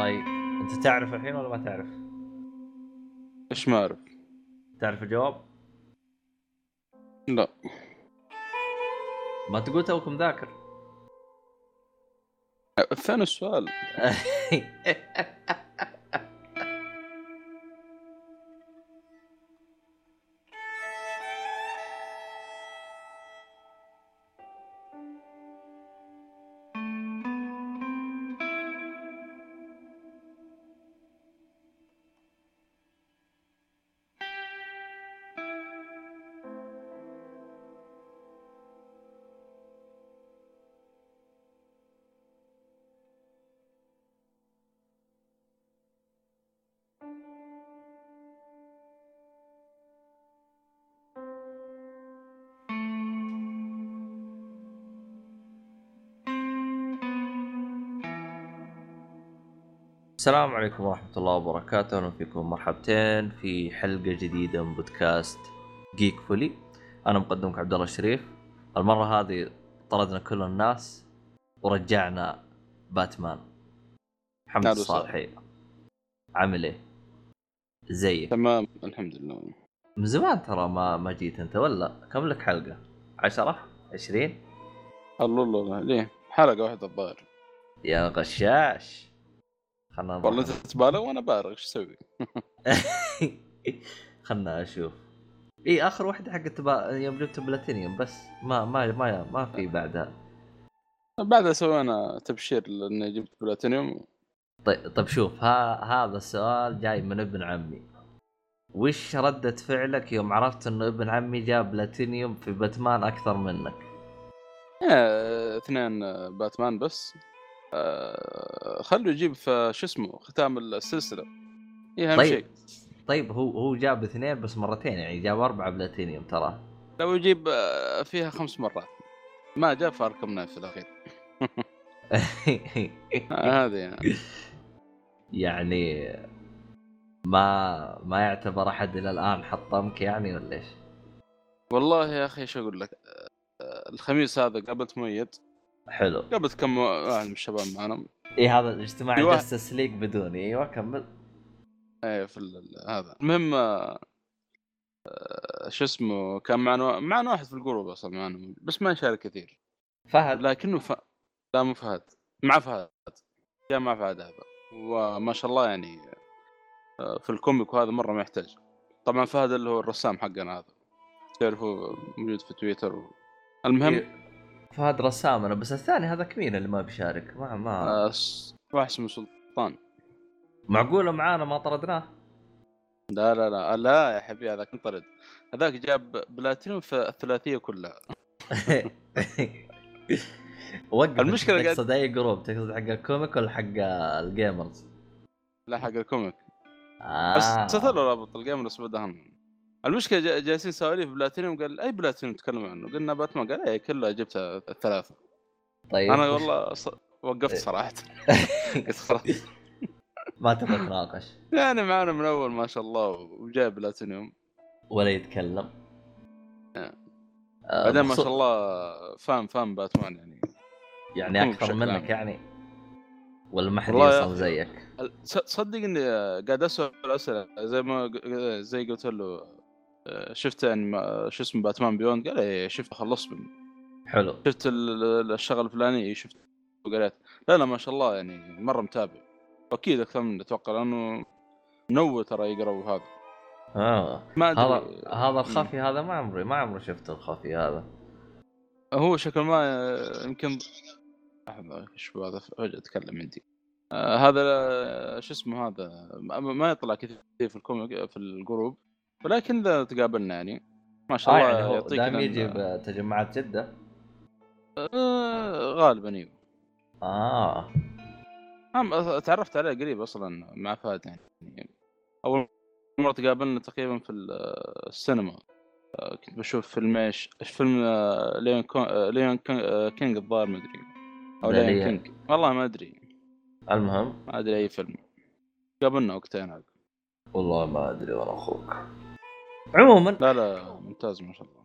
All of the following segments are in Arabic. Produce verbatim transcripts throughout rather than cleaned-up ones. طيب انت تعرف الحين ولا ما تعرف؟ ايش ما اعرف. تعرف الجواب؟ لا ما تقول توكم ذاكر. الثاني السؤال. السلام عليكم ورحمة الله وبركاته، أهلا فيكم مرحبتين في حلقة جديدة من بودكاست جيك فولي. أنا مقدمك عبد الله الشريف. المرة هذه طردنا كل الناس ورجعنا باتمان. حمد الصالحي عامل إيه؟ زيك؟ تمام الحمد لله. من زمان ترى ما ما جيت أنت، ولا كم لك حلقة؟ عشرة؟ عشرين؟ الله الله ليه؟ حلقة واحدة الظاهر. يا غشاش. خلنا والله انت تبالغ وانا بارغ، ايش اسوي؟ خلنا اشوف. اي اخر واحده حقت با... يوم جبت بلاتينيوم، بس ما ما ما, ما في بعدها. بعدها سوينا تبشير لاني جبت بلاتينيوم. طيب طيب شوف، ها... هذا السؤال جاي من ابن عمي. وش ردة فعلك يوم عرفت انه ابن عمي جاب بلاتينيوم في باتمان اكثر منك؟ اثنين باتمان بس. آه خلوا يجيب في شو اسمه ختام السلسلة. إيه أهم طيب. شيء. طيب هو هو جاب اثنين بس مرتين، يعني جاب أربعة بلاتينيوم ترى. لو يجيب فيها خمس مرات ما جاب في أركم نايت في الأخير. هذا يعني. يعني ما ما يعتبر أحد إلى الآن حطمك يعني ولا إيش؟ والله يا أخي شو أقول لك، الخميس هذا قابلت ميت. حلو. قبل كم واحد من الشباب معنا اي هذا الاجتماع جس سليك بدون. ايوه كمل. اي في ال... هذا المهم آه... شو اسمه كان معنا معنا واحد في الجروب اصلا معنا، بس ما يشارك كثير. فهد لكنه ف... لا مو فهد، مع فهد يا مع فهد هذا، وما شاء الله يعني آه في الكوميك وهذا مره ما يحتاج. طبعا فهد اللي هو الرسام حقنا هذا، تعرفه موجود في تويتر و... المهم إيه. فهد رسام أنا، بس الثاني هذا كمين اللي ما بيشارك ما ما واحد اسمه سلطان. معقوله معانا ما طردناه؟ لا لا لا لا يا حبيبي، هذاك انطرد، هذاك جاب بلاتينيوم في الثلاثيه كلها. وقف. المشكله قاعد اي جروب تقصد؟ حق الكوميك ولا حق الجيمرز؟ لا حق الكوميك. آه. بس سطلوا رابط الجيمرز بدهم. المشكله جالسين سواليف بلاتينيوم. قال اي بلاتينيوم تتكلم عنه؟ قلنا باتمان. قال اي كله جبتها الثلاثه. طيب انا والله ص... وقفت صراحه. قلت خلاص ما تبغى تناقش يعني معنا من اول ما شاء الله، وجايب بلاتينيوم ولا يتكلم. آه. بعدين ما شاء الله فاهم فاهم باتمان يعني يعني اكثر منك عام. يعني ولا ما حد يصل زيك؟ تصدق اني قاعد اسال اسئله زي ما زي قلت له شفت يعني شو اسمه باتمان بيوند. قال ايه شفت، خلصت منه. حلو. شفت الشغل الفلاني شفت وقالت لا لا ما شاء الله يعني مره متابع، واكيد اكثر من اتوقع لانه نو ترى يقرا وهذا. اه هذا هذا الخفي هذا ما عمري ما عمري شفت الخفي هذا. هو شكل ما يمكن لحظه شو هذا فجاه اتكلم عندي. آه هذا شو اسمه هذا ما يطلع كثير في الكوميك في الجروب، ولكن إذا تقابلنا يعني ما شاء الله. آه يعني هو دائم يجي بتجمعات جدة؟ آه غالباً يو. آه هم تعرفت عليه قريب أصلاً مع فهد يعني. أول مرة تقابلنا تقريباً في السينما، كنت بشوف فيلم فيلم ليون ليون كينج الظاهر ما أدري، أو ليون كينج والله ما أدري. المهم ما أدري أي فيلم قابلنا وقتين هذا. والله ما أدري وأنا أخوك. عموما لا لا ممتاز ما شاء الله.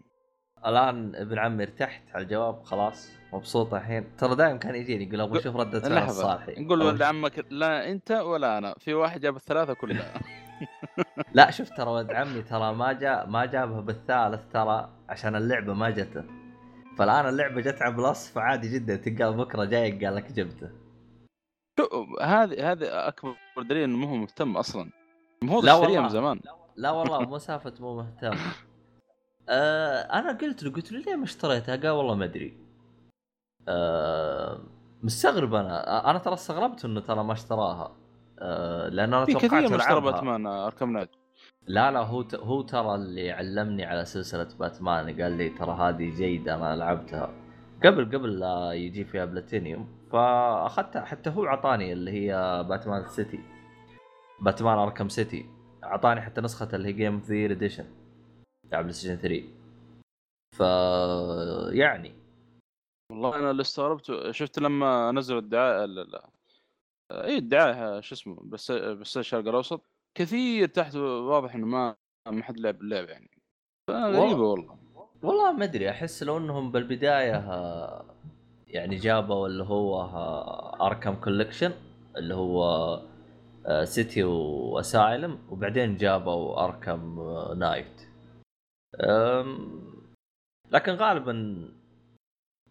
الان ابن عمي ارتحت على الجواب خلاص مبسوطه الحين. ترى دائما كان يجيني يقول ابغى اشوف رده فعل صالحي. نقول له لعمك لا انت ولا انا، في واحد جاب الثلاثه كلها. لا شوف ترى ولد عمي ترى ما جاء ما جابها بالثالث ترى عشان اللعبه ما جته، فالان اللعبه جت على بلس فعادي جدا تلقاه بكره جاي قال لك جبته. شو هذه هذه اكبر دليل انه مو مهتم اصلا. مو هو من زمان. لا والله مو سالفه مو مهتم. أه انا قلت له قلت له ليه ما اشتريتها؟ قال والله ما ادري. أه مستغرب انا انا ترى استغربت انه ترى ما اشتراها. أه لان انا توقعت العرب باتمان اركم نايت. لا لا هو ت... هو ترى اللي علمني على سلسله باتمان، قال لي ترى هذه جيده انا لعبتها قبل قبل لا يجي فيها بلاتينيوم فاخذتها. حتى هو عطاني اللي هي باتمان سيتي، باتمان اركم سيتي، عطاني حتى نسخه اللي هي جيم اوف ذا اديشن تاع بلايستيشن ثلاثة. ف يعني والله انا اللي استغربت شفت لما نزل الدعايه لا لا اي الدعايه شو اسمه بس بس الشرق الاوسط كثير تحت، واضح انه ما ما حد لعب اللعبه يعني. غريبه والله والله ما ادري، احس لو انهم بالبدايه يعني جابوا اللي هو اركام كولكشن اللي هو سيتي واسايلم وبعدين جابوا اركام نايت. لكن غالبا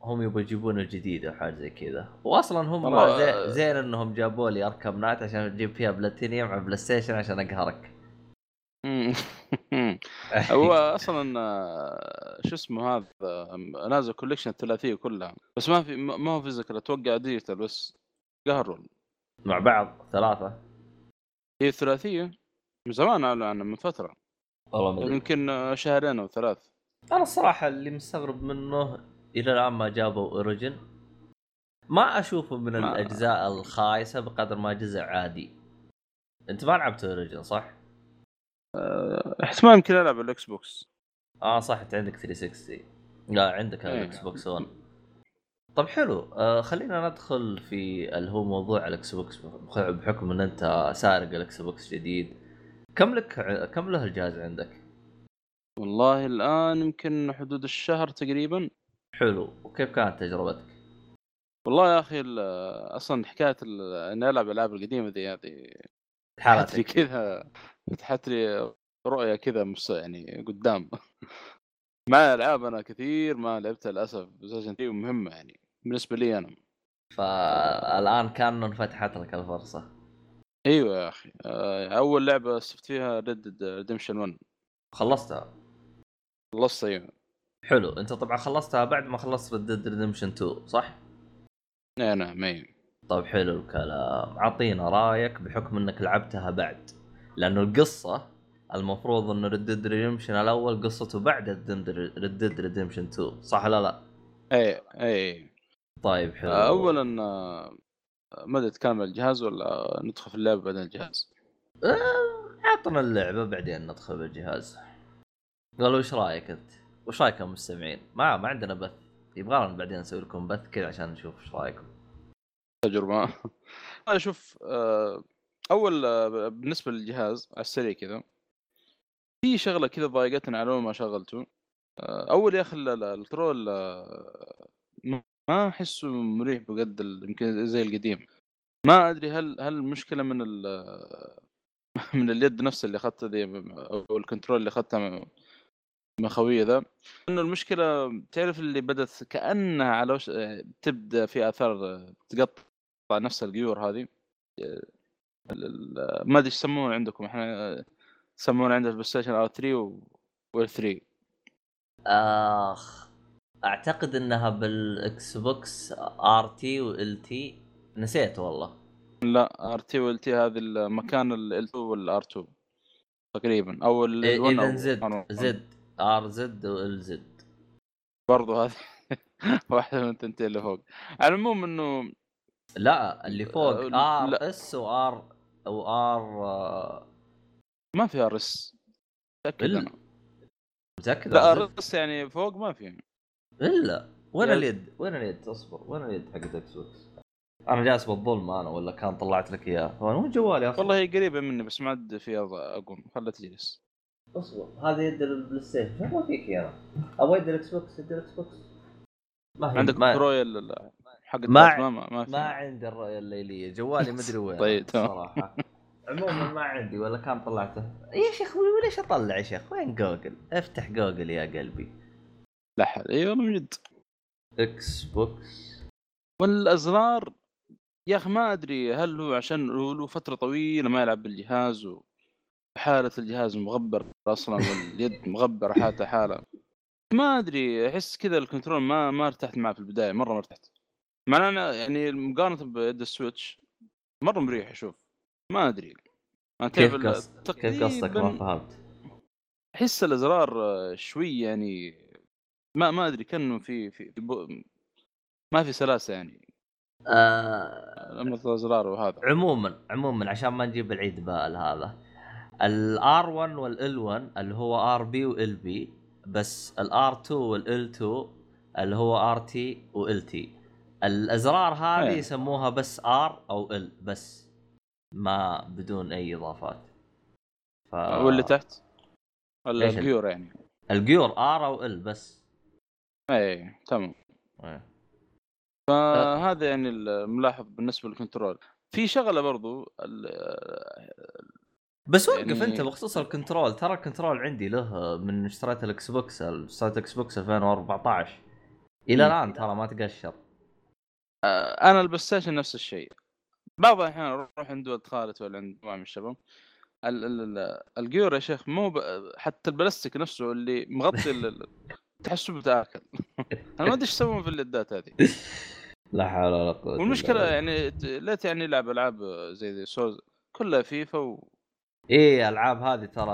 هم يبغوا يجيبون الجديد وحاجة زي كذا، واصلا هم زي زين انهم جابوا لي اركام نايت عشان تجيب فيها بلاتينيوم على بلاي ستيشن عشان اقهرك. هو اصلا شو اسمه هذا نازل كوليكشن الثلاثيه كلها بس ما في ما هو فيزيكال، اتوقع ديجيتال بس قهروا مع بعض ثلاثه. هي ثلاثيه من زمان اعلنوا عنها من فتره والله يمكن شهرين او ثلاث. انا الصراحه اللي مستغرب منه الى الان ما جابوا اوريجن، ما اشوفه من ما. الاجزاء الخايسه بقدر ما جزء عادي. انت ما لعبت اوريجن صح؟ أه... احتمال يمكن العب الاكس بوكس. اه صح انت عندك ثلاث مية وستين. لا عندك الاكس بوكس ون. طب حلو. آه خلينا ندخل في اللي هو موضوع الاكس بوكس بحكم ان انت سارق الاكس بوكس جديد. كم لك كم له الجهاز عندك؟ والله الآن يمكن حدود الشهر تقريبا. حلو، وكيف كانت تجربتك؟ والله يا أخي أصلا حكاية أنا ألعب ألعاب القديمة ذي هذه فتحت لي كذا، فتحت لي رؤية كذا يعني قدام. مع ألعاب أنا كثير ما لعبتها للأسف بس هي مهمة يعني بالنسبة لي أنا. فالآن كان انفتحت لك الفرصة. ايوه يا اخي اول لعبه استفدت فيها Red Dead Redemption واحد خلصتها. خلصتها ايوه. حلو انت طبعا خلصتها بعد ما خلصت Red Dead Redemption اثنين صح؟ لا نعم ايوه. طب حلو الكلام، عطينا رايك بحكم انك لعبتها بعد، لانه القصه المفروض انه Red Dead Redemption الاول قصته بعد Red Dead Redemption اثنين صح لا لا؟ اي اي. طيب حلو اولا مدى تكمل الجهاز ولا ندخل في اللعبة بعدين الجهاز؟ عطنا اللعبة بعدين ندخل بالجهاز. قالوا ايش رايك انت؟ وش رايك يا مستمعين؟ ما ما عندنا بث، يبغى لنا بعدين نسوي لكم بث كذا عشان نشوف ايش رايكم. تجربة انا اشوف اول بالنسبة للجهاز على السريع كذا في شغلة كذا ضايقتني على ما شغلته. اول يا اخي الكنترول ما أحسه مريح بقد يمكن زي القديم. ما أدري هل هل المشكلة من ال من اليد نفسه اللي أخذته ذي أو الكنترول اللي أخذته من خوية ذا، إنه المشكلة تعرف اللي بدت كأنها على وش تبدأ في آثار تقطع نفس الجيور هذه. ما أدري يسمون عندكم، إحنا يسمون عندنا في بلايستيشن آر ثلاثة و آر ثلاثة. آخ اعتقد انها بالاكس بوكس ار تي وال تي، نسيت والله. لا ار تي وال تي هذه المكان ال تو والار تو تقريبا او ال1 او زد زد ار زد وال زد برضه هذه واحده من التنتين اللي فوق. على العموم انه لا اللي فوق ار اس وار وار ما في ار اس متاكد متاكد لا ار اس يعني فوق ما في الا وين اليد وين اليد اصبر وين اليد حقت اكس بوكس؟ انا جالس بالظلم انا ولا كان طلعت لك اياه؟ وين جوالي اصلا؟ والله هي قريبه مني بس ما عاد فيها اقوم خلها تجلس. اصبر هذا يد البلاي ستيشن شو ما فيك يا رب ابغى يد الاكس بوكس يد الاكس بوكس ما عندك رويال حق ما ما ما عندي الرؤيه الليليه جوالي ما ادري وين طيب صراحه عموما ما عندي ولا كان طلعته يا شيخ وليش اطلع يا شيخ وين جوجل افتح جوجل يا قلبي لا حل اي والله من جد اكس بوكس والازرار يا اخي ما ادري هل هو عشان له فتره طويله ما يلعب بالجهاز وحاله الجهاز مغبر اصلا واليد مغبره حتى حاله ما ادري احس كذا الكنترول ما ما ارتحت معه في البدايه مره ما ارتحت مع انا يعني مقارنه بيد السويتش مره مريح اشوف ما ادري ما كيف قصدك ما فهمت احس الازرار شوي يعني ما ما ادري كانه في في ما في سلاسه يعني آه لما الازرار وهذا عموما عموما عشان ما نجيب العيد بال هذا الار واحد والال واحد اللي هو ار بي وال بي بس الار اثنين والال اثنين اللي هو ار تي وال تي الازرار هذه هي. يسموها بس ار او ال بس ما بدون اي اضافات ف... واللي تحت ولا الجيور يعني الجيور ار او ال بس اي تمام ايه فهذا يعني الملاحظ بالنسبه للكنترول في شغله برضو ال... بس وقف يعني... انت بخصوص الكنترول ترى الكنترول عندي له من اشتريت الاكس بوكس اشتريت الاكس بوكس ألفين وأربعة عشر الى الان ترى ما تقشر انا البلايستيشن نفس الشيء بعض الاحيان اروح عند ولد خالتي ولا عند مع الشباب ال... ال... الجيور يا شيخ مو ب... حتى البلاستيك نفسه اللي مغطي ال... تحسه بتاكل انا ما ادري ايش يسوون في اللدات هذه لا حول ولا قوه والمشكله لا. يعني لا يعني لعب العاب زي ذي سولز كلها فيفا و... ايه العاب هذه ترى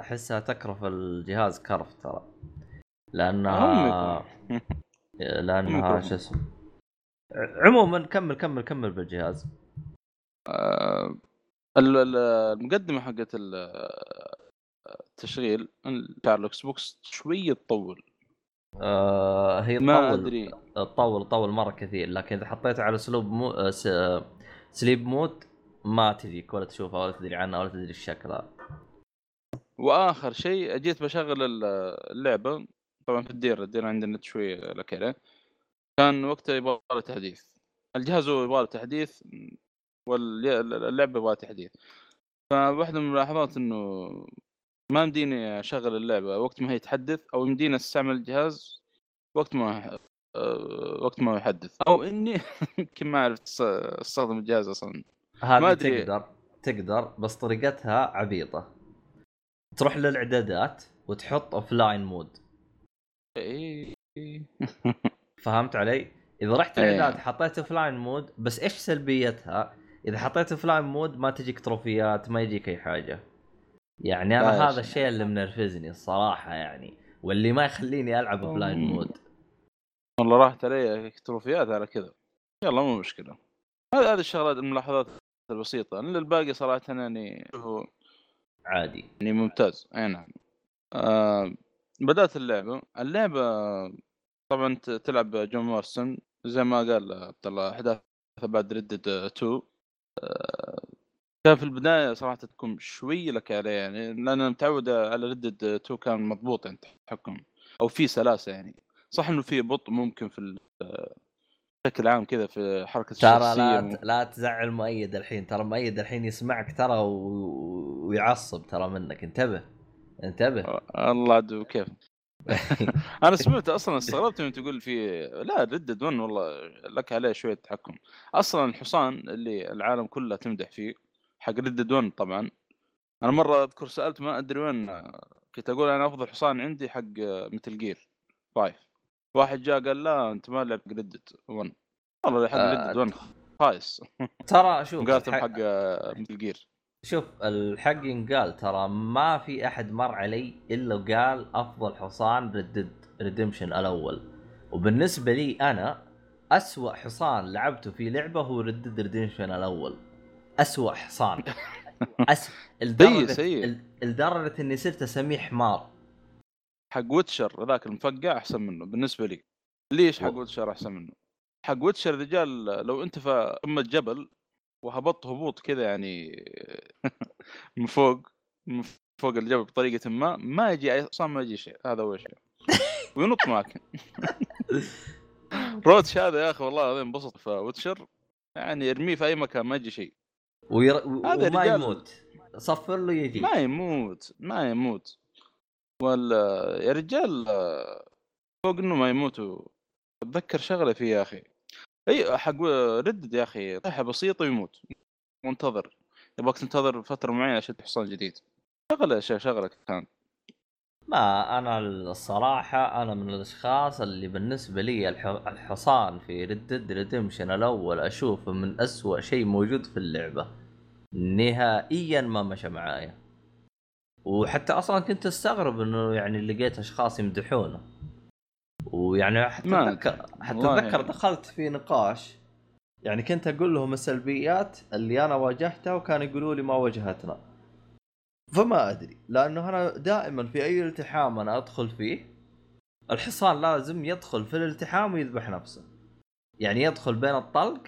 احسها تكرف الجهاز كرف ترى لانها لانها شو اسمه عموما كمل كمل كمل بالجهاز آه... المقدمه حقت التشغيل بتاع الاكس بوكس شويه تطول آه هي ما ادري تطول طول مره كثير لكن اذا حطيته على اسلوب مو... س... سليب مود ما تجيك ولا تشوفها ولا تدري عنها ولا تدري شكلها واخر شيء اجيت بشغل اللعبه طبعا في الديره الديره عندنا شويه لكله كان وقتها يبغى له تحديث الجهاز يبغى له تحديث واللعبه يبغى تحديث فواحده من الملاحظات انه ما مديني أشغل اللعبة وقت ما هي تحدث أو مديني استعمل الجهاز وقت ما وقت ما يحدث أو إني يمكن ما أعرف استخدم الجهاز أصلاً هذا تقدر تقدر بس طريقتها عبيطة تروح للإعدادات وتحط أوفلاين مود فهمت علي؟ إذا رحت الإعدادات حطيت أوفلاين مود بس إيش سلبيتها؟ إذا حطيت أوفلاين مود ما تجيك تروفيات ما يجيك أي حاجة يعني انا هذا الشيء اللي منرفزني الصراحه يعني واللي ما يخليني العب اوفلاين مود والله راحت علي تروفيات على كذا يلا مو مشكله هذا هذه الشغلات الملاحظات البسيطه ان الباقي صراحه اني هو عادي يعني ممتاز اي نعم آه بدات اللعبه اللعبه طبعا تلعب جون مارسون زي ما قال طلع احداث بعد ريد ديد اثنين آه كان في البداية صراحة تكون شوي لك عليه يعني لأن أنا متعود على ردد اثنين كان مضبوط يعني تحكم أو في سلاسة يعني صح إنه في بطء ممكن في بشكل عام كذا في حركة الشخصية ترى لا, م... لا تزعل مؤيد الحين ترى مؤيد الحين يسمعك ترى و... ويعصب ترى منك انتبه انتبه الله عدو كيف أنا سمعت أصلا استغربت من تقول في لا ردد ون والله لك عليه شوية تحكم أصلا الحصان اللي العالم كله تمدح فيه حق ردد ون طبعا انا مره اذكر سالت ما ادري وين كنت اقول انا افضل حصان عندي حق مثل جير فايف واحد جاء قال لا انت ما لعب ردد ون والله حق آه ردد ون خايس ترى شوف قاتم حق مثل جير شوف الحق ينقال ترى ما في احد مر علي الا وقال افضل حصان ردد ريدمشن الاول وبالنسبه لي انا اسوأ حصان لعبته في لعبه هو ردد ريدمشن الاول أسوأ حصان أس... الدرجة الدرجة إني صرت أسميه حمار حق ويتشر ذاك المفقع أحسن منه بالنسبة لي ليش حق ويتشر أحسن منه حق ويتشر رجال لو أنت في قمة جبل وهبط هبوط كذا يعني من فوق من فوق الجبل بطريقة ما ما يجي أصلاً ما يجي شيء. هذا أول شيء وينط معك. روتش هذا يا أخي والله هذا انبسط في ويتشر يعني ارميه في أي مكان ما يجي شيء وير... وما يموت صفر له يجي ما يموت ما يموت ولا يا رجال فوق إنه ما يموتوا. أتذكر شغلة فيه يا أخي أي حق ردد يا أخي طيحة بسيطة ويموت وانتظر يبغاك تنتظر فترة معينة عشان تحصل جديد شغلة شغلة كان. ما أنا الصراحة أنا من الأشخاص اللي بالنسبة لي الحصان في Red Dead Redemption الأول أشوفه من أسوأ شيء موجود في اللعبة نهائيا ما مشى معايا. وحتى أصلا كنت استغرب إنه يعني لقيت أشخاص يمدحونه ويعني حتى أتذكر حتى أتذكر دخلت في نقاش يعني كنت أقول لهم السلبيات اللي أنا واجهتها وكانوا يقولوا لي ما واجهتنا فما أدري لأنه أنا دائما في أي التحام أنا أدخل فيه الحصان لازم يدخل في الالتحام ويذبح نفسه يعني يدخل بين الطلق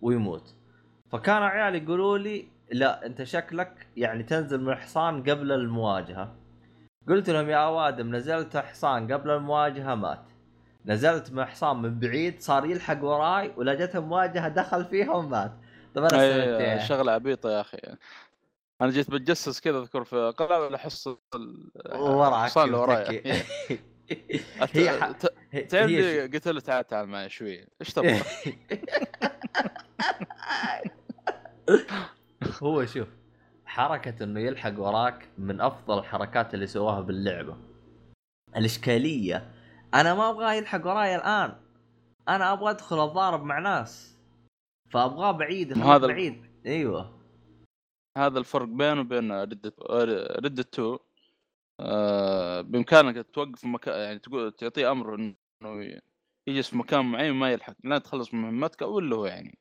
ويموت. فكان عيالي يقولوا لي لا أنت شكلك يعني تنزل من الحصان قبل المواجهة. قلت لهم يا أوادم نزلت حصان قبل المواجهة مات، نزلت مع حصان من بعيد صار يلحق وراي ولجته مواجهة دخل فيها ومات. طب أنا شغلة عبيطة يا أخي أنا جيت بتجسس كذا أذكر في قلعة الحصة الحصان اللي وراي تعرف لي قلت له تعال تعال معي شوي إيش تبغى. هو شوف حركة إنه يلحق وراك من أفضل الحركات اللي سواها باللعبة. الإشكالية أنا ما أبغى يلحق وراي الآن، أنا أبغى أدخل أضارب مع ناس فأبغى بعيد هذا بعيد. أيوة هذا الفرق بينه وبين ردت ردت تو آه بإمكانك توقف مكان يعني تقول تعطيه أمر إنه يجلس في مكان معين وما يلحق لا تخلص من مهمتك أول هو يعني.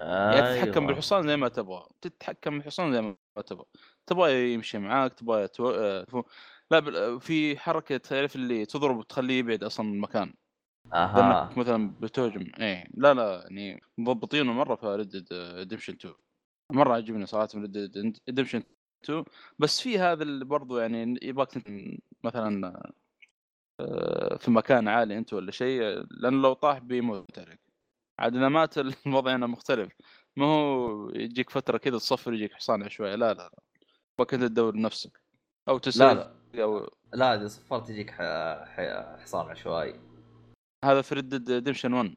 آه يعني تتحكم أيوة. بالحصان زي ما تبغى تتحكم بالحصان زي ما تبغى تبغى يمشي معاك تبغى تو... لا في حركة تعرف اللي تضرب وتخليه يبعد أصلاً من المكان. أها. مثلاً بتهجم إيه لا لا يعني مضبطينه مرة في Red Dead Redemption two مرة عجبني صراحة Red Dead Redemption two بس في هذا اللي برضو يعني يباك مثلاً في مكان عالي أنت ولا شيء لأن لو طاح بيموت عليك. عاد إذا مات الوضع هنا مختلف ما هو يجيك فترة كذا تصفر يجيك حصان عشوائي لا لا باك أنت تدور نفسك أو تسأل لا. أو... لا إذا صفرت يجيك ح... ح... حصان عشوائي هذا في Red Dead Redemption one.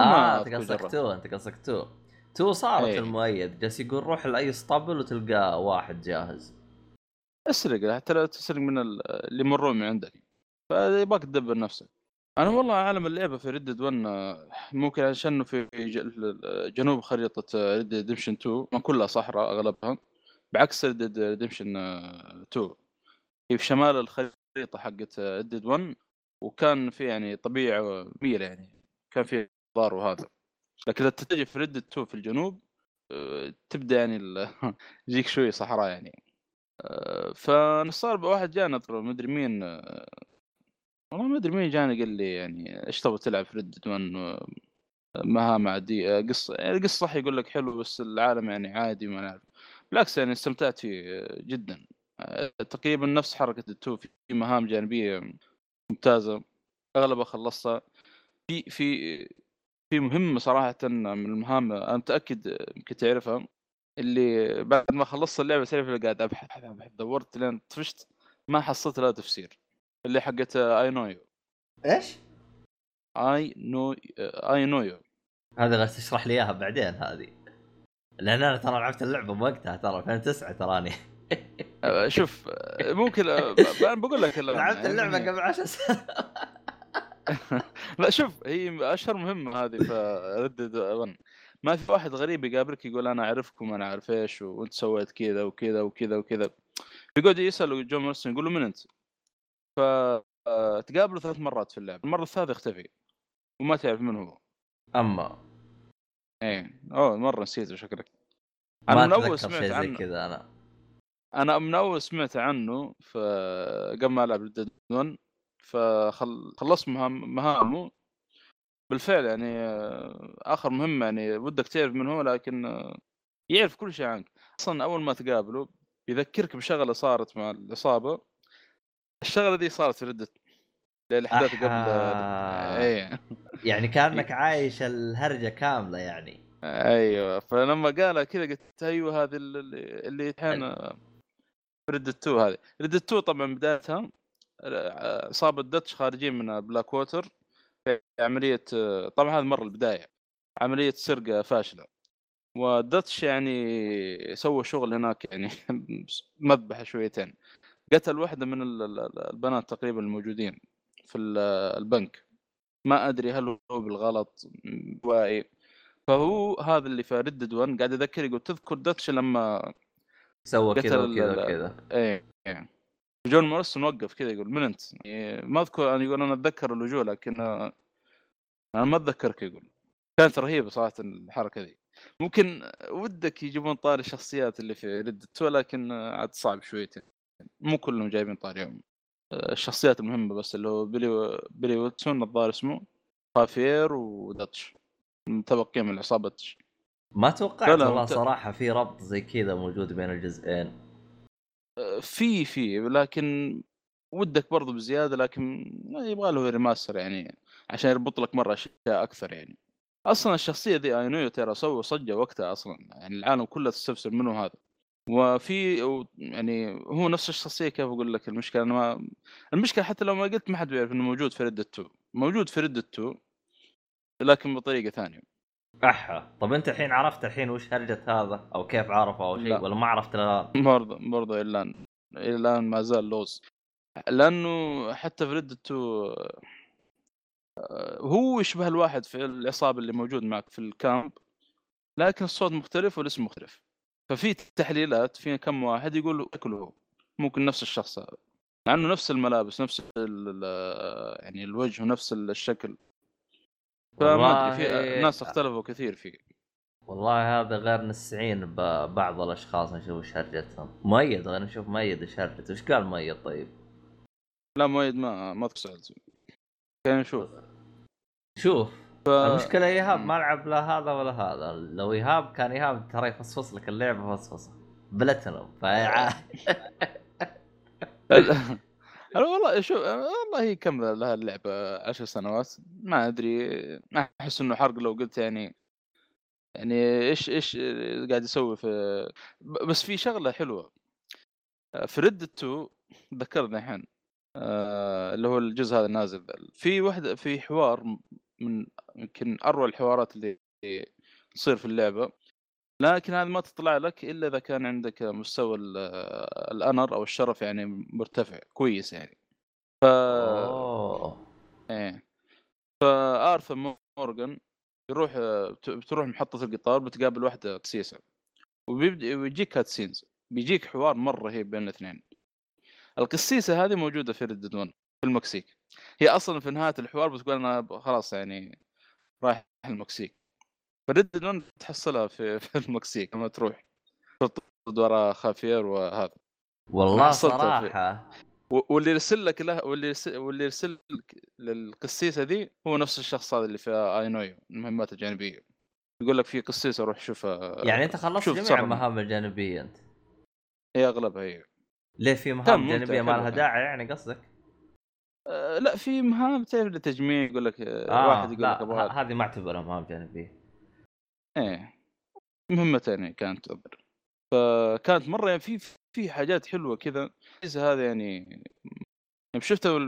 آه تقصكتوه أنت قصكتوه تو صارت أيه. المؤيد جالس يقول روح لأي اسطبل وتلقى واحد جاهز اسرق حتى لا تسرق من اللي مروا من عندك فيباك تدبر نفسك. أنا والله عالم اللعبة في Red Dead one ممكن عشانه في جنوب خريطة Red Dead Redemption two ما كلها صحراء أغلبها بعكس Red Dead Redemption two في شمال الخريطة حقت Red Dead one وكان في يعني طبيعة ميلة يعني كان في ضار وهذا لكن إذا تتجي في Red Dead two في الجنوب تبدأ يعني يجيك شوي صحراء يعني. فنصار بواحد جانا ما أدري مين والله ما أدري مين جانا قال لي يعني إيش تبغى تلعب في Red Dead one مهام عادية قصة القصة صح يقول لك حلو بس العالم يعني عادي ما نعرف بالعكس يعني استمتعت فيه جدا تقريبا نفس حركة التو في مهام جانبية ممتازة أغلبها خلصتها في في في مهمة صراحة من المهام أنا متأكد يمكن تعرفها اللي بعد ما خلصت اللعبة سريع اللي قاعد أبحث أبحث دورت لين طفشت ما حصلت لها تفسير اللي حقت I know you إيش I know I know you هذا غير تشرح لي إياها بعدين هذه لأن أنا ترى لعبت اللعبة وقتها ترى فين تسعة تراني. شوف ممكن أنا بقول لك لعبت اللعبة قبل عشر سنة. لا شوف هي أشهر مهمة هذه فردد ون ما في واحد غريب يقابلك يقول أنا أعرفكم وأنا أعرف إيش وأنت سويت كذا وكذا وكذا وكذا يقعد يسأله جون مرسون يقول له من أنت فتقابله ثلاث مرات في اللعبة المرة الثالثة اختفي وما تعرف من هو. أما إيه أوه مرة نسيته شكلك أنا من أول سمعت عنه كذا أنا أنا من أول سمعت عنه فقبل ما ألعب Red Dead one فخلص مهام مهامه بالفعل يعني آخر مهمة يعني ودك تعرف من هو لكن يعرف كل شيء عنك أصلا أول ما تقابله يذكرك بشغله صارت مع الاصابه. الشغله دي صارت في ردة الاحداث قبل ايه يعني كانك عايش الهرجه كامله يعني. ايوه فلما قالها كذا قلت ايوه هذه اللي الحين ريد ديد تو. هذه ريد ديد تو طبعا بدايتها صاب الدتش خارجين من بلاك ووتر في عمليه، طبعا هذا مره البدايه، عمليه سرقه فاشله، والدتش يعني سوى شغل هناك يعني مذبحه شويتين، قتل واحده من البنات تقريبا الموجودين في البنك، ما ادري هل هو بالغلط واي. فهو هذا اللي في ريد ديد واحد قاعد اذكر، يقول تذكر دتش لما سوى كذا وكذا كذا. ايه ايه جون مورسون وقف كذا يقول من انت؟ ما اذكر انا، يقول انا اتذكر اللجوء لكن انا ما اتذكرك. يقول كانت رهيبه صراحه الحركه دي. ممكن ودك يجيبون طاري الشخصيات اللي في ريد تو لكن عاد صعب شويتين، مو كلهم جايبين طاريهم. الشخصيات المهمه بس اللي هو بيلي بيلي ويتسون الظاهر اسمه، خافير وداتش متبقيين من العصابه. ما توقعت والله صراحه في ربط زي كذا موجود بين الجزئين. في في لكن ودك برضو بزياده، لكن يبغى له ريماستر يعني عشان يربط لك مره اشياء اكثر يعني. اصلا الشخصيه ذي اينيو ترى سووا صجه وقتها اصلا يعني، العالم كله تستفسر منه هذا. وفي يعني هو نفس الشخصيه، كيف اقول لك المشكله انا ما... المشكله حتى لو ما قلت ما حد بيعرف انه موجود في ريد ديد تو، موجود في ريد ديد تو لكن بطريقه ثانيه. احا طب انت الحين عرفت الحين وش هرجة هذا او كيف عرفه او شيء ولا ما عرفت؟ لا برضه برضه الان الان ما زال لوز، لانه حتى في ردته هو يشبه الواحد في العصابه اللي موجود معك في الكامب، لكن الصوت مختلف والاسم مختلف. ففي تحليلات في كم واحد يقول اكله هو ممكن نفس الشخص هذا، مع انه نفس الملابس نفس يعني الوجه ونفس الشكل. فما ادري في ناس اختلفوا كثير فيه والله. هذا غير نسعين ببعض الاشخاص نشوف ايش هرجتهم. مؤيد انا اشوف مؤيد ايش هرجته، ايش قال مؤيد؟ طيب لا مؤيد ما ما تسالته، كان نشوف شوف ف... المشكله ايهاب ما لعب لا هذا ولا هذا. لو ايهاب كان ايهاب ترى يفصفص لك اللعبه فصفصه بلاتينوم. ف والله شوف والله هي كم لها اللعبه عشر سنوات ما ادري، ما احس انه حرق لو قلت يعني يعني ايش ايش قاعد يسوي في. بس في شغله حلوه في ريد تو ذكرنا الحين آه اللي هو الجزء هذا نازل، في واحده في حوار من يمكن اروع الحوارات اللي تصير في اللعبه، لكن هذا ما تطلع لك الا اذا كان عندك مستوى الانر او الشرف يعني مرتفع كويس يعني. ف اوه ايه فارثر مورغان يروح بتروح محطه القطار بتقابل واحده قسيسه وبيبدا ويجيك هاتسينز، بيجيك حوار مره رهيب بين الاثنين. القسيسه هذه موجوده في ريددون في المكسيك، هي اصلا في نهايه الحوار بتقول انا خلاص يعني رايح المكسيك. فردد لون تحصلها في في المكسيك لما تروح تطرد وراء خافير وهذا. والله صراحه واللي يرسل لك له واللي واللي يرسل للقسيسه ذي هو نفس الشخص هذا اللي في اينويو المهمات الجانبيه، يقول لك في قسيسه روح شوفها. يعني انت خلصت جميع المهام الجانبيه انت؟ هي اغلبها هي. ليه في مهام جانبيه ما لها داعي يعني قصدك؟ أه لا في مهام تعرف للتجميع، يقول لك آه واحد يقول لك ابغى هذه ما اعتبرها مهام جانبيه. ايه مهمة ثانية كانت أبر، فكانت مرة يعني في في حاجات حلوة كذا. هذا يعني شفتها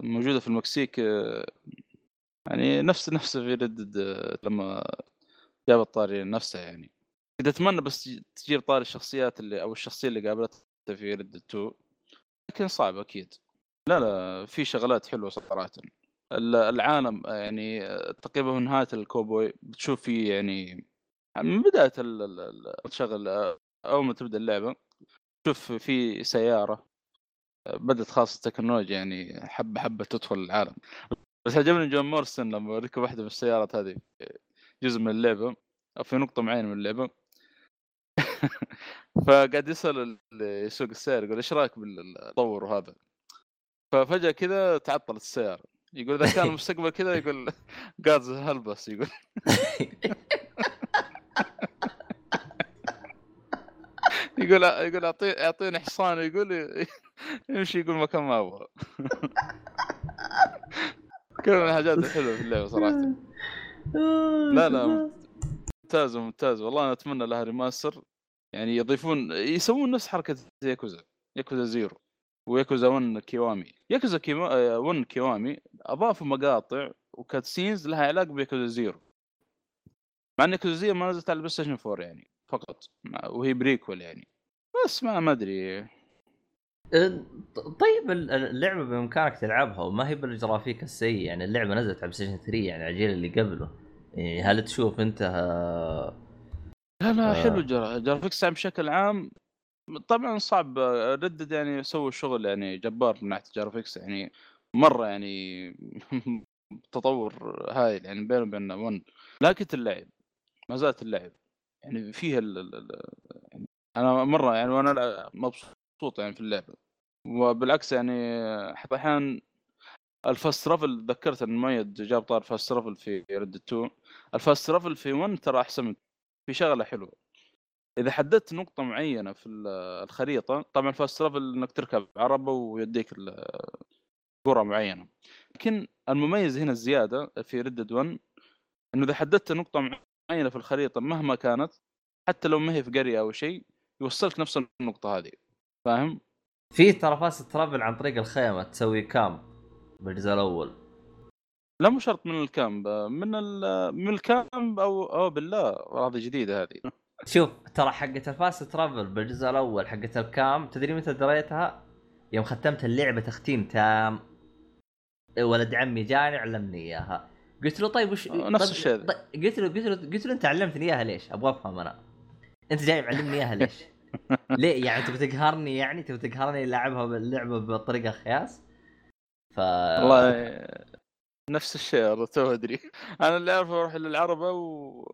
موجودة في المكسيك يعني نفس نفس في ردد لما جاب الطاري نفسها يعني. كنت أتمنى بس تجيب طاري الشخصيات اللي أو الشخصية اللي قابلتها في ردد تو، لكن صعب أكيد. لا لا في شغلات حلوة صراحة. العالم يعني تقريبا نهاية الكوبوي بتشوف فيه يعني من بداية الشغل أول ما تبدأ اللعبة تشوف في سيارة بدت خاصة التكنولوجيا يعني حبة حبة تدخل العالم. بس عجبني جون مورسون لما ركب واحدة من السيارات هذه جزء من اللعبة أو في نقطة معينة من اللعبة فقاعد يسأل السوق السيارة يقول إيش رأيك بالتطور وهذا، ففجأة كذا تعطلت السيارة، يقول إذا كان المستقبل كذا يقول قادز هلبس يقول يقول يقول اعطيني اعطيني حصان، يقول يمشي يقول مكان ما ابغى. كل من الحاجات الحلوه في اللعبه صراحه. لا لا ممتاز ممتاز والله، انا اتمنى لها ريماستر، يعني يضيفون يسوون نفس حركه ياكوزا ياكوزا زيرو وياكوزا ون كيوامي. ياكوزا كيما... ون كيوامي اضافوا مقاطع وكاتسينز لها علاقه بياكوزا زيرو، مع ان ياكوزا زيرو ما نزلت على البلاي ستيشن فور يعني فقط، وهي بريكول يعني، بس ما ما ادري. طيب اللعبه بامكانك تلعبها وما هي بالجرافيك السيء، يعني اللعبه نزلت على بلايستيشن ثري يعني الجيل اللي قبله، يعني هل تشوف انت ها... لا لا آه. حلو جرافيكس بشكل عام. طبعا صعب ردد يعني سووا شغل يعني جبار من ناحيه الجرافيكس، يعني مره يعني تطور هايل يعني بينه وبين ون، لكن اللعب ما زالت اللعب يعني فيها ال ال يعني انا مره يعني وانا مبسوط يعني في اللعبه، وبالعكس يعني حتى احيان الفاست ترافل تذكرت ان ميد جاب طار فاست ترافل في ريد اتنين، الفاست ترافل في ون ترى احسن في شغله حلوه. اذا حددت نقطه معينه في الخريطه، طبعا فاست ترافل انك تركب عربه ويديك القرى معينه، لكن المميز هنا الزياده في ريد ون انه اذا حددت نقطه مع معينة في الخريطة مهما كانت، حتى لو ما هي في قرية أو شيء، يوصلك نفس النقطة هذه، فاهم؟ في ترى فاست ترافل عن طريق الخيمة تسوي كام بالجزء الأول. لا مو شرط من الكامب، من ال من الكامب أو أو بالله راضي جديدة هذه. شوف ترى حقة الفاست ترافل بالجزء الأول حقة الكامب تدري متى دريتها؟ يوم ختمت اللعبة تختيم تام، ولد عمي جاني علمني إياها. قلت له طيب وش نفس الشيء، قلت له قلت له قلت له انت علمتني اياها ليش؟ ابغى افهم انا، انت جاي علمني اياها ليش؟ ليه يعني تبي تقهرني؟ يعني تبي تقهرني العبها باللعبه بطريقه خياس؟ ف والله نفس الشيء تو ادري انا اللي اعرف اروح للعربه و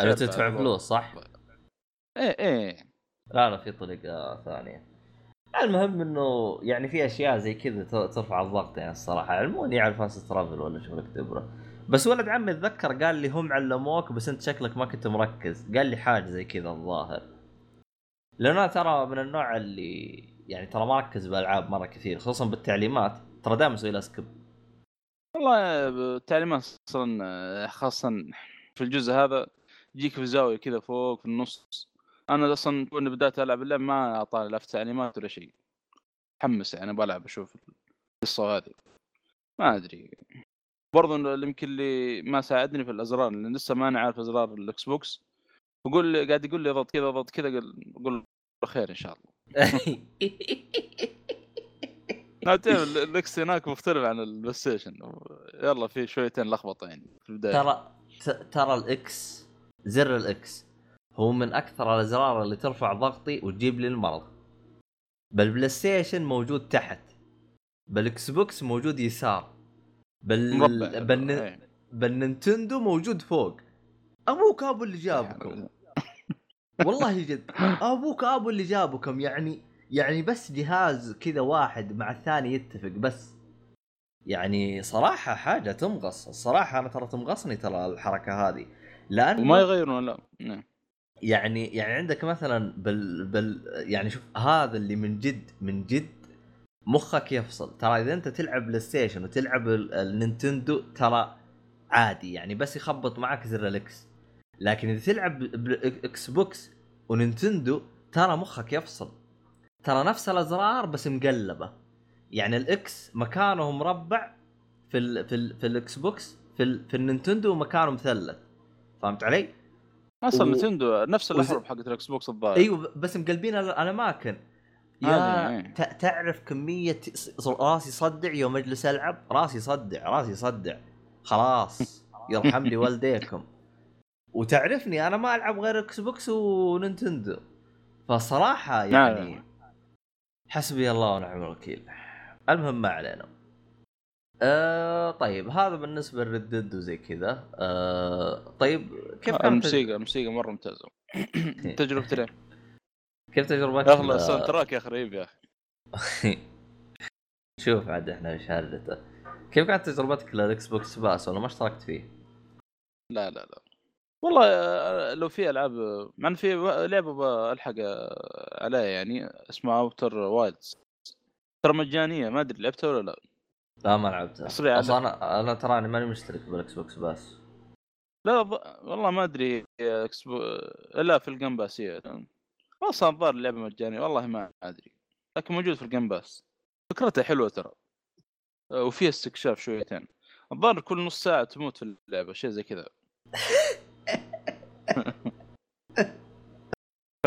انا تدفع فلوس صح؟ ايه ايه لا لا في طريقه ثانيه. المهم انه يعني في اشياء زي كذا ترفع الضغط يعني الصراحه، علموني على الفاست ترافل ولا شو بدك تبره. بس ولد عمي اتذكر قال لي هم علموك بس انت شكلك ما كنت مركز، قال لي حاجه زي كذا الظاهر، لانه ترى من النوع اللي يعني ترى ما ركز بالالعاب مره كثير خصوصا بالتعليمات، ترى دائما اسوي لها سكيب. والله التعليمات اصلا خاصه في الجزء هذا يجيك في زاويه كذا فوق في النص، انا اصلا كنت بدات العب اللعب ما اعطاني لا تعليمات ولا شيء، متحمس يعني بلعب اشوف القصه هذه، ما ادري برضه يمكن اللي ما ساعدني في الازرار لان لسه ما انا عارف ازرار الاكس بوكس، وقول قاعد يقول لي اضغط كذا اضغط كذا، قول خير ان شاء الله. نعم الاكس هناك مختلف عن البلاي ستيشن، يلا في شويتين لخبطه يعني في البدايه. ترى ترى الاكس زر الاكس هو من اكثر الازرار اللي ترفع ضغطي وتجيب لي المرض، بالبلاي ستيشن موجود تحت، بالاكس بوكس موجود يسار، بال بالن... بالنينتندو موجود فوق. ابوك ابو اللي جابكم والله جد، ابوك ابو اللي جابكم يعني يعني بس جهاز كذا واحد مع الثاني يتفق بس، يعني صراحه حاجه تمغص الصراحه. انا ترى تمغصني ترى الحركه هذه، لان وما يغيرون لا يعني يعني عندك مثلا بال بال يعني شوف هذا اللي من جد من جد مخك يفصل. ترى اذا انت تلعب بلاي ستيشن وتلعب النينتندو ترى عادي يعني بس يخبط معك زر الاكس، لكن اذا تلعب اكس بوكس ونينتندو ترى مخك يفصل، ترى نفس الازرار بس مقلبه، يعني الاكس مكانه مربع في ال في ال في الاكس بوكس، في ال في النينتندو مكانه مثلث، فهمت علي؟ اصلا نينتندو نفس الحرب حقت الاكس بوكس الظاهر. ايوه بس مقلبين الاماكن. يعني تعرف كمية راسي صدع يوم اجلس العب، راسي صدع راسي صدع خلاص يرحم لي والديكم. وتعرفني انا ما العب غير اكس بوكس ونينتندو، فصراحة يعني حسبي الله ونعم الوكيل. المهم ما علينا. أه طيب هذا بالنسبة للردد وزي كذا. أه طيب كيف كانت الموسيقى؟ الموسيقى مرة ممتازة. تجربتي لها كيف تجربتك؟ اغلى ساوند تراك يا خريب يا اخي. شوف عاد احنا مش هردته. كيف كانت تجربتك للاكس بوكس باس ولا ما اشتركت فيه؟ لا لا لا والله لو في العاب، مع ان في لعبه بلحق عليه يعني اسمه اوتر وايلدز، ترى مجانيه. ما ادري لعبتها ولا لا؟ لا ما لعبتها اصلا. انا انا تراني ماني مشترك بالاكس بوكس باس. لا ب... والله ما ادري اكس بو... لا في الجيم باس هي اصلا ضار اللعبه مجانيه، والله ما ادري، لكن موجود في الجيم باس. فكرتها حلوه ترى، وفيها استكشاف شويتين. الظاهر كل نص ساعه تموت في اللعبه شيء زي كذا. ف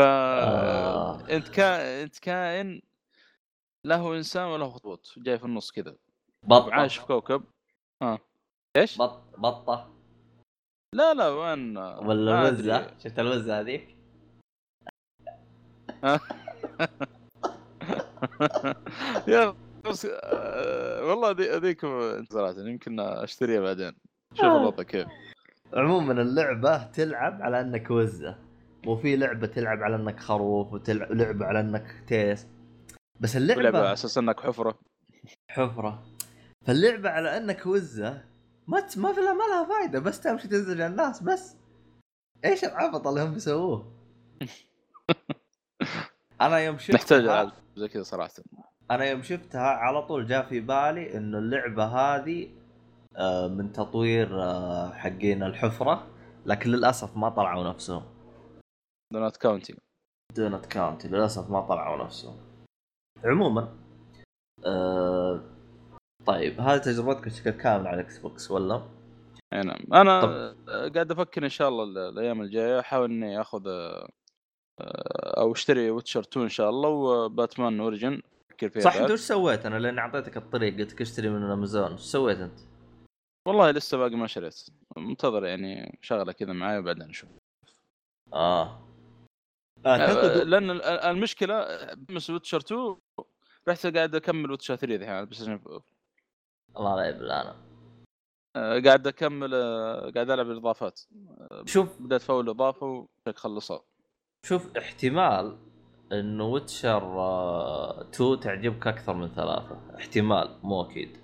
انت كان انت كائن له انسان وله خطوط، جاي في النص كذا، عايش في كوكب. اه ايش بط بطه؟ لا لا وين ولا وزه؟ شفت الوزه هذيك؟ يا والله دي هذيك انتظرت، يمكن اشتريها بعدين. شوف الوضع كيف. عموما اللعبه تلعب على انك وزه، وفي لعبه تلعب على انك خروف، وتلعب لعبه على انك تيس. بس اللعبه على اساس انك حفره حفره فاللعبه على انك وزه ما ما في لها فايده، بس تمشي تزعج الناس بس. ايش العبط اللي هم يسووه؟ انا يوم شفتها نحتاج زي كذا صراحه. انا يوم شفتها على طول جاء في بالي انه اللعبه هذه من تطوير حقين الحفره، لكن للاسف ما طلعوا نفسهم. دونات كاونتي دونات كاونتي للاسف ما طلعوا نفسهم. عموما أه... طيب هذه تجربتك بشكل كامل على الاكس بوكس ولا؟ اي نعم. انا طب... قاعد افكر ان شاء الله الايام الجايه احاول اني اخذ او اشتري ويتشر تو ان شاء الله، وباتمان اوريجن. صح انت وش سويت؟ انا لان اعطيتك الطريق قلت اشتري من امازون، وش سويت انت؟ والله لسه باقي ما شريت، منتظر يعني شغله كذا معايا وبعدين نشوف. اه آه لأن المشكلة بمس ويتشر تو رحت قاعد أكمل ويتشر ثري ذي يعني، بس الله لا يبلا أنا قاعد أكمل، قاعد ألعب الإضافات. شوف بدأت فول إضافة وشك خلصها. شوف احتمال إنه ويتشر تو تعجبك أكثر من ثلاثة، احتمال مو أكيد.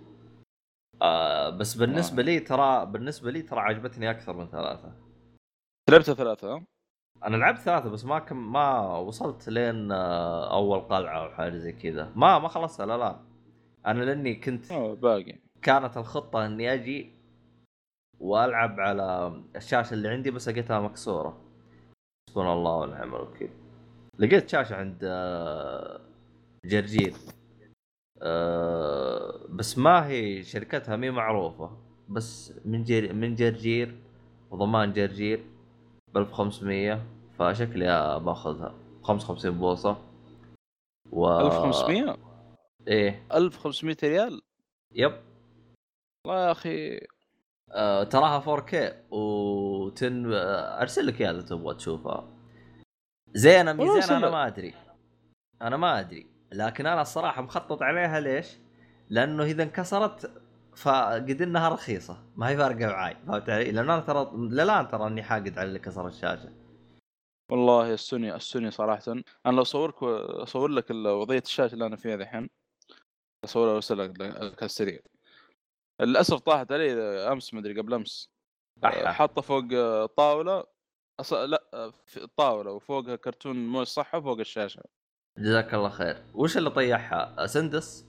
آه بس بالنسبة لي ترى بالنسبة لي ترى عجبتني أكثر من ثلاثة. لعبتها ثلاثة؟ انا لعبت ثلاثه بس ما كم ما وصلت لين اول قلعه او حاجه زي كذا، ما ما خلصتها. لا لا انا لاني كنت باقي، كانت الخطه اني اجي والعب على الشاشه اللي عندي، بس لقيتها مكسوره. سبحان الله والنعم الوكيل. لقيت شاشه عند جرجير بس ما هي شركتها مي معروفه، بس من جر... من جرجير وضمان جرجير بل بخمسمية، فشكلي باخذها خمس خمسين بوصة و... ألف خمسمية؟ إيه ألف خمسمية ريال؟ يب الله يا أخي. آه، تراها فور كي وتن... أرسل لك إياها إذا تبغى تشوفها. زين أم زين أنا ما أدري، أنا ما أدري، لكن أنا الصراحة مخطط عليها. ليش؟ لأنه إذا انكسرت فقد انها رخيصه، ما هي فارقه معاي، فهمت علي؟ لان انا ترى لا لا ترى اني حاقد على اللي كسر الشاشه. والله السوني السوني صراحه انا لو اصورك اصور لك وضعيه الشاشه اللي انا فيها الحين، اصورها وارسلها لك على السريع. للاسف طاحت علي امس، ما ادري قبل امس، حاطه فوق طاوله أص... لا في طاوله وفوقها كرتون مو صح فوق الشاشه. جزاك الله خير. وش اللي طيحها؟ سندس؟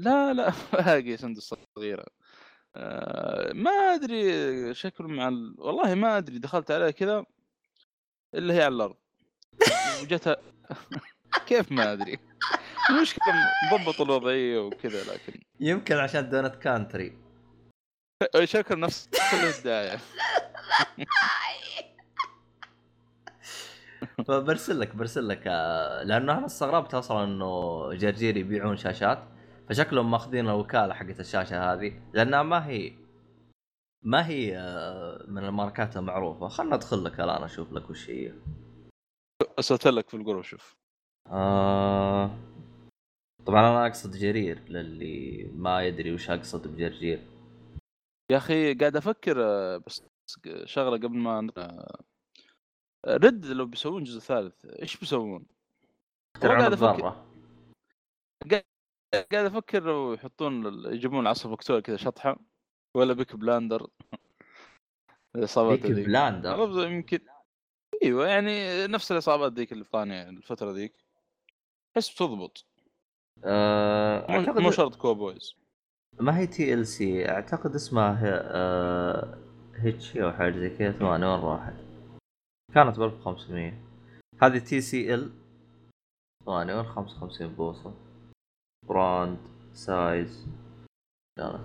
لا لا باقي سندس صغيرة. أه ما أدري شكله مع ال... والله ما أدري، دخلت عليها كذا اللي هي على الأرض وجتها كيف ما أدري، مشكلة ضبط الوضعية وكذا، لكن يمكن عشان دونت كانتري شكله نفس كل الداعي. فبرسلك برسلك لأنه أنا استغربت أصلا إنه جرجير يبيعون شاشات، فشكلهم ماخذين الوكاله حقت الشاشه هذه، لانها ما هي ما هي من الماركات المعروفه. خلنا ندخل لك الان اشوف لك وش هي. ارسلت لك في الجروب شوف. آه... طبعا انا اقصد جرير، للي ما يدري وش اقصد بجرجير. يا اخي قاعد افكر بس شغله قبل ما رد، لو بيسوون جزء ثالث ايش بيسوون؟ قاعد افكر قاعد أفكر ويحطون يجيبون عصف أكتور كذا شطحة، ولا بيك بلاندر. الإصابات بيك بلاندر يمكن، أيوة يعني نفس الإصابات ذيك اللي فاني الفترة ذيك. بس بتضبط. أه... أعتقد... مو شرط كوبويز. ما هي تي ال سي اعتقد اسمها أه... هيتشي او حاجه زي كذا. ثمانية وين راحت؟ كانت ب ألف وخمسمية. هذه تي سي ال ثمانية وين خمسة وخمسين بوصه. براند سايز كانت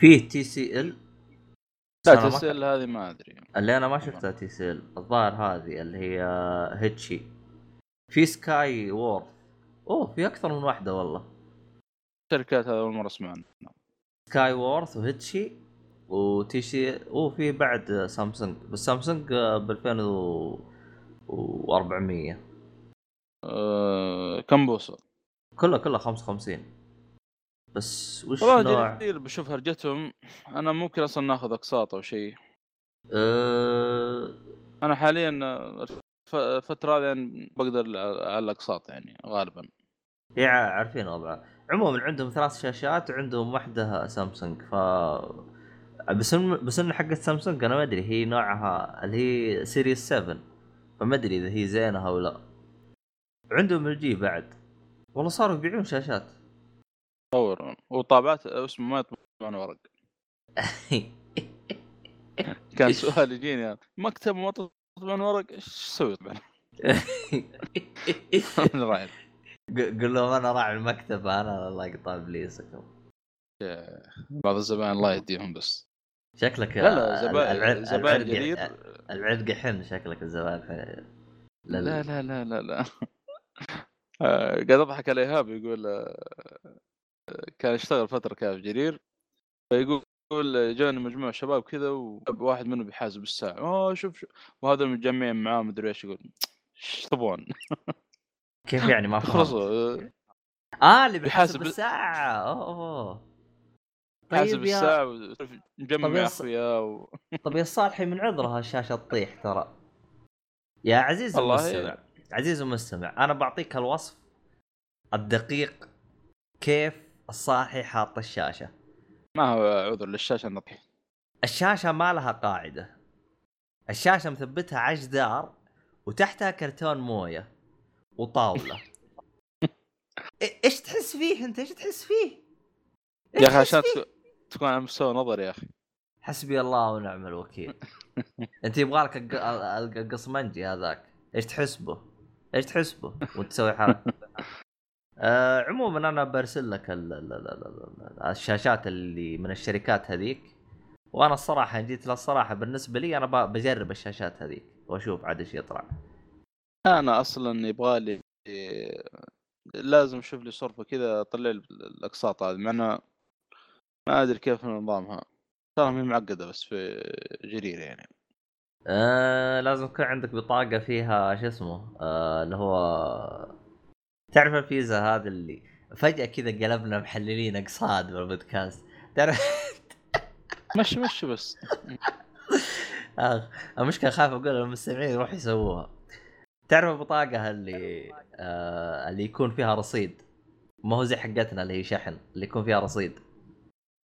في تي سي ال. لا تي سي ال هذه ما ادري اللي انا ما شفتها. تي سي ال الظاهر هذه اللي هي هيتشي. في سكاي وورد. اوه في اكثر من واحده والله. شركات هذا اول مره اسمعها. سكاي وورث وهيتشي وتيشي. وفي بعد سامسونج بس سامسونج ب ألفين وأربعمية. أه... كم بوصه؟ كلها كلها خمسة وخمسين. بس وش نوع كثير بشوف هرجتهم. انا ممكن اصلا ناخذ اقساط او شيء. أه... انا حاليا فتره يعني بقدر على الاقساط يعني غالبا. يا عارفين وضعه. عموما عندهم ثلاث شاشات وعندهم واحدة سامسونج. ف بس بس ان حقت سامسونج انا ما ادري هي نوعها اللي هي سيريس سبعة فما ادري اذا هي زينه او لا. عندهم الجي بعد والله صاروا يبيعون شاشات طور وطابعات اسمه ما يطبعون ورق. كان سؤال يجيني مكتب ما تطبعون ورق ايش سوي يطبعون؟ انا رايح قل له انا راعي المكتب انا الله يقطع ابليسك. بعض الزبائن الله يديهم بس شكلك. لا لا زبائن زبائن جديد العرق حن شكلك الزبائن. لا لا لا لا لا, لا. قاعد اضحك على ايهاب يقول كان يشتغل فتره كان في جرير فيقول جاني مجموعه شباب كذا وواحد منهم بيحاسب بالساعه. اوه شوف, شوف. وهذا متجمعين معاه مدري ايش يقول ايش طبون. كيف يعني ما فهمت؟ اه اللي بيحاسب بالساعه. اوه بيحاسب بالساعه ومجمع اخويا و... طب يا الصالحي من عذرها الشاشه تطيح ترى يا عزيز المستمع. عزيز المستمع انا بعطيك الوصف الدقيق كيف الصالحي حاط الشاشه. ما هو عذر للشاشه انها تطيح. الشاشه ما لها قاعده. الشاشه مثبتها عجدار وتحتها كرتون مويه وطاوله. ايش تحس فيه انت؟ ايش تحس فيه يا اخي عشان تكون على مستوى نظر يا اخي؟ حسبي الله ونعم الوكيل. انت يبغالك القصمنجي هذاك. ايش تحسبه؟ ايش تحسبه وتسوي حركه؟ آه عموما انا برسل لك الشاشات اللي من الشركات هذيك. وانا الصراحه جيت للصراحه بالنسبه لي انا بجرب الشاشات هذيك واشوف عاد ايش يطلع. انا اصلا يبغالي لازم اشوف لي صرفه كذا اطلع الاقساط هذه. مع انا ما ادري كيف نظامها ترى مي معقده بس في جرير يعني. آه لازم يكون عندك بطاقه فيها شو اسمه آه اللي هو تعرف الفيزا هذا اللي فجاه كذا قلبنا محللين اقساط بالبودكاست تعرف. مش مش بس آه المشكله خايف اقول للمستمعين يروح يسووها. تعرف البطاقة اللي آه اللي يكون فيها رصيد ما هو زي حقتنا اللي هي شحن اللي يكون فيها رصيد.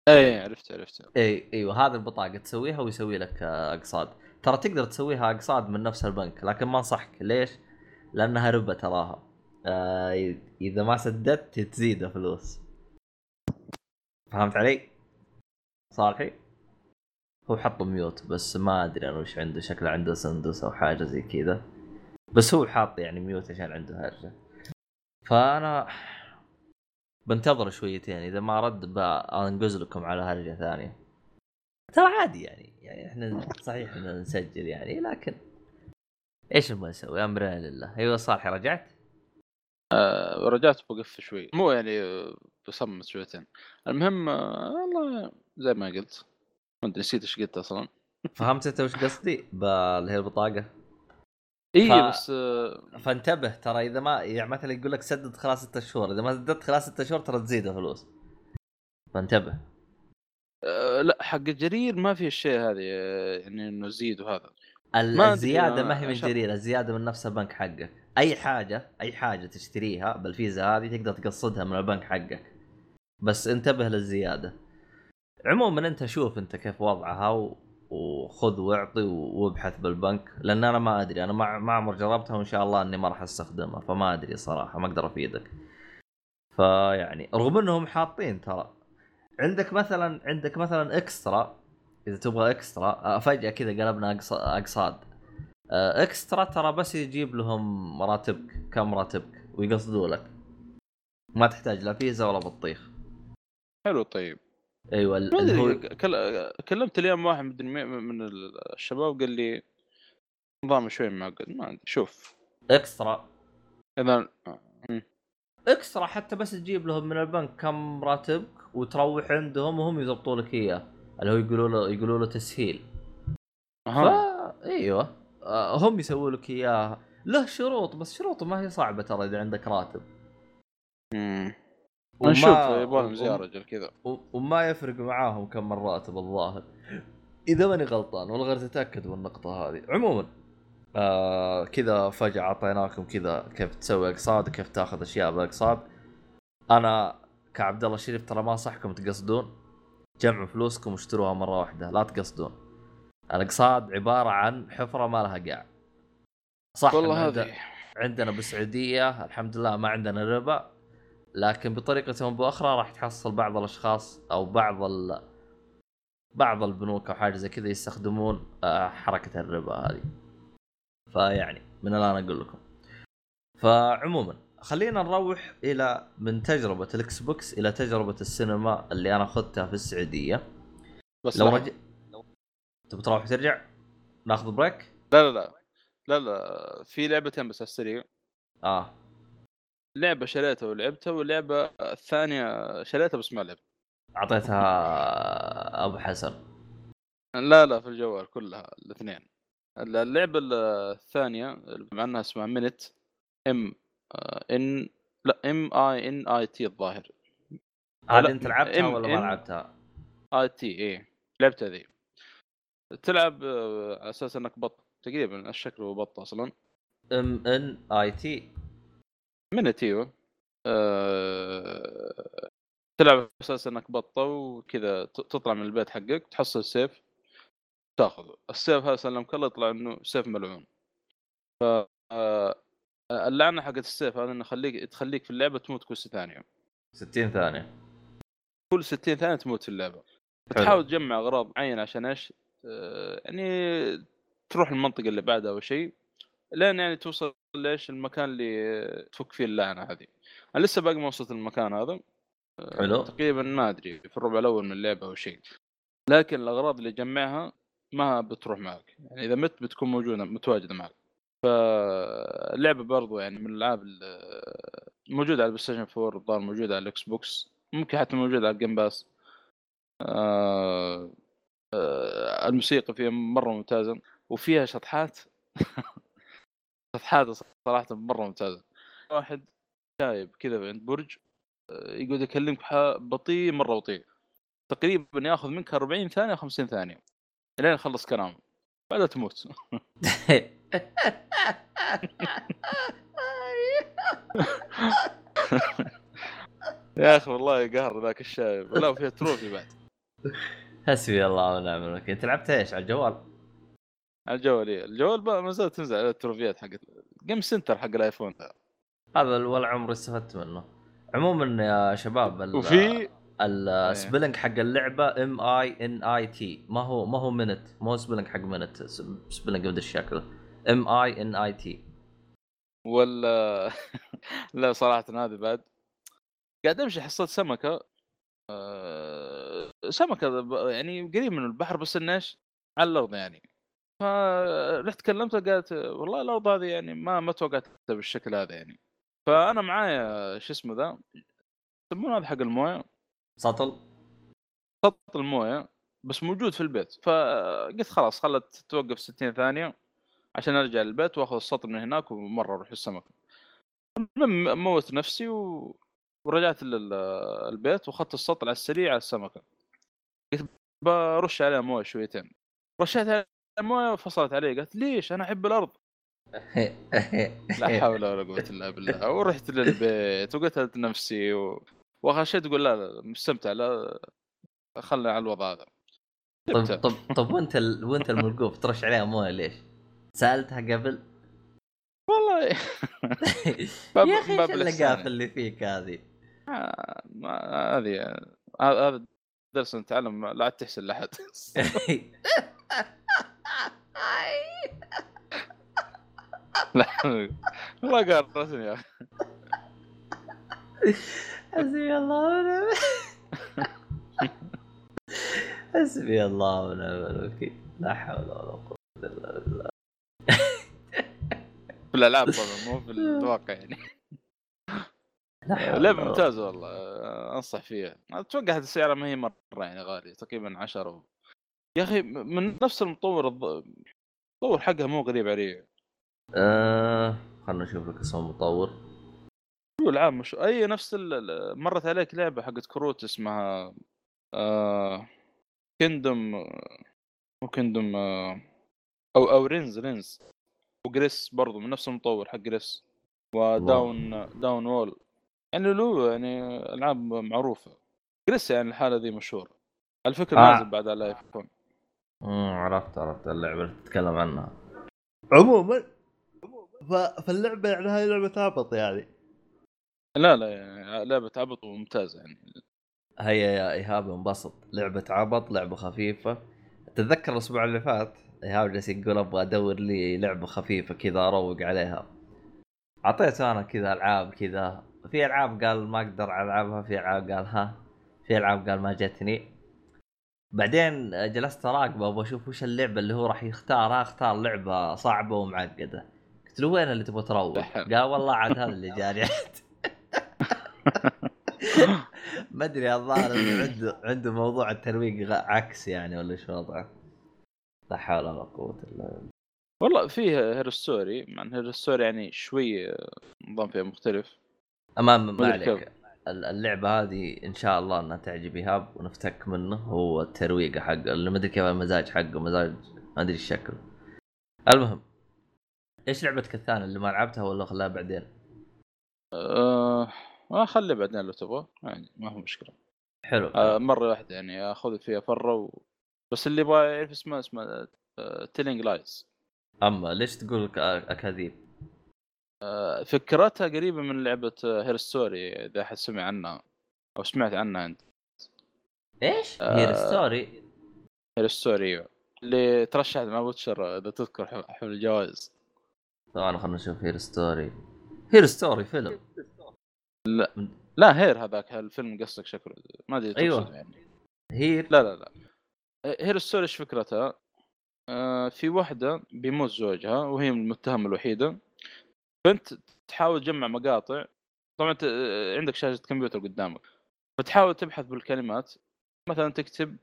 اي عرفت عرفت. اي ايوه هذه البطاقة تسويها ويسوي لك آه اقساط. ترى تقدر تسويها اقساط من نفس البنك لكن ما انصحك. ليش؟ لانها ربا تراها. آه اذا ما سددت تزيد فلوس. فهمت علي صالحي؟ هو حط ميوت بس ما ادري انا وش عنده. شكله عنده سندوس او حاجة زي كذا بس هو حاط يعني ميوت عشان عنده هرجة. فأنا بنتظر شويتين إذا ما رد بأنجز لكم على هرجة ثانية. ترى عادي يعني يعني إحنا صحيح إنه نسجل يعني لكن إيش ما نسوي أمرنا لله. أيوة صالحي رجعت؟ آه رجعت بقف شوي مو يعني بصمت شويتين. المهم آه والله زي ما قلت ما أدري نسيت إيش قلت أصلا. فهمت أنت وش قصدي بالهي البطاقة؟ ايه ف... بس فانتبه ترى اذا ما يعني مثلا يقول لك سدد خلال ستة شهور اذا ما سددت خلال ستة شهور ترى تزيد فلوس فانتبه. أه لا حق الجرير ما في الشيء هذه يعني انه يزيد وهذا ما الزياده ما هي من الجرير. الزياده من نفس البنك حقك. اي حاجه اي حاجه تشتريها بالفيزا هذه تقدر تقصدها من البنك حقك بس انتبه للزياده. عموما انت شوف انت كيف وضعها وخذ واعطي وابحث بالبنك، لان انا ما ادري، انا ما ما عمر جربتها وان شاء الله اني ما راح استخدمها، فما ادري صراحه ما اقدر افيدك. فيعني رغم انهم حاطين ترى عندك مثلا عندك مثلا اكسترا، اذا تبغى اكسترا فجاه كذا قلبنا اقصاد اكسترا ترى بس يجيب لهم راتبك كم راتبك ويقصدوا لك، ما تحتاج لا فيزا ولا بطيخ. حلو طيب. ايوه الهو... كل... كلمت اليوم واحد من الشباب قال لي نظام شوي معقد، ما ادري شوف اكسترا اذا اكسترا حتى بس تجيب لهم من البنك كم راتبك وتروح عندهم وهم يضبطوا لك اياه، اللي هو يقولوا له يقولوا له تسهيل. اها ف... ايوه هم يسووا لك اياه، له شروط بس شروطه ما هي صعبه ترى اذا عندك راتب. امم نشوف يبغون زياره رجل كذا وما يفرق معاهم كم راتب الظاهر اذا ماني غلطان، ولا غير تتاكد من النقطه هذه. عموما آه كذا فجاه اعطيناكم كذا كيف تسوي اقساط، كيف تاخذ اشياء باقساط. انا كعبد الله شريف ترى ما صحكم تقصدون، جمعوا فلوسكم واشتروها مره واحده، لا تقصدون. الاقساط عباره عن حفره ما لها قاع صح. والله هذه عندنا بالسعوديه الحمد لله ما عندنا ربا، لكن بطريقه او باخرى راح تحصل بعض الاشخاص او بعض ال... بعض البنوك او حاجه زي كذا يستخدمون حركه الربا هذه. فيعني من الان اقول لكم. فعموما خلينا نروح الى من تجربه الاكس بوكس الى تجربه السينما اللي انا اخذتها في السعوديه. بس لو رجع تبغى تروح ترجع ناخذ بريك؟ لا لا لا لا في لعبتين بس على السريع. اه لعبه شريتها ولعبتها، واللعبه الثانيه شريتها بس ما لعبت، اعطيتها ابو حسن. لا لا في الجوال كلها الاثنين. اللعبه الثانيه مع انها اسمها مينيت ام ان لا ام اي ان اي تي الظاهر. هل انت لعبتها ولا ما لعبتها؟ اي تي اي لعبتها ذي. تلعب على اساس انك بط تقريبا الشكل هو بط اصلا. ام ان اي تي منتيو أه... تلعب أساس أنك بطة وكذا، تطلع من البيت حقك تحصل سيف تأخذه، السيف هذا سلمك الله يطلع إنه سيف ملعون. فاللعنة حقت السيف هذا إنه خليك تخليك في اللعبة تموت كل ثانية، ستين ثانية كل ستين ثانية تموت في اللعبة. تحاول تجمع أغراض معينة عشان إيش أه... يعني تروح المنطقة اللي بعدها أو شيء، لأن يعني توصل ليش المكان اللي تفك فيه اللعنة هذه. أنا لسه باقي ما وصلت المكان هذا. حلو. تقريبا ما أدري في الربع الأول من اللعبة أو شيء، لكن الأغراض اللي جمعها ما بتروح معك، يعني إذا مت بتكون موجودة متواجدة معك. فاللعبة برضو يعني من الألعاب موجودة على البلايستيشن فور، الظاهر موجودة على الإكس بوكس، ممكن حتى موجودة على الجيم باس. آه... آه... الموسيقى فيها مرة ممتازة وفيها شطحات صفحات صراحة مرة ممتازة. واحد شايب كذا عند برج يقعد يكلمك بطيء مرة بطيء، تقريبا ياخذ منك أربعين ثانية خمسين ثانية لين يخلص كلامه، بعدها تموت. يا أخي والله قهر ذاك الشايب. لا وفيها تروفي بعد. حسبي الله ونعم الوكيل. أنت لعبت إيش على الجوال؟ الجوالية الجوال بقى ما زالت تنزل على التروفيات حقت جيم سنتر حق الايفون، هذا ولا عمري استفدت منه. عموما يا شباب ال وفي السبلنج حق اللعبة ام اي ان اي تي، ما هو ما هو منت، مو سبلنج حق منت، سبلنج بهذا الشكل ام اي ان اي تي ولا. لا صراحة هذه بعد قاعد امشي حصلت سمكة أه... سمكة يعني قريب من البحر بس الناش على الارض يعني. فرحت كلمتها قالت والله الأرض هذه يعني ما ما توقعتها بالشكل هذا يعني. فأنا معايا شو اسمه ذا يسمونه هذا حق المويه، سطل سطل المويه بس موجود في البيت. فقلت خلاص خلت توقف ستين ثانية عشان أرجع للبيت وأخذ السطل من هناك ومرة أروح السمك. المهم موت نفسي و... ورجعت للبيت وخدت السطل على السريع على السمكة، قلت برش عليها مويه شويتين، رشيتها ما فصلت علي قالت ليش أنا أحب الأرض. لا حول ولا قوة إلا بالله. ورحت للبيت وقتلت نفسي و... وخشيت أقول لا لا مستمتع، لا خلنا على الوضع هذا. طب طب طب وانت ال... وانت الموقوف ترش عليها مويه ليش؟ سالتها قبل؟ والله يا اخي ايش اللقافه اللي فيك هذه؟ هذه هذا درس نتعلم لا تحسن لحد. لا والله قرصني يا اخي. حسبي الله ونعم حسبي الله ونعم الوكيل. لا حول ولا قوة الا بالله. في الألعاب طبعا مو في الواقع يعني. لعبة ممتازة والله أنصح فيها. أتوقع هذه السيارة ما هي مرة يعني غالية تقريبا عشرة و... يا أخي من نفس المطور المطور حقها مو غريب عليه. آه خلنا نشوف لك اسم المطور. شو العام مش أي نفس ال مرت عليك لعبة حقت كروت اسمها آه... كندم مو كندم آه... أو أو رينز رينز وجريس برضو من نفس المطور حق جريس وداون واو. داون وول يعني له يعني ألعاب معروفة. جريس يعني الحالة ذي مشهورة الفكرة آه. نازل بعد على ايفون. امم عرفت عرفت اللعبة اللي تتكلم عنها. عموما فاللعبة يعني هاي لعبة عبط يعني. لا لا يعني لعبة عبط وممتازة يعني. هيا يا إيهاب انبسط. لعبة عبط لعبة خفيفة. تتذكر الأسبوع اللي فات إيهاب جالس يقول أبغى أدور لي لعبة خفيفة كذا أروق عليها. عطيته أنا كذا ألعاب كذا. في ألعاب قال ما أقدر ألعبها، في ألعاب قال ها، في ألعاب قال ما جتني. بعدين جلست أراقبه وأبغى أشوف وش اللعبة اللي هو راح يختارها. اختار لعبة صعبة ومعقدة. قلت له وين اللي تبغى تروح؟ قال والله عاد هذا اللي جاري. ما أدري الظاهر إنه عنده عنده موضوع الترويج عكس يعني ولا شو وضعه. لا حول ولا قوة إلا بالله. والله فيه هيرستوري مع هيرستوري يعني شوي نظام فيها مختلف. أمام ما عليك اللعبة هذه إن شاء الله أنها تعجب إيهاب ونفتك منه. هو الترويج حق اللي ما أدري كيف المزاج حقه مزاج ما أدري الشكل. المهم إيش لعبتك الثانية اللي ما لعبتها ولا خلاها بعدين؟ أه ما خلي بعدين لو تبغى يعني ما هو مشكلة. حلو أه مرة واحدة يعني أخذ فيها فرة و... بس اللي يبغى يعرف اسمه اسمه تيلينج لايز. أما ليش تقول أكاذيب؟ فكرتها قريبة من لعبة هيرستوري إذا حد سمع عنها أو سمعت عنها أنت. إيش؟ هيرستوري هيرستوري اللي ترشحت مع ويتشر إذا تذكر حول الجوائز. طبعا خلنا نشوف هيرستوري. هيرستوري فيلم؟ لا لا هير هذاك هالفيلم قصدك شكله ما أدري. أيوة يعني. هير لا لا لا هيرستوري إيش فكرتها؟ آه في واحدة بيموت زوجها وهي المتهمة الوحيدة. فأنت تحاول تجمع مقاطع. طبعا عندك شاشة كمبيوتر قدامك فتحاول تبحث بالكلمات. مثلا تكتب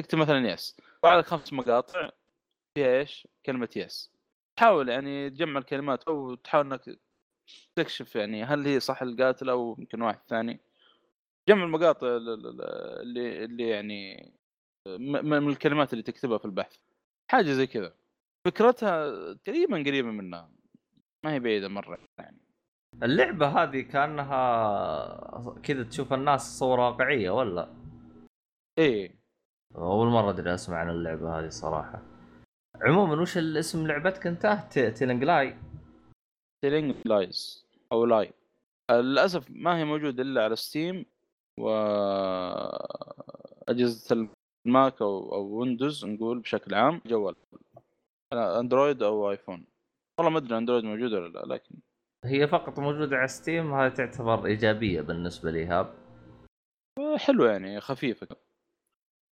تكتب مثلا يس وعندك خمس مقاطع فيها إيش كلمة يس. تحاول يعني تجمع الكلمات أو تحاول إنك تكشف يعني هل هي صح القاتل أو يمكن واحد ثاني. جمع المقاطع اللي اللي يعني من الكلمات اللي تكتبها في البحث حاجة زي كذا. فكرتها قريبا قريبا منها ما هي بعيدة مرة يعني. اللعبة هذه كأنها كذا تشوف الناس صورة واقعية ولا؟ إيه أول مرة أدري أسمع عن اللعبة هذه صراحة. عموما وش الاسم لعبتك أنت؟ تيلينج لاي تيلينج لايز أو لاي. للأسف ما هي موجودة إلا على ستيم وأجهزة ماك أو أو ويندوز نقول بشكل عام جوال. أنا أندرويد أو آيفون. والله ما أدري أندرويد موجودة ولا لا لكن هي فقط موجودة على ستيم. هاي تعتبر إيجابية بالنسبة لإيهاب. حلو يعني خفيفة.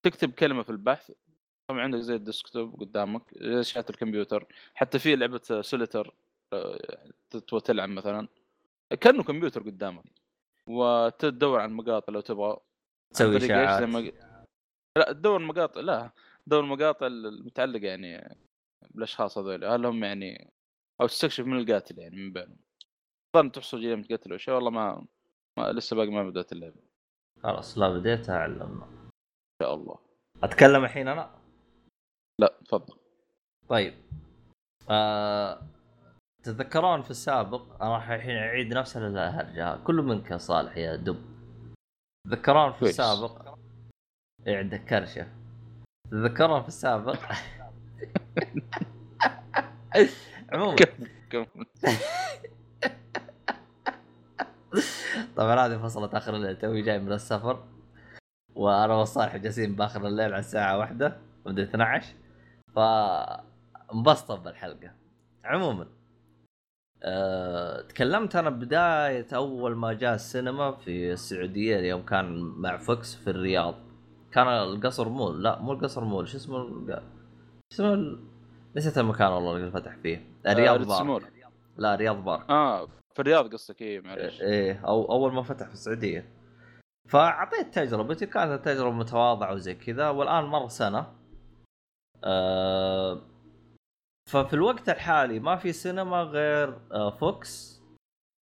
تكتب كلمة في البحث طبعا عندك زي الديسكتوب قدامك زي شاشة الكمبيوتر. حتى في لعبة سوليتر تتلعب مثلا كأنه كمبيوتر قدامك وتدور عن مقاطع لو تبغى تسوي شعار. لا دور مقاطع لا دور مقاطع المتعلقة يعني بالأشخاص هذول هل هم يعني أو تستكشف من القاتل يعني من بينهم. طبعا تحصل جريمة قتل أو شيء. والله ما, ما لسه باقي ما بدأت اللعبة. خلاص لا بديتها علمنا إن شاء الله. أتكلم الحين أنا؟ لا تفضل. طيب أه... تتذكرون في السابق أنا راح الحين أعيد نفس الهرجة كل منك صالح يا دب. تذكرون في السابق عندك كرشة ذكرها في السابق. عموما طبعا هذه فصلت آخر الليل، توي جاي من السفر وأنا والصالح جالسين بآخر الليل على الساعة واحدة مدة اثنا عشر، فانبسطت بالحلقة. عموما أه... تكلمت أنا بداية أول ما جاء السينما في السعودية يوم كان مع فوكس في الرياض، كان القصر مول، لا مو القصر مول، شو اسمه الق... شو اسمه نسيت المكان والله اللي فتح فيه الرياض بارك. لا رياض بارك اه في الرياض قصتك ايه معلش ايه او اول ما فتح في السعوديه، فاعطيت تجربتي كانت تجربه متواضعه وزي كذا. والان مر سنه أه ففي الوقت الحالي ما في سينما غير فوكس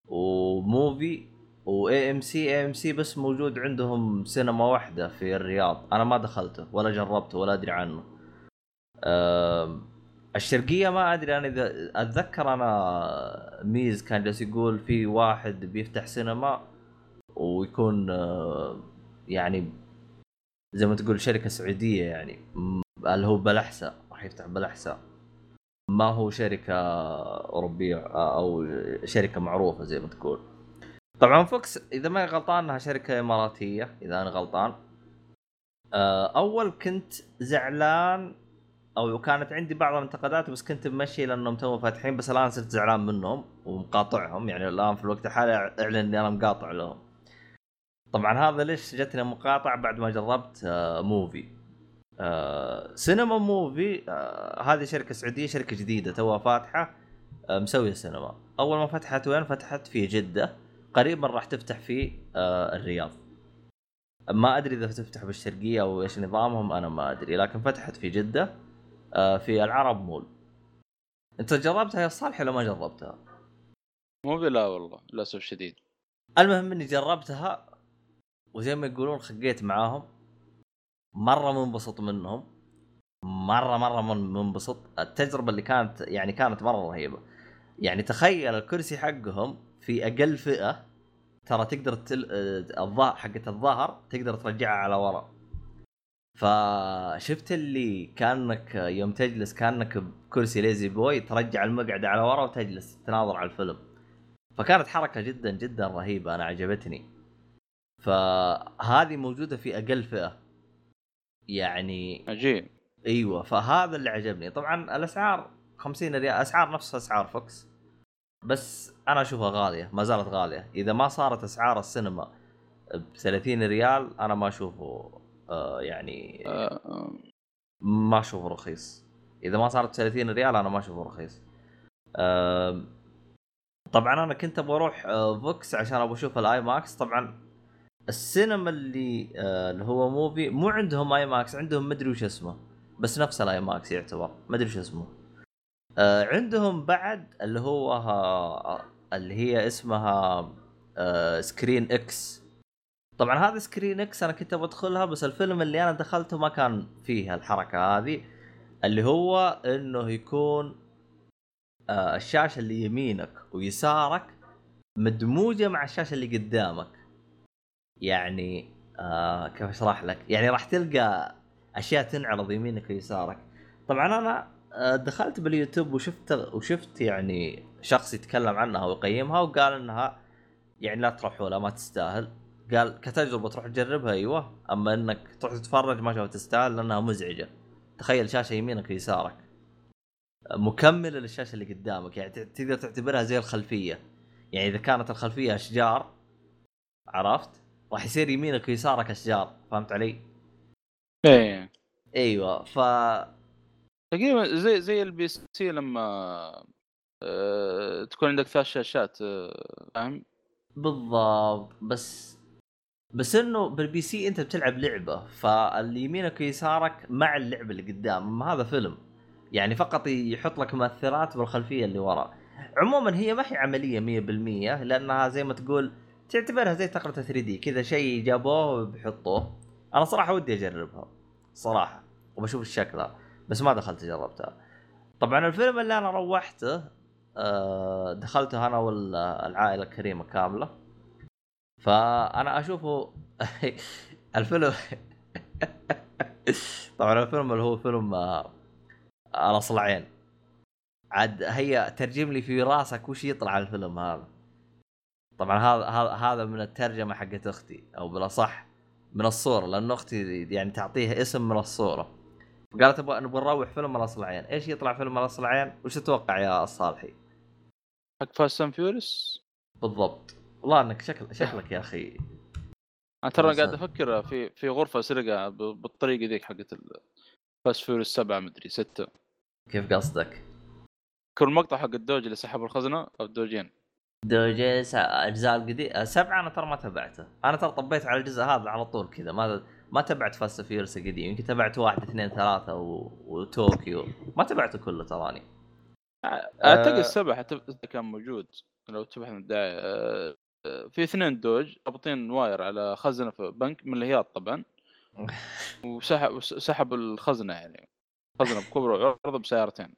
وموفي واي ام سي. اي ام سي بس موجود عندهم سينما واحده في الرياض، انا ما دخلته ولا جربته ولا ادري عنه. أه الشرقية ما أدري أنا، إذا أتذكر أنا ميز كان جالس يقول في واحد بيفتح سينما ويكون يعني زي ما تقول شركة سعودية، يعني اللي هو بلحسة راح يفتح بلحسة، ما هو شركة أوروبية أو شركة معروفة زي ما تقول. طبعا فوكس إذا ما غلطان أنها شركة إماراتية إذا أنا غلطان. أول كنت زعلان أو كانت عندي بعض الانتقادات بس كنت ماشي لأنهم توه فاتحين، بس الآن صرت زعلان منهم ومقاطعهم، يعني الآن في الوقت الحالي أعلن إني أنا مقاطع لهم. طبعا هذا ليش جتني مقاطع بعد ما جربت آه موفي آه سينما موفي آه هذه شركة سعودية، شركة جديدة توه فاتحة آه مسوية سينما. أول ما فتحت وين فتحت في جدة، قريبا راح تفتح في آه الرياض، ما أدري إذا تفتح بالشرقية أو إيش نظامهم أنا ما أدري، لكن فتحت في جدة في العرب مول. انت جربتها يا صالح ولا ما جربتها؟ مو بلا والله للاسف شديد. المهم اني جربتها وزي ما يقولون خقيت معاهم، مره منبسط منهم، مره مره منبسط. التجربه اللي كانت يعني كانت مره رهيبه، يعني تخيل الكرسي حقهم في اقل فئه ترى تقدر تل... الظهر حقت الظهر تقدر ترجعها على وراء، فشفت اللي كانك يوم تجلس كانك بكرسي ليزي بوي ترجع المقعد على ورا وتجلس تناظر على الفيلم، فكانت حركة جدا جدا رهيبة أنا عجبتني. فهذه موجودة في أقل فئة يعني عجيب. أيوة فهذا اللي عجبني. طبعا الأسعار خمسين ريال، أسعار نفس أسعار فوكس بس أنا أشوفها غالية، ما زالت غالية. إذا ما صارت أسعار السينما بثلاثين ريال أنا ما أشوفه يعني ما أشوفه رخيص. إذا ما صارت ثلاثين ريال أنا ما أشوفه رخيص. طبعا أنا كنت أبغى أروح فوكس عشان أبغى أشوف الآي ماكس. طبعا السينما اللي اللي هو موفي مو عندهم آي ماكس، عندهم مدري وش اسمه بس نفس الآي ماكس يعتبر، مدري وش اسمه. عندهم بعد اللي هو اللي هي اسمها سكرين إكس. طبعا هذا سكرين اكس انا كنت بدخلها بس الفيلم اللي انا دخلته ما كان فيها الحركه هذه، اللي هو انه يكون آه الشاشه اللي يمينك ويسارك مدموجه مع الشاشه اللي قدامك، يعني آه كيف اشرح لك، يعني راح تلقى اشياء تنعرض يمينك ويسارك. طبعا انا آه دخلت باليوتيوب وشفت وشفت يعني شخص يتكلم عنها ويقيمها وقال انها يعني لا تروحوا لها ما تستاهل، قال كتجربة تروح تجربها ايوه، اما انك تروح تتفرج ما شاء الله تستاهل لانها مزعجة. تخيل شاشة يمينك ويسارك مكملة للشاشة اللي قدامك، يعني تقدر تعتبرها زي الخلفية، يعني اذا كانت الخلفية اشجار عرفت راح يصير يمينك ويسارك اشجار، فهمت علي؟ ايه ايوه. ف تقريبا زي زي البي سي لما أه... تكون عندك ثلاث شاشات فاهم بالضبط، بس بس انه بالبي سي انت بتلعب لعبه فاللي يمينك ويسارك مع اللعبه اللي قدام، هذا فيلم يعني فقط يحط لك مؤثرات بالخلفيه اللي وراء. عموما هي ما هي عمليه مية بالمية لانها زي ما تقول تعتبرها زي تقنيه ثري دي كذا، شيء جابوه وبيحطوه. انا صراحه ودي اجربها صراحه وبشوف شكلها بس ما دخلت جربتها. طبعا الفيلم اللي انا روحته دخلته انا والعائله الكريمه كامله، فانا اشوفه الفيلم طبعا الفيلم اللي هو فيلم على صلعين عاد، هيا ترجم لي في راسك وش يطلع الفيلم هذا. طبعا هذا هذا من الترجمه حقت اختي، او بالاصح من الصوره، لان اختي يعني تعطيها اسم من الصوره، فقالت ابغى نبغى نروح فيلم على صلعين. ايش يطلع فيلم على صلعين؟ وش تتوقع يا الصالحي؟ حق فاست اند فيوريس بالضبط. والله انك شكل شكلك يا اخي، انا ترى قاعد افكر في في غرفه سرقه بالطريقه ذيك حقت فاست فيوريس سبعة مدري ستة. كيف قصدك؟ كل مقطع حق الدوج اللي سحب الخزنه او الدوجين دوجين اجزاء القديم سبعة. انا ترى ما تبعته، انا ترى طبيت على الجزء هذا على طول كذا، ما ما تبعت فاست فيوريس القديم، يمكن تبعت واحد اثنين ثلاثة و... وتوكيو، ما تبعته كله تراني. اعتقد أه... السبعة حتى كان موجود لو تبحث عن الداعي. أه... في اثنين دوج رابطين واير على خزنه في بنك من الهياط طبعا، وسحب سحب الخزنه يعني خزنه بكبره وعرضه بسيارتين.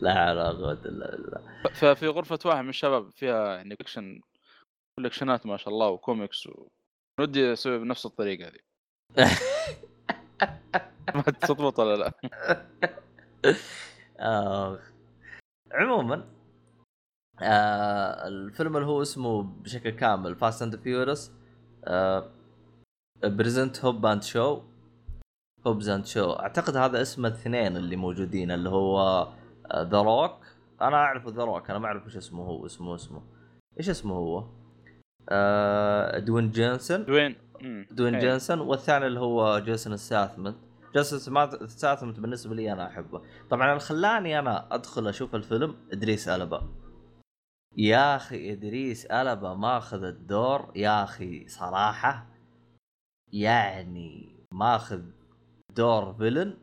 لا لا قوه الا بالله. ففي غرفه واحد من الشباب فيها يعني كولكشن كولكشنات ما شاء الله وكوميكس، ودي اسوي بنفس الطريقه هذه. ما تضبط ولا لا؟ اخ عموما آه الفيلم اللي هو اسمه بشكل كامل فاست اند فيوريوس بريزنت هوب اند شو، هوبز اند شو اعتقد هذا اسم الاثنين اللي موجودين، اللي هو ذا روك. انا اعرف ذا روك، انا ما اعرف ايش اسمه هو، اسمه اسمه ايش اسمه هو آه دوين جونسون، دوين دوين جونسون، والثاني اللي هو جيسون ستاثام. جيسون ستاثام بالنسبه لي انا احبه. طبعا اللي خلاني انا ادخل اشوف الفيلم ادريس ألبا. يا اخي ادريس ألبا ماخذ الدور يا اخي صراحه، يعني ماخذ دور فيلن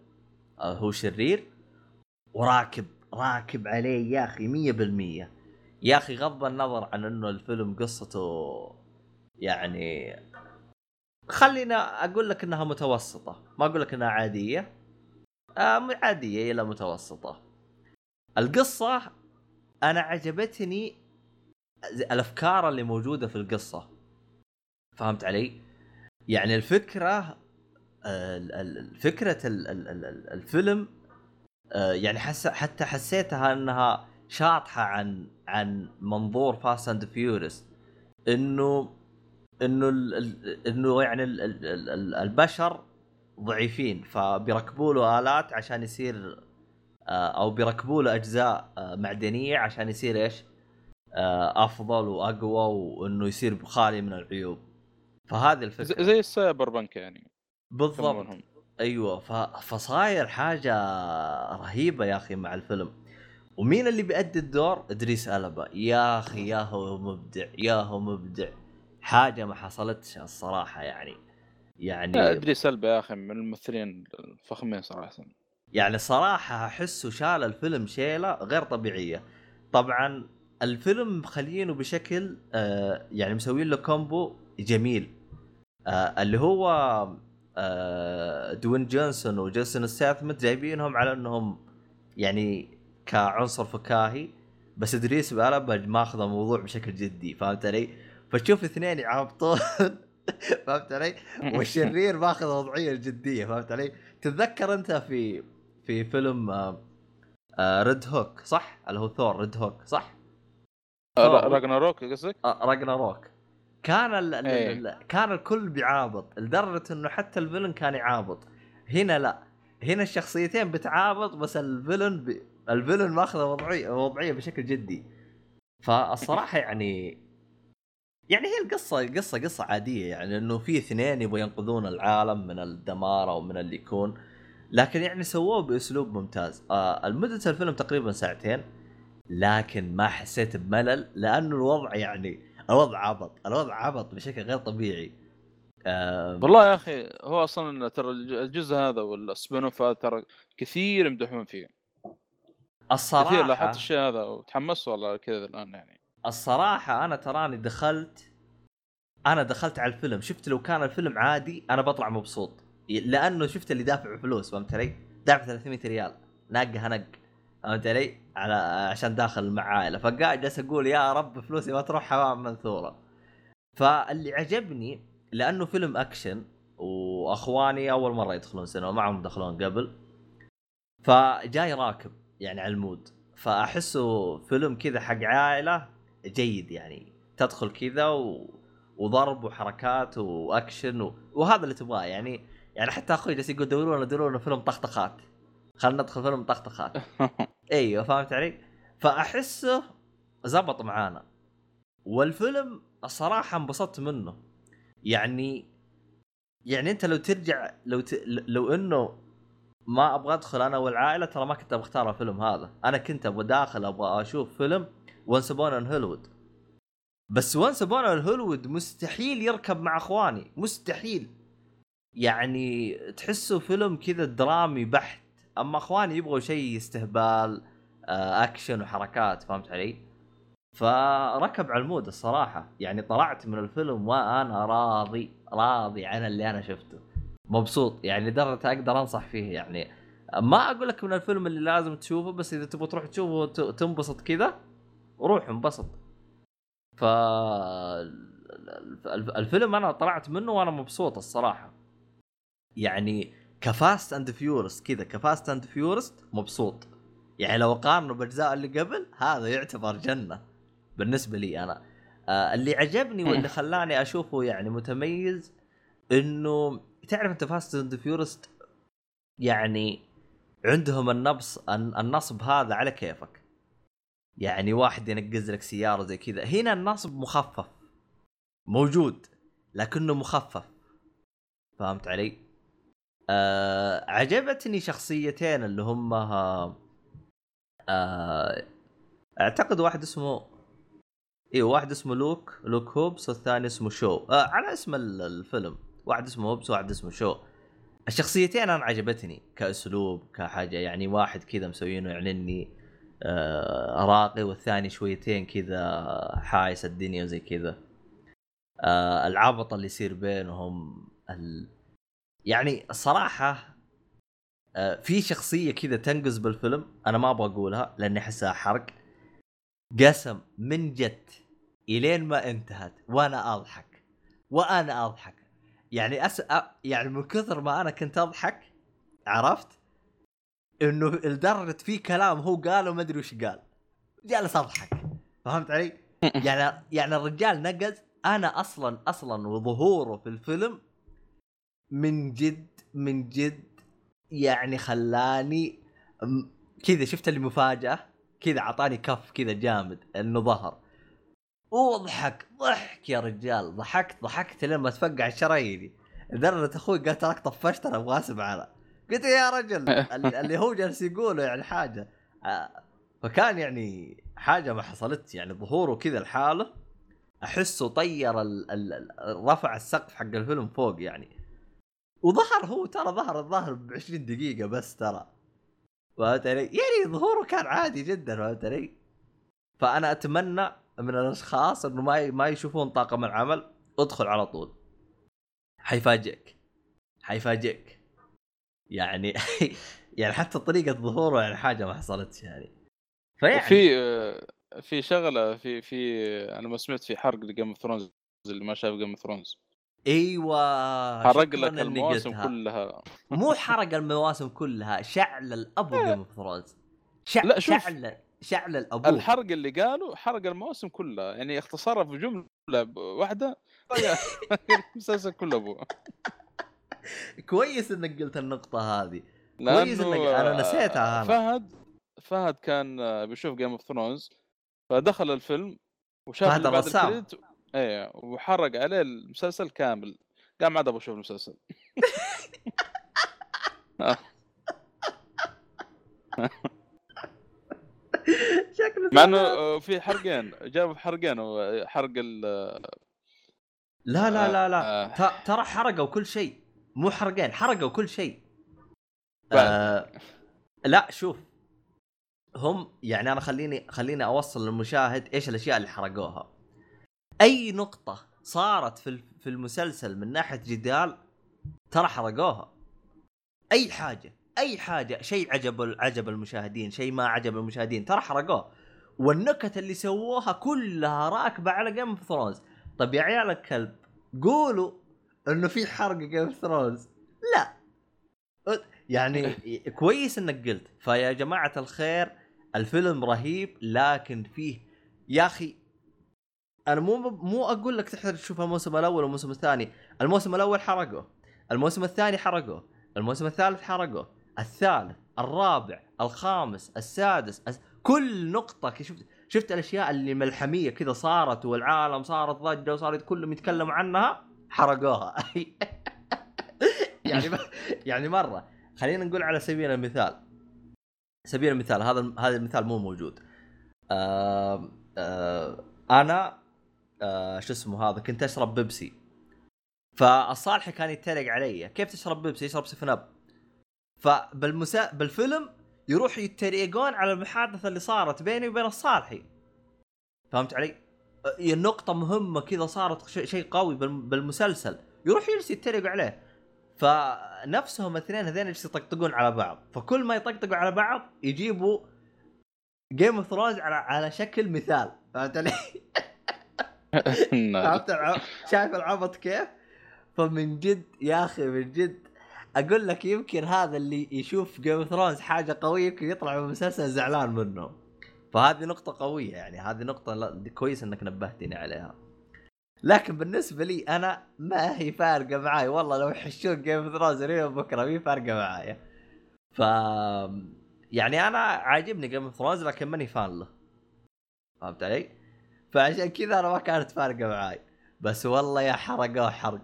هو شرير وراكب راكب عليه يا اخي مية بالمية يا اخي، غض النظر عن انه الفيلم قصته يعني خلينا اقول لك انها متوسطه، ما اقول لك انها عاديه، آه عاديه الى متوسطه. القصه انا عجبتني الافكار اللي موجوده في القصه، فهمت علي؟ يعني الفكره الفكره الفيلم يعني حتى حسيتها انها شاطحه عن عن منظور فاست اند فيوريس، انه انه انه يعني البشر ضعيفين فبيركبوا له آلات عشان يصير، او بيركبوا له اجزاء معدنيه عشان يصير ايش افضل واقوى، وانه يصير خالي من العيوب. فهذه الفكره زي السايبر بنك يعني بالضبط. ايوه، فصاير حاجه رهيبه يا اخي مع الفيلم. ومين اللي بيأدي الدور؟ ادريس ألبا يا اخي، يا هو مبدع، يا هو مبدع، حاجه ما حصلتش الصراحه يعني. يعني ادريس ألبا يا اخي من الممثلين الفخمين صراحه، يعني صراحة أحسه شال الفيلم شيلة غير طبيعية. طبعا الفيلم خلينه بشكل آه يعني مسوين له كومبو جميل، آه اللي هو آه دوين جونسون وجيسون ستاثام جايبينهم على أنهم يعني كعنصر فكاهي، بس إدريس ألبا ماخذ الموضوع بشكل جدي، فهمت علي؟ فتشوف اثنين يعبطون فهمت علي؟ والشرير ماخذ وضعية جدية، فهمت علي؟ تتذكر أنت في في فيلم ريد هوك صح؟ اللي هو ثور ريد هوك صح؟ راغناروك قصدك؟ راغناروك كان ال ال كان الكل بيعابط لدرجة انه حتى الفيلن كان يعابط. هنا لا، هنا الشخصيتين بتعابط بس الفيلن ب... الفيلن ماخذ وضعية وضعية بشكل جدي. فالصراحة يعني يعني هي القصة القصة قصة عادية، يعني انه في اثنين يبغوا ينقذون العالم من الدمار او من اللي يكون، لكن يعني سووه بأسلوب ممتاز. آه المدة الفيلم تقريبا ساعتين، لكن ما حسيت بملل لأنه الوضع يعني الوضع عبط الوضع عبط بشكل غير طبيعي. آه والله يا أخي هو أصلا ترى الجزء هذا والسبين اوف هذا ترى كثير مدحون فيه الصراحة، كثير لاحظت الشيء هذا وتحمس والله كذا الآن يعني. الصراحة أنا تراني دخلت أنا دخلت على الفيلم، شفت لو كان الفيلم عادي أنا بطلع مبسوط، لأنه شفت اللي دافع فلوس، فهمت علي؟ دافع ثلاثمية ريال ناقها نق، فهمت علي؟ على عشان داخل مع عائلة، فقاعد جالس أقول يا رب فلوسي ما تروح حمام منثورة. فاللي عجبني لأنه فيلم أكشن، واخواني اول مره يدخلون سينما معهم دخلون قبل، فجاي راكب يعني على المود، فاحسه فيلم كذا حق عائله جيد يعني، تدخل كذا و... وضرب وحركات واكشن و... وهذا اللي تبغاه يعني. يعني حتى اخوي جالس يقول دوروا لنا دوروا لنا فيلم طخطخات، خلنا ندخل فيلم طخطخات. ايوه فهمت علي، فاحسه زبط معانا والفيلم الصراحه انبسطت منه يعني. يعني انت لو ترجع لو ت... لو انه ما ابغى ادخل انا والعائله ترى ما كنت بختار الفيلم هذا. انا كنت ابغى داخل ابغى اشوف فيلم وانس ابون ان هوليوود، بس وانس ابون ان هوليوود مستحيل يركب مع اخواني، مستحيل يعني. تحسه فيلم كذا درامي بحت، اما اخواني يبغوا شيء استهبال اكشن وحركات، فهمت علي؟ فركب على المود الصراحه يعني. طلعت من الفيلم وانا راضي راضي عن اللي انا شفته، مبسوط يعني لدرجه اقدر انصح فيه يعني. ما اقول لك من الفيلم اللي لازم تشوفه، بس اذا تبغى تروح تشوفه تنبسط كذا روح انبسط. ف الفيلم انا طلعت منه وانا مبسوط الصراحه يعني. كفاست اند فيورس كذا، كفاست اند فيورس مبسوط يعني. لو قارنوا باجزاء اللي قبل هذا يعتبر جنه بالنسبه لي انا. اللي عجبني واللي خلاني اشوفه يعني متميز انه تعرف انت فاست اند فيورس يعني عندهم النبص النصب هذا على كيفك يعني، واحد ينقز لك سياره زي كذا. هنا النصب مخفف موجود لكنه مخفف، فهمت علي؟ أه عجبتني شخصيتين اللي هم أه اعتقد واحد اسمه ايه واحد اسمه لوك لوك هوبس والثاني اسمه شو، أه على اسم الفيلم، واحد اسمه هوبس واحد اسمه شو. الشخصيتين انا عجبتني كاسلوب كحاجه يعني، واحد كذا مسوينه يعني اني آه راقي، والثاني شويتين كذا حايس الدنيا وزي كذا. آه العبط اللي يصير بينهم ال... يعني الصراحه آه في شخصيه كذا تنقز بالفيلم انا ما ابغى اقولها لاني احسها حرق، قسم من جد الين ما انتهت وانا اضحك وانا اضحك يعني. أس... يعني من كثر ما أنا كنت أضحك عرفت إنه الدرت فيه كلام هو قاله ما أدري وش قال، جالس أضحك، فهمت علي؟ يعني يعني الرجال نقز. أنا أصلاً أصلاً وظهوره في الفيلم من جد من جد يعني خلاني كذا، شفت اللي مفاجأة كذا، عطاني كف كذا جامد إنه ظهر، وضحك ضحك يا رجال، ضحكت ضحكت لما تفقع شراييني. درت اخوي قال تراك طفشت، انا ابغى اسمع انا، قلت يا رجل اللي هو جالس يقوله يعني حاجه. فكان يعني حاجه ما حصلت يعني، ظهوره كذا الحاله احسه طير ال ال رفع السقف حق الفيلم فوق يعني. وظهر هو ترى ظهر الظاهر ب عشرين دقيقه بس ترى، فهمت علي؟ يعني ظهوره كان عادي جدا، فهمت علي؟ فانا اتمنى من الاشخاص انه ما ما يشوفون طاقم العمل، ادخل على طول حيفاجئك حيفاجئك يعني. يعني حتى طريقه ظهوره يعني حاجه ما حصلتش يعني. فيعني في في شغله في في انا ما سمعت في حرق لجيم اوف ثرونز، اللي ما شاف جيم اوف ثرونز ايوه حرق لك المواسم كلها. مو حرق المواسم كلها، شعل الابو جيم اوف ثرونز، شعل شعل شعل الأبو. الحرق اللي قالوا حرق الموسم كله يعني، اختصاره في جملة واحدة المسلسل كله أبو. كويس إنك قلت النقطة هذه، كويس إنك أنا نسيتها. أنا فهد فهد كان بيشوف جيم اوف ثرونز فدخل الفيلم وشاف اللي بعد الكريدت إيه، وحرق عليه المسلسل كامل، قام عاد أبو شوف المسلسل. مع انه في حرقين، جابوا حرقين وحرق ال لا لا لا لا ترى حرقوا كل شيء، مو حرقين حرقوا كل شيء. آه لا شوف هم يعني، انا خليني خليني اوصل للمشاهد ايش الاشياء اللي حرقوها. اي نقطة صارت في في المسلسل من ناحية جدال ترى حرقوها، اي حاجة اي حاجه شيء عجب عجب المشاهدين، شيء ما عجب المشاهدين ترى حرقوه. والنكت اللي سووها كلها راكبه على جيم اوف ثرونز. طب يا عيال الكلب قولوا انه في حرق جيم اوف ثرونز. لا يعني كويس انك قلت. فيا جماعة الخير الفيلم رهيب لكن فيه يا اخي انا مو مو اقول لك تحتاج تشوفها الموسم الاول والموسم الثاني. الموسم الاول حرقه، الموسم الثاني حرقه، الموسم الثالث حرقه، الثالث، الرابع، الخامس، السادس، أس... كل نقطة شفت شفت الاشياء اللي ملحمية كذا صارت والعالم صارت ضجة وصارت كلهم يتكلموا عنها حرقوها. يعني ب... يعني مرة خلينا نقول على سبيل المثال سبيل المثال هذا هذا المثال مو موجود. آه... آه... انا آه... شو اسمه هذا كنت اشرب بيبسي، فالصالح كان يتريق علي كيف تشرب بيبسي، يشرب سفناب. فبالمسا... بالفيلم يروح يتريقون على المحادثة اللي صارت بيني وبين الصالحي، فهمت علي؟ النقطة مهمة كذا صارت شيء شي قوي بالمسلسل يروح يجلس يتريق عليه. فنفسهم الاثنين هذين يجلسوا يطقطقون على بعض، فكل ما يطقطقوا على بعض يجيبوا جيم اوف ثرونز على... على شكل مثال، فهمت علي؟ فهمت العب... شايف العبط كيف؟ فمن جد يا أخي من جد اقول لك يمكن هذا اللي يشوف جيم اوف ثرونز حاجه قويه يمكن يطلع من مسلسل زعلان منه. فهذه نقطه قويه، يعني هذه نقطه كويس انك نبهتني عليها. لكن بالنسبه لي انا ما هي فارقه معاي والله، لو يحشون جيم اوف ثرونز اليوم بكره ما فارقه معايا. ف يعني انا عاجبني جيم اوف ثرونز لكن ماني فان له، فهمت علي؟ فعشان كذا انا ما كانت فارقه معاي. بس والله يا حرقه حرق،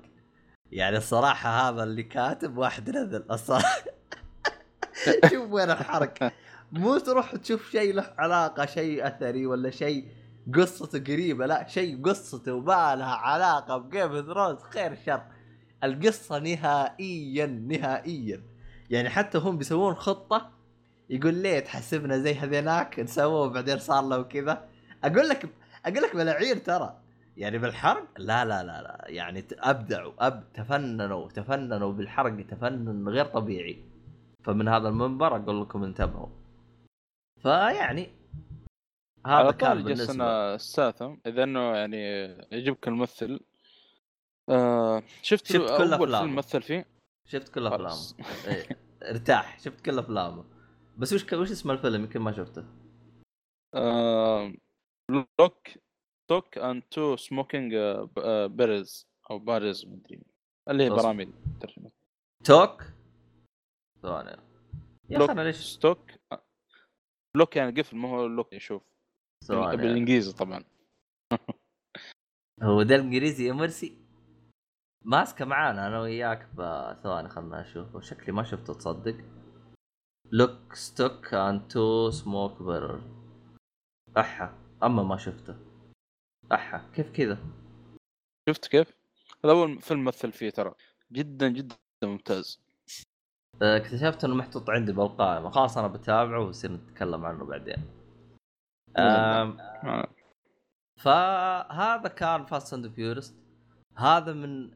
يعني الصراحة هذا اللي كاتب واحد نذل الصراحة. شوف وين الحركة، مو تروح تشوف شيء له علاقة، شيء أثري ولا شيء قصته قريبة، لا شيء قصته وما لها علاقة بجيم اوف ثرونز خير شر القصة نهائيا نهائيا. يعني حتى هم بيسوون خطة يقول ليه تحسبنا زي هذيناك نسووه بعدين صار له وكذا. أقول لك أقول لك ملاعير ترى، يعني بالحرق لا لا لا لا يعني أبدعوا أب تفننوا تفننوا بالحرق تفنن غير طبيعي. فمن هذا المنبر أقول لكم انتبهوا. فيعني هذا كان جلسنا الساتم إذا إنه يعني يجيبك الممثل. آه شفت, شفت كل أفلامه الممثل فيه، شفت كل أفلامه إيه. ارتاح شفت كل أفلامه. بس وش وش اسم الفيلم يمكن ما شفته؟ آه لوك توك أند تو سموكينج بارز أو بارز مدري اللي هي براميل ترجمة توك ثانية لوك ليش توك لوك يعني قفل ما هو لوك يشوف بالإنجليزي طبعا. هو ده الإنجليزي إمرسي ماسكة معانا أنا وياك بثواني خلنا نشوف وشكلي ما شفته تصدق. لوك توك أند تو سموك بارز أحا أما ما شفته أحا كيف كذا. شفت كيف هذا أول فيلم مثل فيه ترى جدا جدا ممتاز. اكتشفت أنه محطوط عندي بالقائمة خلاص أنا بتابعه وصير نتكلم عنه بعدين. فهذا كان فاست أند فيورست. هذا من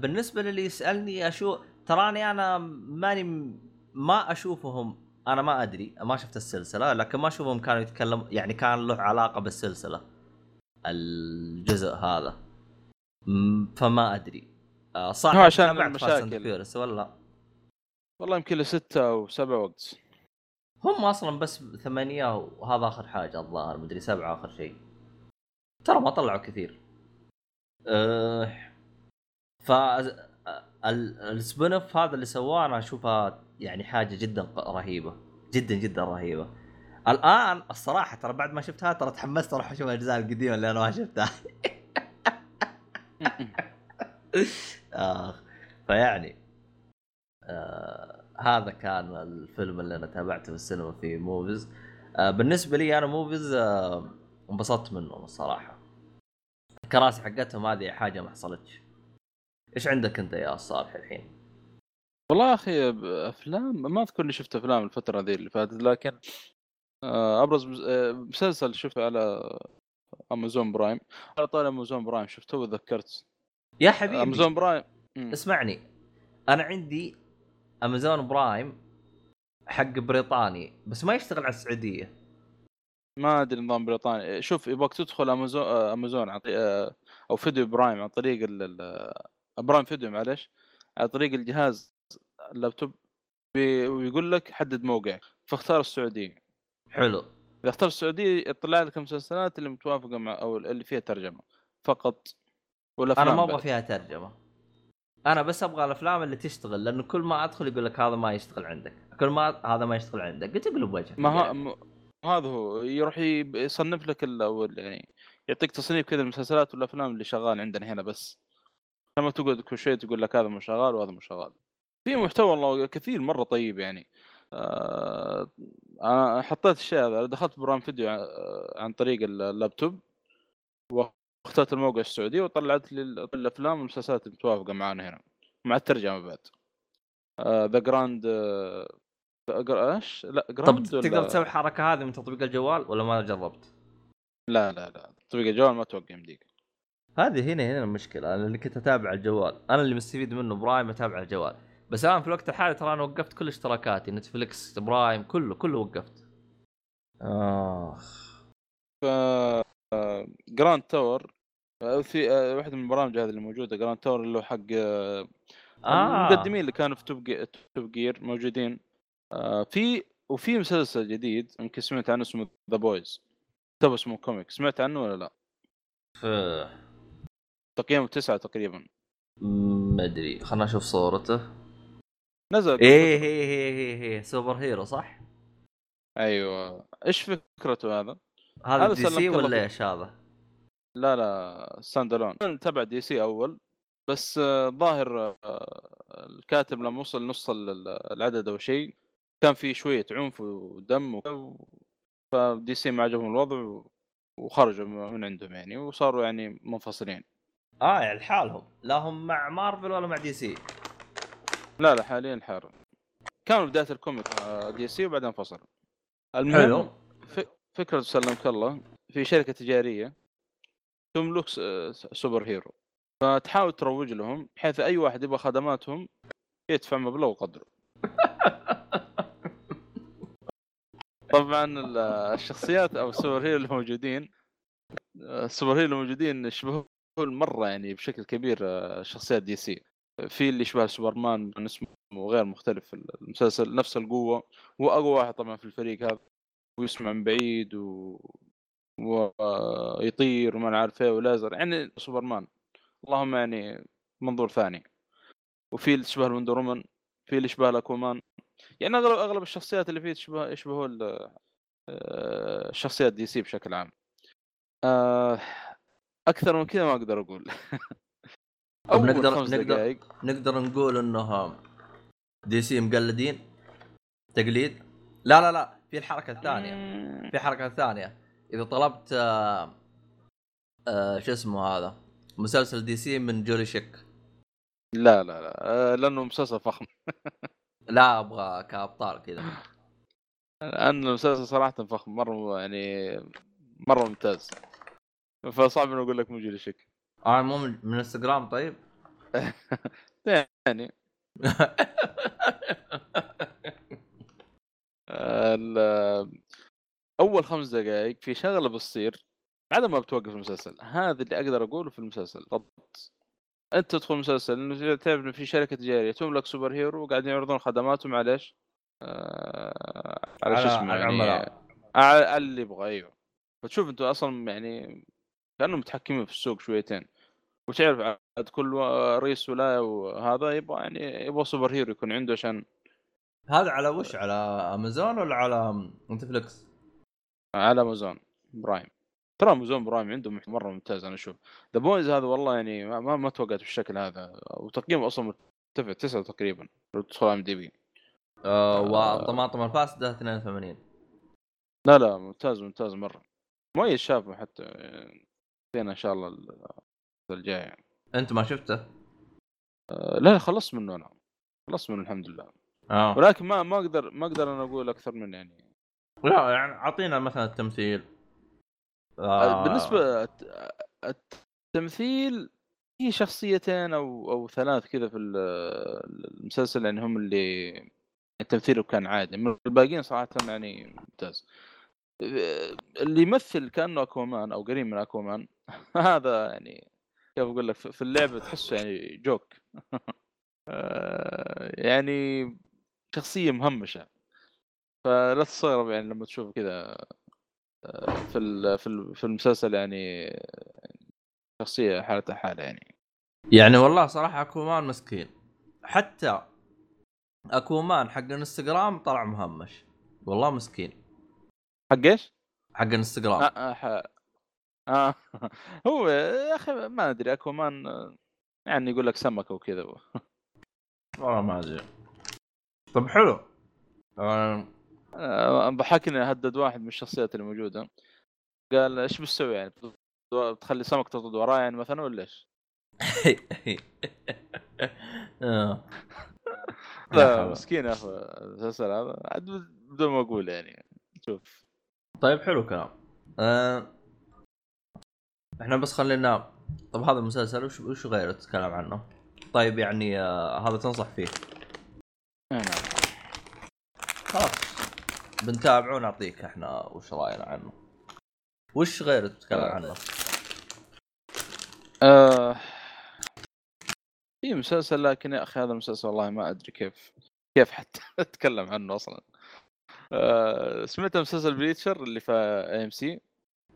بالنسبة للي يسألني أشو تراني أنا ماني ما أشوفهم، أنا ما أدري ما شفت السلسلة لكن ما أشوفهم كانوا يتكلموا يعني كان له علاقة بالسلسلة الجزء هذا فما أدري صح عشان المشاكل ولا والله يمكن لستة أو سبعة وقت هم أصلا بس ثمانية وهذا آخر حاجة الظاهر مدري سبعة آخر شيء ترى ما طلعوا كثير. أه فالسبنف هذا اللي سواه أنا أشوفها يعني حاجة جدا رهيبة جدا جدا رهيبة. الآن الصراحة ترى بعد ما شفتها ترى تحمست أروح أشوف الأجزاء القديمة اللي أنا ما شفتها. آخ فيعني آه هذا كان الفيلم اللي أنا تابعته في السينما في موفيز. آه بالنسبة لي أنا موفيز آه انبسطت منه الصراحة. الكراسي حقتهم هذه حاجة ما حصلتش. إيش عندك أنت يا صالح الحين؟ والله أخي أفلام ما أذكر إني شفت أفلام الفترة ذي اللي فاتت لكن ابرز مسلسل شفته على امازون برايم. على طول امازون برايم شفته وذكرت يا حبيبي امازون برايم. اسمعني انا عندي امازون برايم حق بريطاني بس ما يشتغل على السعوديه ما ادري نظام بريطاني. شوف يبغاك تدخل امازون امازون عن طريق او فيديو برايم عن طريق برايم فيديو معلش على طريق الجهاز اللابتوب ويقول لك حدد موقعك، فاختار السعودية. حلو. اذا اختار السعودية يطلع لك المسلسلات اللي متوافقة مع او اللي فيها ترجمة فقط. ولا انا ما ابغى فيها ترجمة، انا بس ابغى الافلام اللي تشتغل، لانه كل ما ادخل يقول لك هذا ما يشتغل عندك، كل ما هذا ما يشتغل عندك، قلت له بوجه ما م... هذا هو يروح يصنف لك الاول، يعني يعطيك تصنيف كذا المسلسلات والافلام اللي شغال عندنا هنا، بس لما تقعد كل شيء تقول لك هذا مو شغال وهذا مو شغال. في محتوى والله كثير مره طيب، يعني أه... انا حطيت الشيء هذا، دخلت برامج فيديو عن طريق اللابتوب واخترت الموقع السعودي وطلعت لي الافلام والمسلسلات المتوافقه معانا هنا مع الترجمه بعد. ذا جراند ايش؟ لا جراند. طب تقدر تسوي الحركه هذه من تطبيق الجوال ولا ما جربت؟ لا لا لا تطبيق الجوال ما توقع يمديك. هذه هنا هنا المشكله، انا اللي كنت اتابع الجوال، انا اللي مستفيد منه برايم اتابع الجوال، بس الان في الوقت الحالي ترى انا وقفت كل اشتراكاتي، نتفليكس برايم كله كله وقفت. اخ ف جراند تاور في واحده من البرامج هذه اللي موجوده، جراند تاور اللي هو حق المقدمين اللي كانوا في توب توب جير موجودين في، وفي مسلسل جديد يمكن سمعت عنه اسمه ذا بويز، كتب اسمه كوميك، سمعت عنه ولا لا؟ ف تقييمه تسعة تقريبا، ما ادري، خلنا نشوف صورته. نزل ايه ايه ايه سوبر هيرو صح؟ ايوه. ايش فكرته هذا؟ هذا دي سي ولا ايش هذا؟ لا لا ساندالون تبع دي سي اول، بس ظاهر الكاتب لما وصل نص العدد او شيء كان في شويه عنف ودم، فدي سي ما عجبهم الوضع وخرجوا من عندهم يعني، وصاروا يعني منفصلين. اه يعني لحالهم، لا هم مع مارفل ولا مع دي سي. لا لا حاليا حار، كانوا بدايه الكوميك دي سي وبعدين انفصلوا. المهم فكرة سلمك الله، في شركة تجارية تملك سوبر هيرو، فتحاول تروج لهم بحيث أي واحد يبغى خدماتهم يدفع مبلغ وقدره. طبعا الشخصيات أو السوبر هيرو اللي موجودين السوبر هيرو الموجودين يشبهوا المرة يعني بشكل كبير شخصيات دي سي، في اللي شبه سوبرمان من اسمه وغير مختلف المسلسل، نفس القوة، هو أقوى واحد طبعا في الفريق هذا، ويسمع من بعيد و... ويطير وما نعرف ايه ولازر، يعني سوبرمان اللهم يعني منظور ثاني. وفي اللي شبه الوندر وومن، في اللي شبه الاكوامان، يعني اغلب اغلب الشخصيات اللي فيه تشبه يشبهوا الشخصيات دي سي بشكل عام. اكثر من كذا ما اقدر اقول. نقدر نقدر نقدر نقول انه دي سي مقلدين تقليد. لا لا لا في الحركة الثانية، في حركة ثانية، إذا طلبت آآ آآ شو اسمه هذا مسلسل دي سي من جولي شيك، لا لا لا لأنه مسلسل فخم. لا أبغى كأبطال كذا، لأنه مسلسل صراحة فخم مرة، يعني مرة ممتاز، فصعب إنه أقول لك من جولي شيك. آه مو من إنستغرام طيب. يعني اول خمس دقائق في شغله بتصير عدم ما بتوقف المسلسل، هذا اللي اقدر اقوله في المسلسل. بالضبط انت تدخل مسلسل انه تعرف في شركه تجاريه تملك سوبر هيرو وقاعدين يعرضون خدماتهم معليش آه... على شو اسمه يعني... على اللي يبغى. ايوه فتشوف انتوا اصلا يعني كانوا متحكمين في السوق شويتين، وتعرف عاد كل رئيس ولايه وهذا يبغى يعني يبغى سوبر هيرو يكون عنده. عشان هذا على وش، على امازون ولا على نتفلكس؟ على امازون برايم. ترى امازون برايم عندهم مره ممتاز، انا اشوف ذا بويز هذا والله يعني ما ما توقعت بالشكل هذا، وتقييمه اصلا مرتفع تسعة تقريبا لو تدخل ام دي بي آه، وطماطم الفاس ده اثنين وثمانين. لا لا ممتاز ممتاز مره، مميز، شافه حتى فينا ان شاء الله الجاي يعني. انت ما شفته؟ آه لا خلصت منه، انا خلصت منه الحمد لله. أوه. ولكن ما ما اقدر ما اقدر انا اقول اكثر من يعني، لا يعني اعطينا مثلا التمثيل. آه. بالنسبه التمثيل هي شخصيتين او او ثلاث كذا في المسلسل يعني هم اللي التمثيل كان عادي، من الباقيين صراحه يعني ممتاز. اللي يمثل كانه اكوامان او قريب من اكوامان هذا يعني كيف اقول لك في اللعبه تحسه يعني جوك يعني شخصيه مهمشه، فلا تستغرب يعني لما تشوف كذا في في المسلسل يعني شخصيه حالتها حاله يعني. يعني والله صراحه اكومان مسكين، حتى اكومان حق الانستغرام طلع مهمش والله مسكين. حق ايش؟ حق الانستغرام. آه, آه, آه هو يا اخي ما ادري اكومان يعني يقول لك سمكه وكذا والله ما ادري. طب حلو. آه بحكينا هدد واحد من الشخصيات الموجوده قال ايش بتسوي يعني بتخلي سمك تطرد وراي يعني مثلا ولا ايش؟ اه لا مسكين اخو المسلسل هذا بدون ما اقول يعني. شوف طيب حلو كلام. أه... احنا بس خلينا. طب هذا المسلسل وش وش غيره تتكلم عنه؟ طيب يعني آه... هذا تنصح فيه؟ انا خلاص بنتابعه ونعطيك احنا وش راينا عنه. وش غيره تتكلم عنه؟ آه... في مسلسل، لكن يا اخي هذا المسلسل والله ما ادري كيف كيف حتى اتكلم عنه اصلا. آه... سمعت مسلسل بريتشر اللي في إيه إم سي؟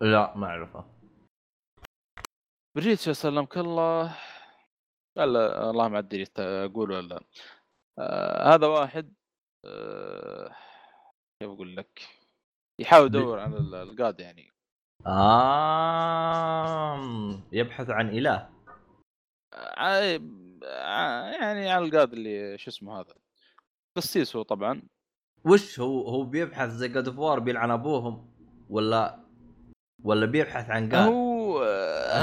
لا ما اعرفه. بريتشر سلمك الله. لا والله ما ادري اقول ولا. آه... هذا واحد آه... كيف اقول لك يحاول يدور بي... على القاده يعني. آه... يبحث عن إله يعني على القاضي اللي شو اسمه هذا قسيس. هو طبعا وش هو هو بيبحث زي قاد فوار بيلعن ابوهم ولا ولا بيبحث عن قاضي؟ هو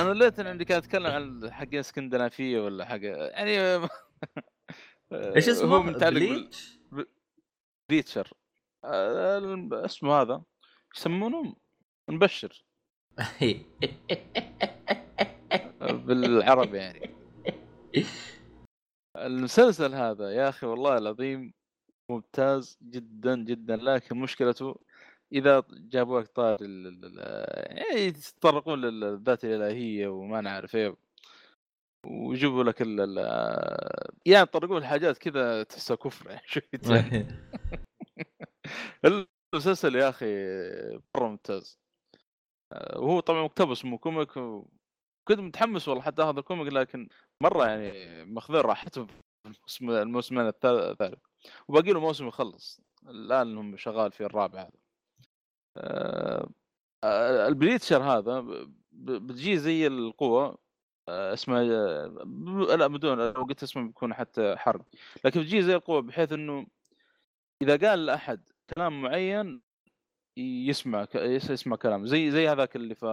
انا ليت عندي كان اتكلم عن حق اسكندنافيه ولا حاجه يعني. ايش اسمه؟ بليتش بل... بريتشر اسمه هذا يسمونه مبشر بالعربي يعني. المسلسل هذا يا اخي والله العظيم ممتاز جدا جدا، لكن مشكلته اذا جابوا لك طار يتطرقون للذات الالهيه وما نعرف ايه، ويجيبوا لك ال يعني يطرقون الحاجات كذا تحسها كفر يعني شويه. المسلسل يا اخي مره ممتاز، وهو طبعا مقتبس من كوميك. كنت متحمس والله حتى اخذ الكوميك، لكن مره يعني مخذول راحته الموسم الموسم الثالث وباقي له موسم يخلص الان، هم شغال في الرابع هذا. أه البريتشر هذا بتجي زي القوه اسمها لا بدون لو قلت اسمه بيكون حتى حرب، لكن بتجي زي القوه بحيث انه اذا قال لاحد كلام معين يسمع يسمع كلام زي زي هذاك اللي في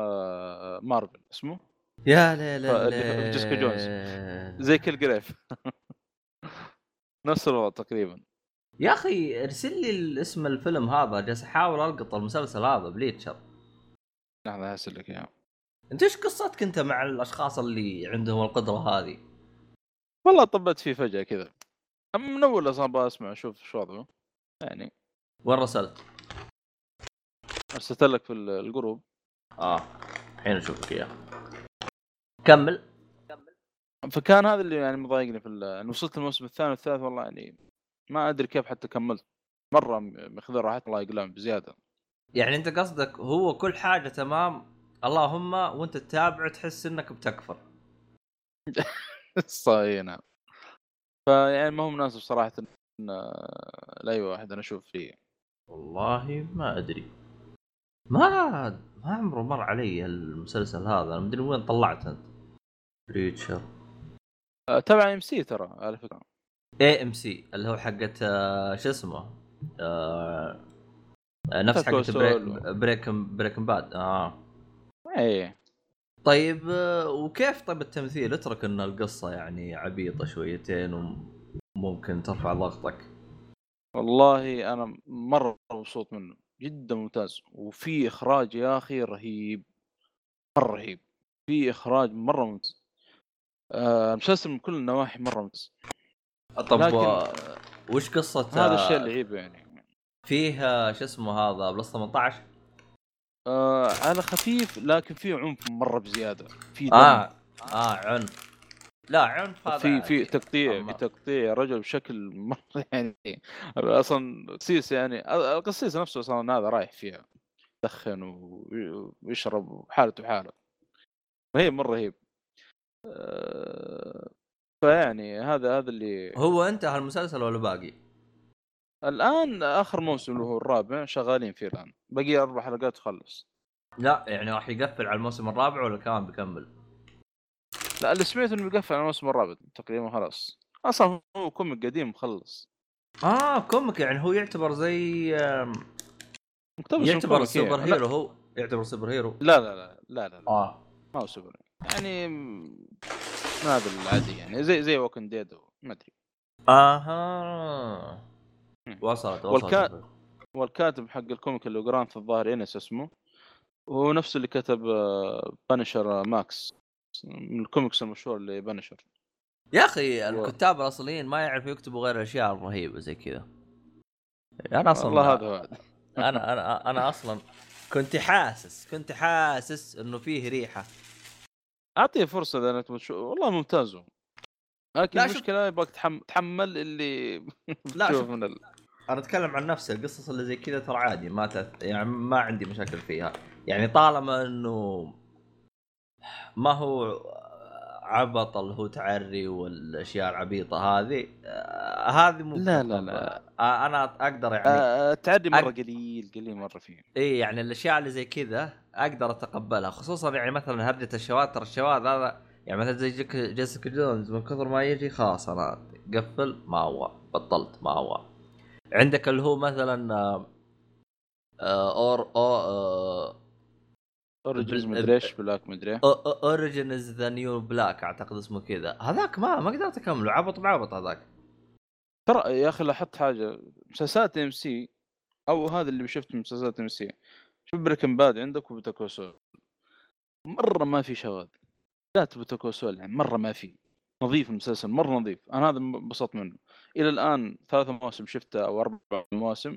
مارفل اسمه يا لا لا لا جيسكا جونز زي كل جريف نفس الوقت تقريبا. يا اخي ارسل لي اسم الفيلم هذا، جالس احاول القط المسلسل هذا بليتشر. لحظه ارسل لك اياه. انت ايش قصتك انت مع الاشخاص اللي عندهم القدره هذه؟ والله طبت فيه فجاه كذا من اول اصابه اسمع اشوف شو وضعه يعني. وين رسلت؟ ارسلت لك في الجروب. اه الحين اشوفك اياه كمل. فكان هذا اللي يعني مضايقني في ال... وصلت الموسم الثاني والثالث والله يعني ما ادري كيف حتى كملت، مره مخذ راحت الله يقلام بزياده يعني. انت قصدك هو كل حاجه تمام اللهم وانت تتابع تحس انك بتكفر صاينه. فيعني ما هو مناسب صراحه ان لاي واحد انا اشوف فيه. والله ما ادري ما ما عمره مر علي المسلسل هذا، ما ادري وين طلعت انت بريتشر. تبع ام سي ترى على فكره. اي ام سي اللي هو حقت شو اسمه آه... نفس حقت بريك بريك بريك باد. اه اي طيب وكيف؟ طيب التمثيل اترك ان القصه يعني عبيطه شويتين وممكن ترفع ضغطك. والله انا مره مبسوط منه جدا ممتاز، وفي اخراج يا اخي رهيب رهيب في اخراج مره ممتاز. آه مسلسل من كل النواحي مره ممتاز. طب لكن... وش قصه هذا الشيء اللي يبي يعني فيها شو اسمه هذا بلس ثمانية عشر آه على خفيف، لكن فيه عنف مره بزياده في دم. اه اه عنف. لا عنف هذا في في تقطيع تقطيع رجل بشكل مره يعني اصلا قسيس يعني القسيس نفسه اصلا هذا رايح فيها دخن ويشرب حالته حاله رهيب مره رهيب. أه... فيعني هذا هذا اللي هو انتهى المسلسل ولا باقي؟ الان اخر موسم اللي هو الرابع شغالين فيه الان، باقي اربع حلقات خلص. لا يعني راح يقفل على الموسم الرابع ولا كمان بيكمل؟ لا اللي سمعت انه بيقفل على الموسم الرابع تقريبا خلاص. اصلا هو كوميك قديم مخلص. اه كوميك يعني هو يعتبر زي يعتبر سوبر هيرو. هو يعتبر سوبر هيرو؟ لا لا لا لا لا اه ما هو سوبر يعني ما بالعادي يعني زي زي ووكن ديد ما ادري. اها وصلت وصلت. والكاتب والكاتب حق الكوميك اللي قران في الظاهر انس اسمه، هو نفسه اللي كتب بانشر ماكس من الكوميكس المشهور اللي بانشر. يا اخي الكتاب الاصليين ما يعرفوا يكتبوا غير اشياء رهيبه زي كذا. انا اصلا والله هذا هو انا انا انا اصلا كنت حاسس كنت حاسس انه فيه ريحه. اعطيه فرصه اذا انت بتشوف والله ممتاز، لكن المشكله يبغاك تحمل اللي لا شوف من ال... انا اتكلم عن نفسي، القصص اللي زي كذا ترى عادي ما تت... يعني ما عندي مشاكل فيها، يعني طالما انه ما هو عبط اللي هو تعري والاشياء العبيطه هذه آه هذه لا لا لا آه انا اقدر يعني آه تعدي مره أق... قليل قليل مره فيه اي يعني الاشياء اللي زي كذا اقدر اتقبلها، خصوصا يعني مثلا هرجه الشواذ الشواذ هذا يعني مثلا زي جيسيكا جونز من كثر ما يجي خلاص انا قفل ما هو بطلت ما هو عندك اللي هو مثلا آه اور او آه اوريجينز مدري ايش بلاك مدري اوريجينز ذا نيو بلاك اعتقد اسمه كذا، هذاك ما ما قدرت اكمله عبط بعبط هذاك. ترى يا اخي لاحظت حاجه مسلسلات ام سي او هذا اللي شفت مسلسلات ام سي شوف بريكن باد عندك وبتكوسول مره ما في شواذ، لا بتكوسول يعني مره ما في نظيف المسلسل مره نظيف، انا هذا انبسطت منه الى الان. ثلاث مواسم شفته او اربع مواسم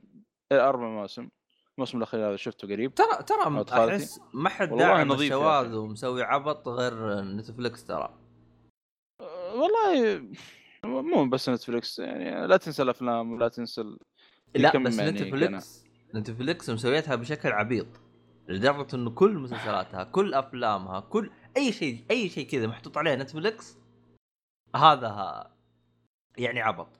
اربع مواسم الموسم الأخير هذا شفته قريب. ترى ترى أحس ما حد داعم الشواذ ومسوي عبط غير نتفليكس ترى. أه والله مو بس نتفليكس يعني لا تنسى الأفلام ولا تنسى ال... لا بس يعني نتفليكس كنا. نتفليكس مسويتها بشكل عبيط لدرجة إنه كل مسلسلاتها كل أفلامها كل أي شيء أي شيء كذا محطوط عليه نتفليكس هذا ها. يعني عبط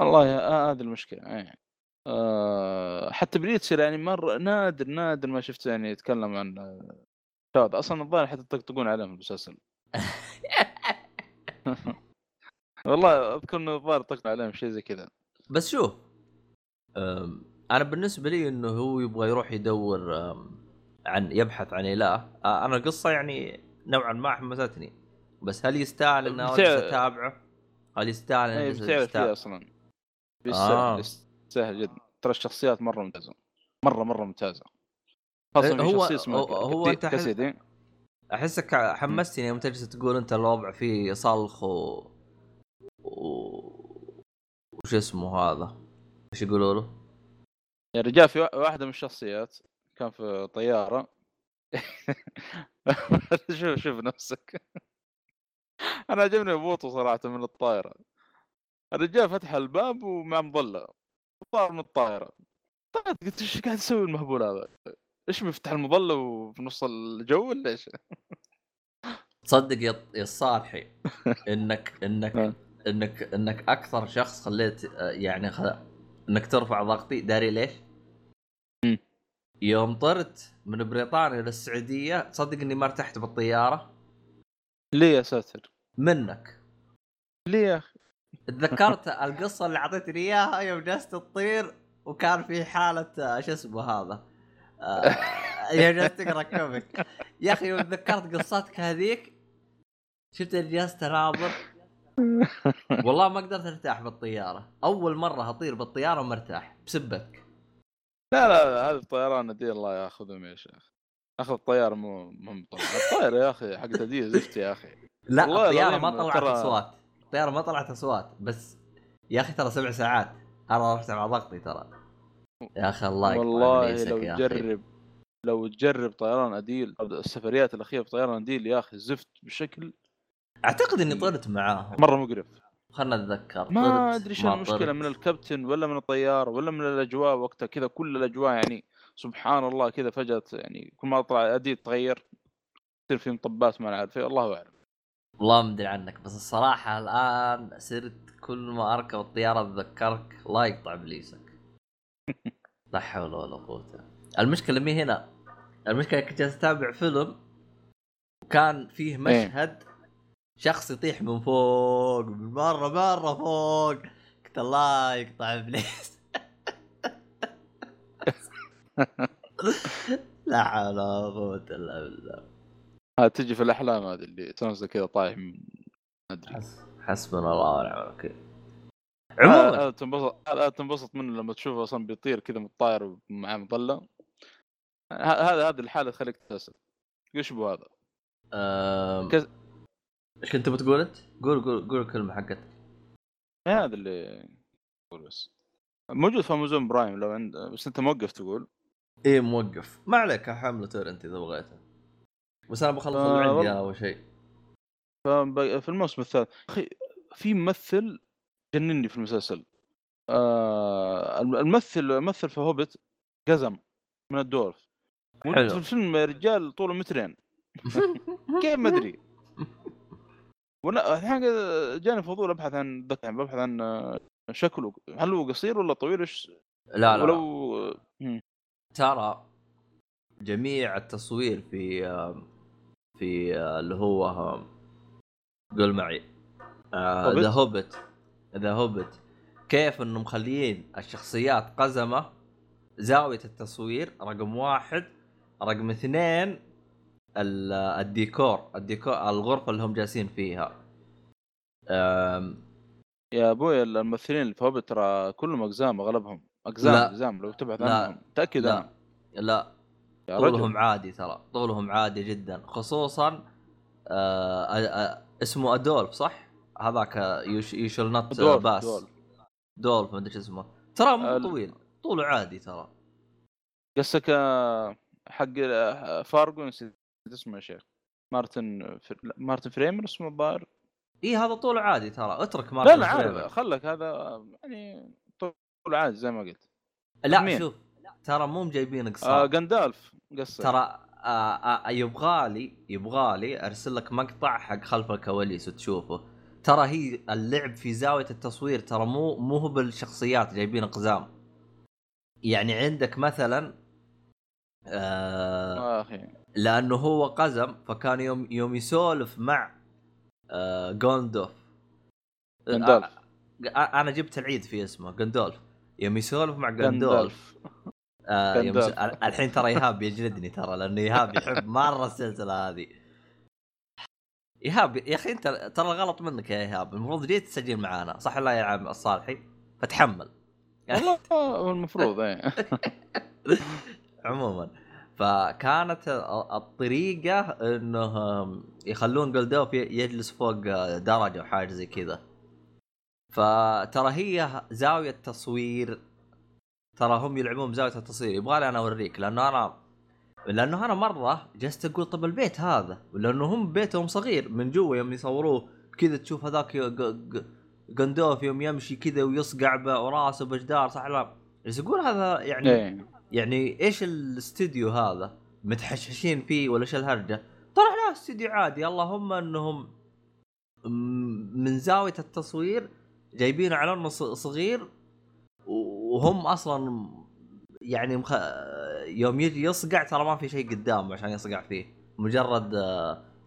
والله هذا آه المشكلة يعني. أه حتى بريتشر يعني مره نادر نادر ما شفت يعني يتكلم عن شواذ اصلا الظاهر حتى يطقطقون عليهم بالمسلسل. والله اذكر انه الظاهر طقطقوا عليهم شيء زي كذا. بس شوف انا بالنسبه لي انه هو يبغى يروح يدور عن يبحث عن اله، انا القصه يعني نوعا ما حمستني، بس هل يستاهل ان انا اتابعه؟ هل يستاهل ان اتابعه اصلا؟ آه. سهل جدا ترى الشخصيات مره ممتازه مره مره ممتازه خاصه الشخصيه اسمها هو انت حس... احسك حمستني يوم تجلس تقول انت الوضع فيه صلخ و وش اسمه هذا ايش يقولوا له يا رجال. في واحده من الشخصيات كان في طياره شوف شوف نفسك. انا عجبني بوطه صراحه من الطائره، الرجال فتح الباب ومع مظله طار من الطائرة. طارت قلت إيش قاعد يسوي المهبول هذا؟ إيش بيفتح المظلة وفي نص الجو ولا إيش؟ تصدق يا يا الصالحي إنك إنك إنك إنك أكثر شخص خليت يعني خل... إنك ترفع ضغطي داري ليش؟ يوم طرت من بريطانيا للسعودية تصدق إني ما ارتحت بالطيارة؟ ليه يا ساتر؟ منك ليه يا أخي؟ تذكرت القصة اللي عطيتني إياها يوم جلست تطير وكان في حالة شو اسمه هذا يوم جلست تقرأ كوميك يا أخي، يوم تذكرت قصتك هذيك شفت الجلست ناظر والله ما قدرت ارتاح بالطيارة، أول مرة هطير بالطيارة مرتاح بسبك. لا لا هذه الطيران دي الله يأخذهم يا شيخ، أخذ الطيارة مو مهم طبعا الطيارة يا أخي حق تديه زفتي يا أخي. لا الطيارة ما طلعت أصوات، الطيارة ما طلعت أصوات، بس يا أخي ترى سبع ساعات أنا رحت مع ضغطي ترى يا أخي الله يقطع والله لو تجرب لو تجرب طيران عديل السفريات الاخيره بطيران عديل يا اخي زفت بشكل. اعتقد اني طلعت معاه مره مقرف خلنا نتذكر، ما ادري ايش المشكله من الكابتن ولا من الطيار ولا من الاجواء وقتها كذا، كل الاجواء يعني سبحان الله كذا فجاه يعني كل ما اطلع ادي تغير تصير في مطبات ما نعرف الله اعلم. والله ما ادري عنك بس الصراحه الان صرت كل ما اركب الطياره اتذكرك لا يقطع بليسك. لا حول ولا قوه. المشكله مي هنا، المشكله كنت اتابع فيلم وكان فيه مشهد شخص يطيح من فوق مره مره فوق، قلت الله يقطع ابليس. لا حول ولا قوه الا بالله. هتجي في الاحلام هذه اللي تنزل كذا طايح من حس... حسبنا الله ونعم الوكيل. عموما تنبسط تنبسط منه لما تشوفه اصلا بيطير كذا من الطائر مع مظله. هذا هذه الحاله خليك تسأل ايش بو هذا. أم... كز... ايش كنت بتقول انت؟ قول قول قول الكلمه حقتك. هذا اللي قول بس موجود في أمازون برايم لو عند، بس انت موقف تقول ايه موقف ما عليك حمله تور انت اذا بغيته، بس انا بخلص اللي آه عندي اول شيء. في الموسم الثالث اخي في ممثل جنني في المسلسل آه الممثل مثل في هوبت قزم من الدور في الفيلم رجال طوله مترين. كيف ما ادري ولا الحين جاني فضول ابحث عن ذكر ببحث عن شكله هل هو قصير ولا طويل ايش. لا لا ولو... ترى جميع التصوير في في اللي هو قول معي ذا هوبت ذا هوبت كيف انه مخليين الشخصيات قزمه زاويه التصوير رقم واحد، رقم اثنين الديكور الديكور الغرفه اللي هم جالسين فيها. يا ابوي الممثلين اللي في هوبت ترى كلهم اقزام اغلبهم اقزام اقزام لو تبحث عنهم تاكد لا. انا لا طولهم عادي ترى طولهم عادي جدا خصوصا آه آه اسمه ادولف صح هذاك يشل نت باس دولف ما ادري اسمه ترى مو طويل طوله عادي ترى قصك حق فارغو نسيت اسمه يا شيخ مارتن فر... مارتن فريمر اسمه الظاهر اي هذا طوله عادي ترى اترك مارتن لا لا خلك هذا يعني طول عادي زي ما قلت لا مين. شوف ترى مو مجايبين قصار غندالف آه قصر ترى آه آه يبغالي يبغالي ارسل لك مقطع حق خلف الكواليس وتشوفه ترى هي اللعب في زاويه التصوير ترى مو مو هو بالشخصيات جايبين اقزام يعني عندك مثلا آه آخي. لانه هو قزم فكان يوم يوم يسولف مع آه غوندولف غندالف آه انا جبت العيد في اسمه غندالف يوم يسولف مع غندالف آه الحين ترى إيهاب يجلدني ترى لأنه إيهاب يحب مرة السلسلة هذه. إيهاب يا أخي أنت ترى غلط منك يا إيهاب المفروض جيت تسجل معانا صح لا يا عم الصالحي فتحمل والله هو المفروض إيه. عموما فكانت الطريقة إنه يخلون جلدوف يجلس فوق درجة وحاجة زي كذا فترى هي زاوية تصوير ترى هم يلعبون بزاوية التصوير يبغالي أنا أوريك لأنه أنا لأنه أنا مرة جلست أقول طب البيت هذا لأنه هم بيتهم صغير من جوا يوم يصوروه كذا تشوف هذاك غندوف يوم يمشي كذا ويصقع براسه بجدار صح لا بس أقول هذا يعني يعني إيش الاستديو هذا متحششين فيه ولا إيش الهرجة طلع لا استديو عادي اللهم أنهم من زاوية التصوير جايبين على أنه صغير وهم اصلا يعني مخ... يوم يجي يصقع ترى ما في شيء قدامه عشان يصقع فيه مجرد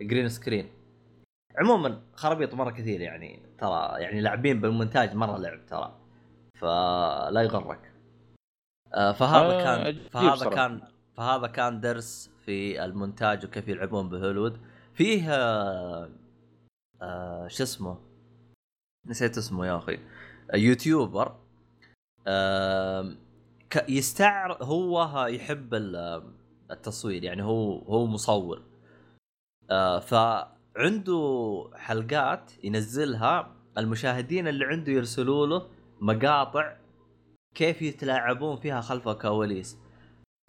جرين سكرين. عموما خرابيط مره كثير يعني ترى يعني لاعبين بالمونتاج مره لعب ترى فلا يغرك فهذا آه كان فهذا كان فهذا كان درس في المونتاج وكيف يلعبون بهوليوود فيه آه شو اسمه نسيت اسمه يا اخي يوتيوبر أه يستعرض هو يحب التصوير يعني هو هو مصور أه فعنده حلقات ينزلها المشاهدين اللي عنده يرسلوا له مقاطع كيف يتلاعبون فيها خلف الكواليس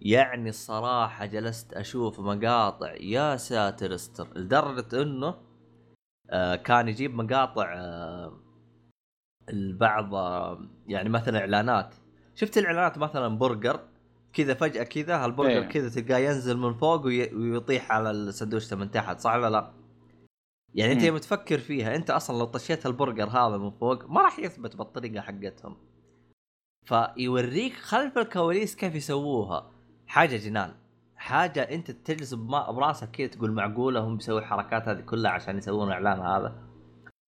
يعني الصراحة جلست أشوف مقاطع يا ساتر استر، لدرجة أنه آه كان يجيب مقاطع آه البعض آه يعني مثلا إعلانات، شفت الإعلانات مثلا برجر كذا فجأة كذا هالبرجر كذا تلقاه ينزل من فوق ويطيح على السندويشة من تحت، صح ولا لا؟ يعني أنت متفكر فيها، أنت أصلا لو طشيت البرجر هذا من فوق ما راح يثبت بالطريقة حقتهم، فيوريك خلف الكواليس كيف يسووها. حاجة جنان، حاجة أنت تجلس براسك كده تقول معقولة هم بيسوي الحركات هذه كلها عشان يسوون إعلان هذا،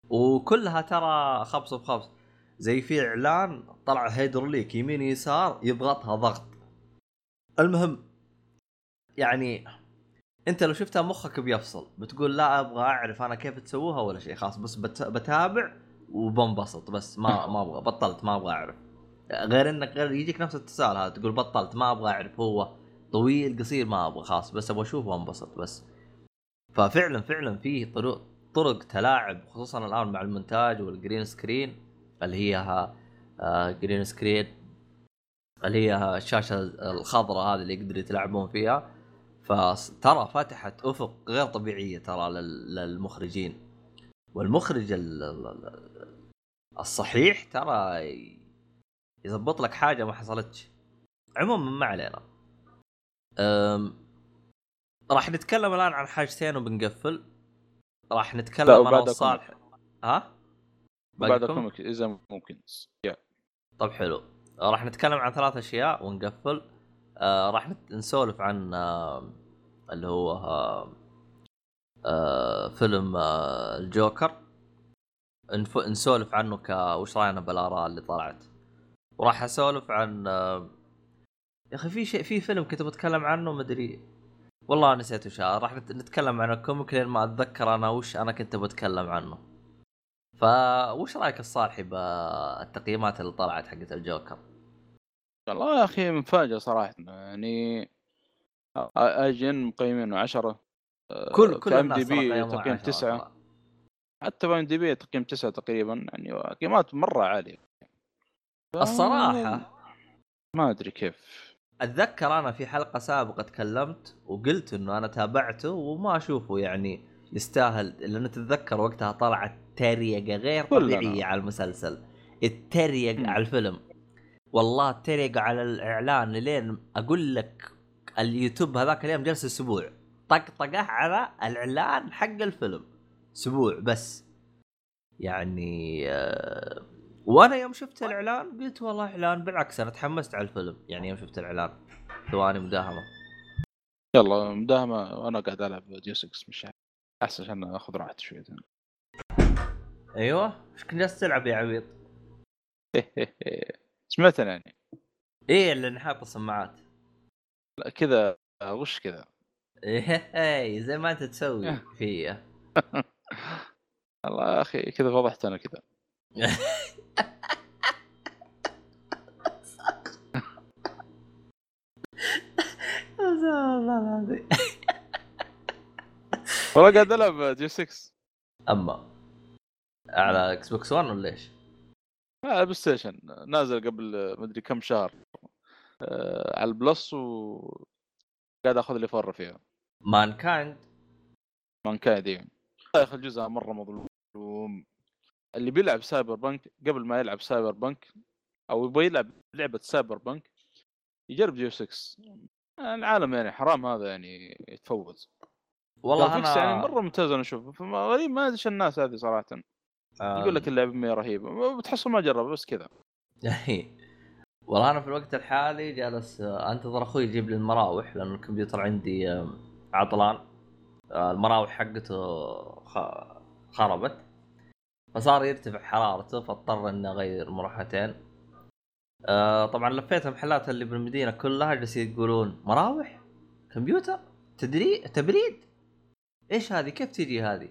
وكلها ترى خبص بخبص. زي في إعلان طلع هيدروليك يمين يسار يضغطها ضغط، المهم يعني أنت لو شفتها مخك بيفصل، بتقول لا أبغى أعرف أنا كيف تسووها ولا شيء، خلاص بس بتابع وبنبسط بس، ما ما أبغى، بطلت ما أبغى أعرف. غير انك غير يجيك نفس التساؤل هذا، تقول بطلت ما ابغى اعرف هو طويل قصير، ما ابغى خاص بس ابغى اشوف وانبسط بس. ففعلا فعلا فيه طرق طرق تلاعب، خصوصا الان مع المونتاج والجرين سكرين اللي هي ها آه جرين سكرين اللي هي الشاشه الخضراء هذه اللي يقدروا يتلاعبون فيها، فترى فتحت افق غير طبيعيه ترى للمخرجين. والمخرج الصحيح ترى يضبط لك حاجة ما حصلتش. عموما ما علينا، راح نتكلم الآن عن حاجتين وبنقفل. راح نتكلم أنا وصالح ها؟ بعد كوميك إذا ممكن yeah. طب حلو، راح نتكلم عن ثلاث أشياء ونقفل. آه راح نسولف عن آه اللي هو آه آه فيلم آه الجوكر، نف... نسولف عنه كوش رأينا بالآراء اللي طلعت، وراح اسولف عن يا اخي في شيء في فيلم كنت بتكلم عنه ما ادري والله نسيته شا. راح نتكلم عن الكوميك لين ما اتذكر انا وش انا كنت بتكلم عنه. فوش رايك الصالحي بالتقييمات اللي طلعت حقت الجوكر؟ والله يا اخي مفاجاه صراحه، يعني اجن مقيمينه عشرة، كل كل الناس تقييم تسعة، حتى ام دي بي تقييم تسعة تقريبا، يعني قيمات مره عاليه الصراحة. ما أدري كيف، أتذكر أنا في حلقة سابقة تكلمت وقلت إنه أنا تابعته وما أشوفه يعني يستاهل، لأنه تتذكر وقتها طلعت تريقة غير طبيعية على المسلسل، التريقة على الفيلم، والله التريقة على الإعلان، لين أقول لك اليوتيوب هذاك اليوم جلس أسبوع طقطقه على الإعلان حق الفيلم، أسبوع بس يعني. آه وانا يوم شفت الاعلان قلت والله اعلان، بالعكس انا تحمست على الفيلم يعني يوم شفت الاعلان. ثواني مداهمه، يلا مداهمه وانا قاعد العب ديو ستة مش احسن عشان اخذ راحتي شويه. ايوه ايش كنت تلعب يا عبيط؟ سمعتني يعني ايه اللي نحط السماعات لا كذا غش كذا ايه زي ما انت تسوي فيا. الله يا اخي كذا فضحت انا كذا. والله قاعد ألعب ديو ستة. أما على إكس بوكس ون ولا إيش؟ على بلاي ستيشن، نازل قبل مدري كم شهر أه على البلس، وقاعد أخذ اللي فر فيها. مانكايند مانكايند يعني داخل جزء مرة مظلوم. اللي بيلعب سايبر بانك قبل ما يلعب سايبر بانك او يبغى يلعب لعبه سايبر بانك يجرب ديو ستة. العالم يعني حرام هذا يعني يتفوز والله. انا يعني مره ممتاز انا اشوف، غريب ما ادري الناس هذه صراحه آه. يقول لك اللعبه مي رهيبه بتحصل ما جرب بس كذا. والله انا في الوقت الحالي جالس انتظر اخوي يجيب لي المراوح، لانه الكمبيوتر عندي عطلان، المراوح حقته خربت فصار يرتفع حرارته، فاضطر اني اغير مروحتين. أه طبعا لفيت محلات اللي بالمدينه كلها جالس يقولون مراوح كمبيوتر تدري تبريد ايش هذه كيف تجي هذه،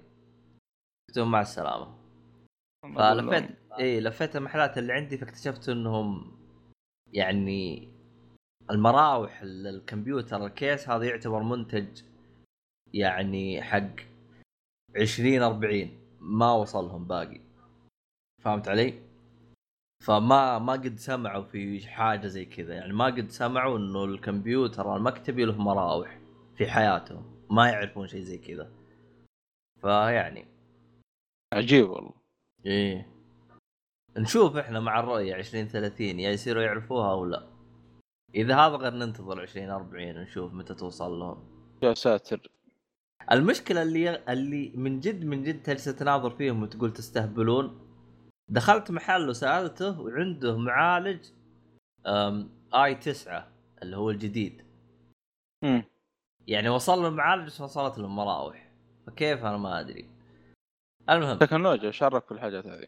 قلت لهم مع السلامه. فلفيت اي لفيت المحلات اللي عندي، فاكتشفت انهم يعني المراوح الكمبيوتر الكيس هذا يعتبر منتج يعني حق عشرين أربعين، ما وصلهم باقي، فهمت علي؟ فما ما قد سمعوا في حاجة زي كذا، يعني ما قد سمعوا انه الكمبيوتر المكتبي له مراوح في حياتهم، ما يعرفون شيء زي كذا. فيعني عجيب والله. ايه نشوف احنا مع الرؤية عشرين ثلاثين يا يصيروا يعرفوها او لا. اذا هذا غير ننتظر عشرين أربعين نشوف متى توصل لهم. يا ساتر. المشكلة اللي اللي من جد من جد تجلس تناظر فيهم وتقول تستهبلون. دخلت محل وسألته وعنده معالج اي تسعة اللي هو الجديد. م. يعني وصل له المعالج بس وصلت له المراوح، فكيف انا ما ادري. المهم تكنولوجيا شارك في الحاجات هذه.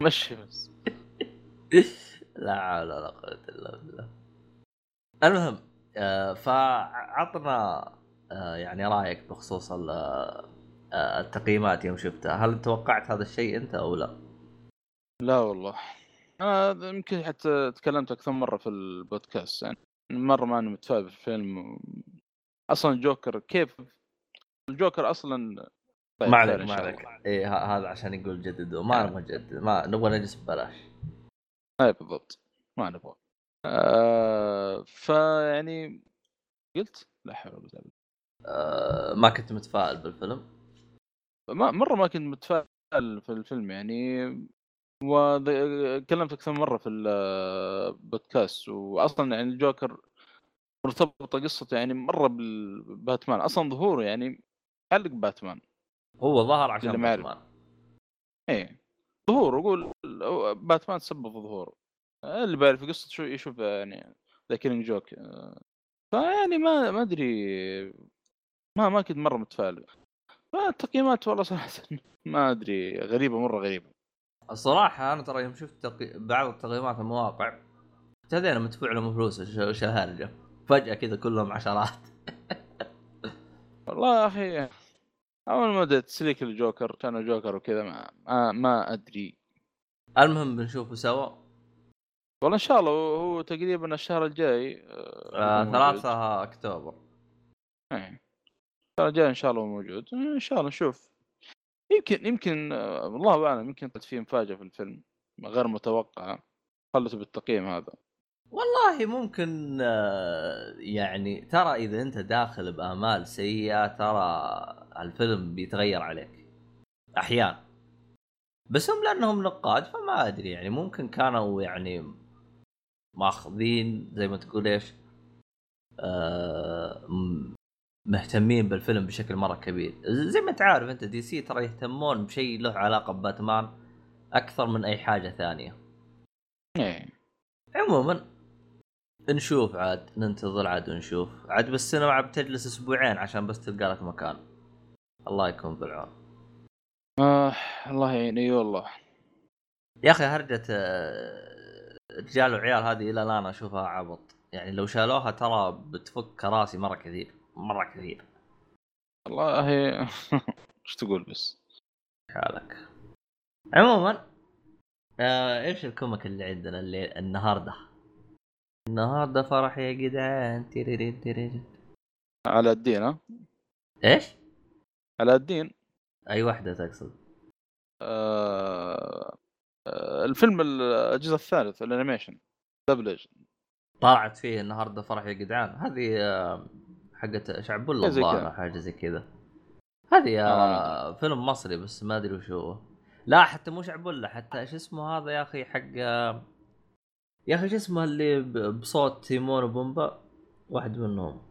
مشي بس. لا لا لا قلت الله بالله. المهم آه فعطنا آه يعني رايك بخصوص التقييمات يوم شفتها، هل توقعت هذا الشيء انت او لا؟ لا والله انا يمكن حتى تكلمت اكثر مره في البودكاست، يعني مره ما انا متفائل في الفيلم اصلا. جوكر كيف الجوكر اصلا؟ طيب ما عليك ما عليك. ايه هذا عشان يقول جددوا ما نبغى نجدد، ما نبغى نجلس ببلاش. اي بالضبط ما نبغى. آه فيعني قلت لا حول ولا قوه. آه ما كنت متفائل بالفيلم، ما مره ما كنت متفائل في الفيلم يعني، وكلمت اكثر مره في البودكاست. واصلا يعني الجوكر مرتبطه قصته يعني مره بالباتمان، اصلا ظهوره يعني يعلق باتمان، هو ظهر عشان باتمان. ايه ظهور يقول باتمان تسبب ظهوره اللي بعرف قصة شو يشوف يعني ذاكرين جوك. فيعني ما ما أدري ما ما كنت مرة متفائل. فالتقييمات والله صراحة ما أدري، غريبة مرة غريبة الصراحة. أنا ترى يوم شفت تقي... بعض التقييمات المواقع تدينا مدفوع لهم فلوس وشهارجة، فجأة كذا كلهم عشرات. والله يا أخي أول ما بدأت سليك الجوكر كانوا جوكر وكذا ما... ما ما أدري. المهم بنشوفه سوا والله ان شاء الله. هو تقريبا الشهر الجاي ثلاثة آه اكتوبر ايه الشهر الجاي ان شاء الله موجود. ان شاء الله نشوف، يمكن يمكن والله اعلم، يمكن قد في مفاجأة في الفيلم غير متوقعة خلته بالتقييم هذا. والله ممكن يعني، ترى اذا انت داخل بآمال سيئة ترى الفيلم بيتغير عليك احيانا، بس هم لانهم نقاد فما ادري يعني، ممكن كانوا يعني ماخذين زي ما تقول ايش آه مهتمين بالفيلم بشكل مره كبير. زي ما تعرف انت دي سي ترى يهتمون بشيء له علاقه بباتمان اكثر من اي حاجه ثانيه. عموما نشوف عاد، ننتظر عاد ونشوف عاد. بالسينما عاد بتجلس اسبوعين عشان بس تلقى لك مكان. الله يكون بالعون. آه الله يعيني والله يا اخي. هرجة رجال وعيال هذه الى الان اشوفها عبط يعني، لو شالوها ترى بتفك راسي مره كثير مره كثير والله. هي ايش تقول بس حالك. عموما آه ايش الكوميك اللي عندنا اللي النهارده النهارده فرح يا جدعان تيريرين تيريرين على الدين. ها ايش على الدين؟ اي واحده تقصد؟ آه... آه... الفيلم الجزء الثالث الانيميشن دبلج طلعت فيه النهارده فرح يا جدعان. هذه آه... حقت شعبولة الله حاجه زي كذا. هذه آه... فيلم مصري بس ما ادري وش هو. لا حتى مو شعبولة، حتى ايش اسمه هذا يا اخي حق يا اخي ايش اسمه اللي بصوت تيمون وبومبا، واحد منهم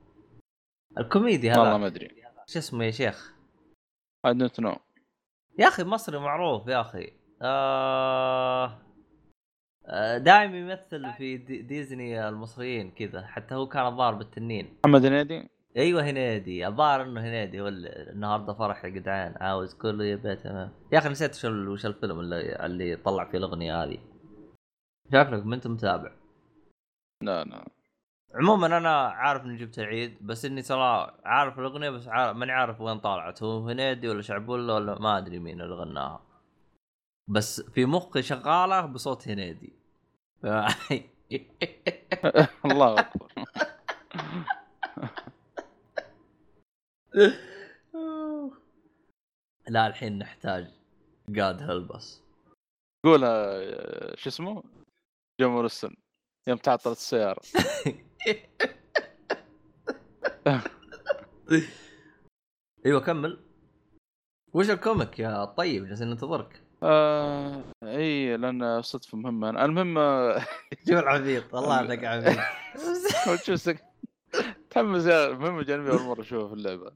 الكوميدي هذا والله ما ادري ايش اسمه يا شيخ. I don't know. يا أخي مصري معروف يا أخي آه... آه دائما يمثل في دي ديزني المصريين كذا، حتى هو كان الظاهر بالتنين. محمد هنيدي؟ أيوة هنيدي، الظاهر إنه هنيدي هو النهاردة فرح يا جدعان عاوز كله يبقى تمام. يا أخي نسيت شو وش الفيلم اللي اللي طلع فيه الأغنية هذه. شايف لك ما أنت متابع. لا لا. عموما انا عارف اني جبت العيد، بس اني ترى عارف الاغنيه بس عارف ماني عارف وين طالعت، هو هنيدي ولا شعبولة ولا ما ادري مين اللي غناها، بس في مخي شغاله بصوت هنيدي. الله اكبر. لا الحين نحتاج قاد هلبس قول شو اسمه جمهور السن يوم تعطلت السيارة. ايوه كمل. وش الكوميك يا طيب؟ جالسين ننتظرك. آه اي لان صدفة مهمة. المهم جو العبيط والله انك عبيط. وشوفك تحمس يا المهم جانبي اول مرة اشوفه في اللعبة.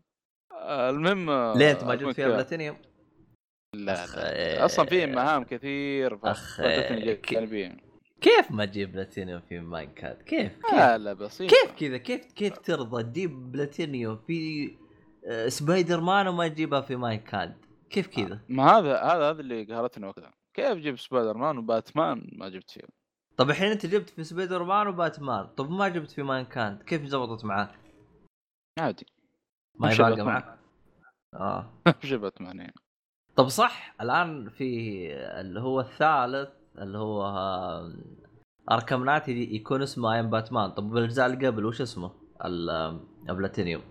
المهم ليه انت ما جبت فيها بلاتينيوم؟ لا أخي... اصلا في مهام كثير فاتتني أخي... جانبيا. كيف ما تجيب بلاتينيوم في ماينكرافت؟ كيف؟ لا لا بسيط. كيف كذا؟ كيف كيف ترضى تجيب بلاتينيوم في سبايدر مان وما تجيبها في ماينكرافت؟ كيف كذا؟ ما هذا هذا هذا اللي قهرتني وقتها. كيف جيب سبايدر مان وباتمان ما جبت فيه؟ طب الحين انت جبت في سبايدر مان وباتمان، طب ما جبت في ماينكرافت، كيف زبطت معاك؟ عادي. ما يباقى معك. اه جبت معنيه. طب صح الان في اللي هو الثالث اللي هو أركام نايت يكون اسمه ايام باتمان. طب بالجزء اللي قبل وش اسمه؟ البلاتينيوم.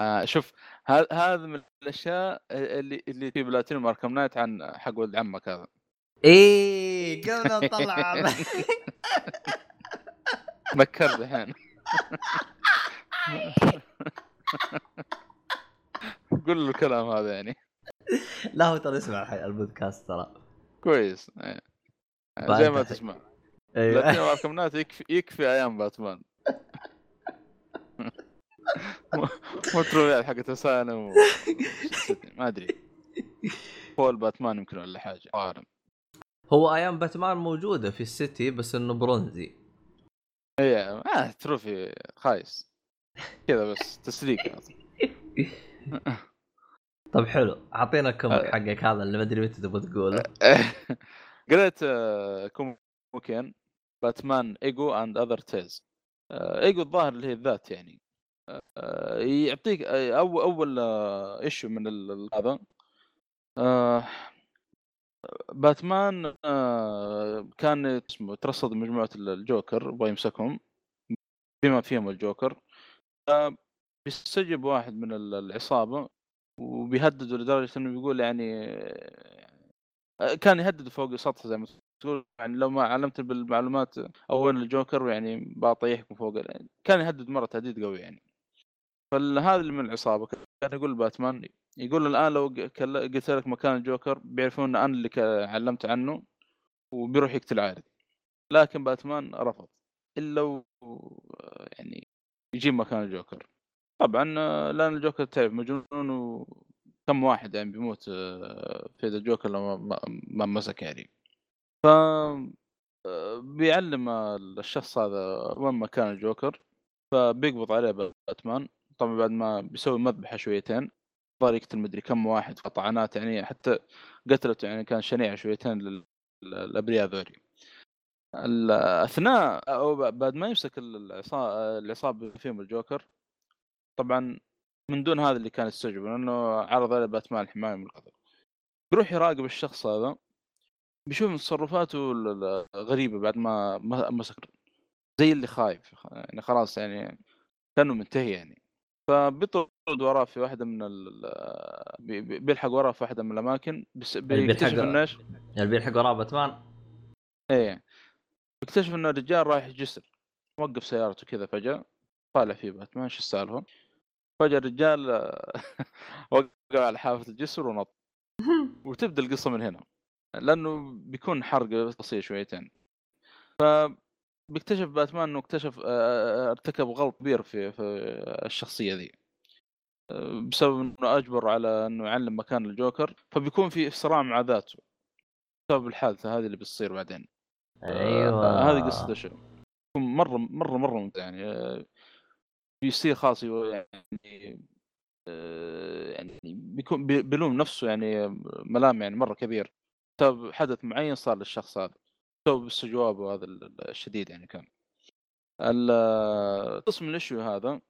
آه شوف هذا هذا من الاشياء اللي اللي في بلاتينيوم أركام نايت عن حق ولد عمك هذا. ايه قبل نطلع مكر الحين. قول له الكلام هذا يعني. لا هو ترى اسمع البودكاست ترى كويس يعني. زي ما تسمع. أيوة. لكن أركام نايت يكفي يكفي أيام باتمان. ما تروي حق تسانة و... ما أدري. هو باتمان يمكن ولا حاجة. عارم. هو أيام باتمان موجودة في السيتي بس إنه برونزي. إيه ما تروي خايس كذا بس تسليك. طب حلو عطينا كوميك حقك هذا اللي ما أدري متى تبغى تقوله. قرأت كوميكين باتمان إيجو أند أذر تيز. إيجو الظاهر اللي هي الذات يعني. يعطيك أول أول إشيو من هذا باتمان كان اسمه ترصد مجموعة الجوكر ويمسكهم بما فيهم الجوكر. بيستجيب واحد من العصابة وبيهددوا لدرجة إنه بيقول يعني كان يهدد فوق سطح زي ما تقول يعني لو ما علمت بالمعلومات أول الجوكر يعني بعطيحكم فوق يعني. كان يهدد مرة تهديد قوي يعني. فهذا اللي من العصابة كان يقول باتمان يقول الآن لو قلت لك مكان الجوكر بيعرفون أن اللي علمت عنه وبيروح يقتل عادي. لكن باتمان رفض إلا يعني يجيب مكان الجوكر. طبعا لأن الجوكر تعرف مجنون و كم واحد يعني بيموت في هذا الجوكر لما ما مسك يعني. ف بيعلم الشخص هذا وين مكان الجوكر فبيقبض عليه باتمان. طبعا بعد ما بيسوي مذبحه شويتين طريقة المدري كم واحد في طعنات يعني حتى قتلته يعني كان شنيع شويتين للابرياء ذولي. اثناء او بعد ما يمسك العصابة فيهم الجوكر طبعا من دون هذا اللي كان يستجيب لأنه عرض على باتمان الحماية من القتل. بيروح يراقب الشخص هذا بيشوف تصرفاته الغريبة بعد ما مسك زي اللي خايف يعني خلاص يعني كانوا منتهي يعني. فبيطرد وراه في واحدة من ال بيلحق وراه في واحدة من الأماكن بيكتشف إنه إيش يعني بيلحق وراه باتمان. إيه بيكتشف إنه الرجال رايح جسر وقف سيارته كذا فجأة طالع فيه باتمان شو السالفة. فجأة الرجال وقع على حافة الجسر ونط وتبدأ القصة من هنا لأنه بيكون حرق قصير شويتين. فبيكتشف باتمان إنه اكتشف ارتكب غلط كبير في, في الشخصية ذي بسبب إنه أجبر على إنه يعلم مكان الجوكر. فبيكون في صراع مع ذاته بسبب الحادثة هذه اللي بتصير بعدين. أيوة هذه قصة شو مرة مرة مرة ممتع يعني. بيصير خاص يعني يعني بيكون بيلوم نفسه يعني ملام يعني مرة كبير طب حدث معين صار للشخص هذا بسبب استجوابه هذا الشديد يعني. كان القسم من الاشيو هذا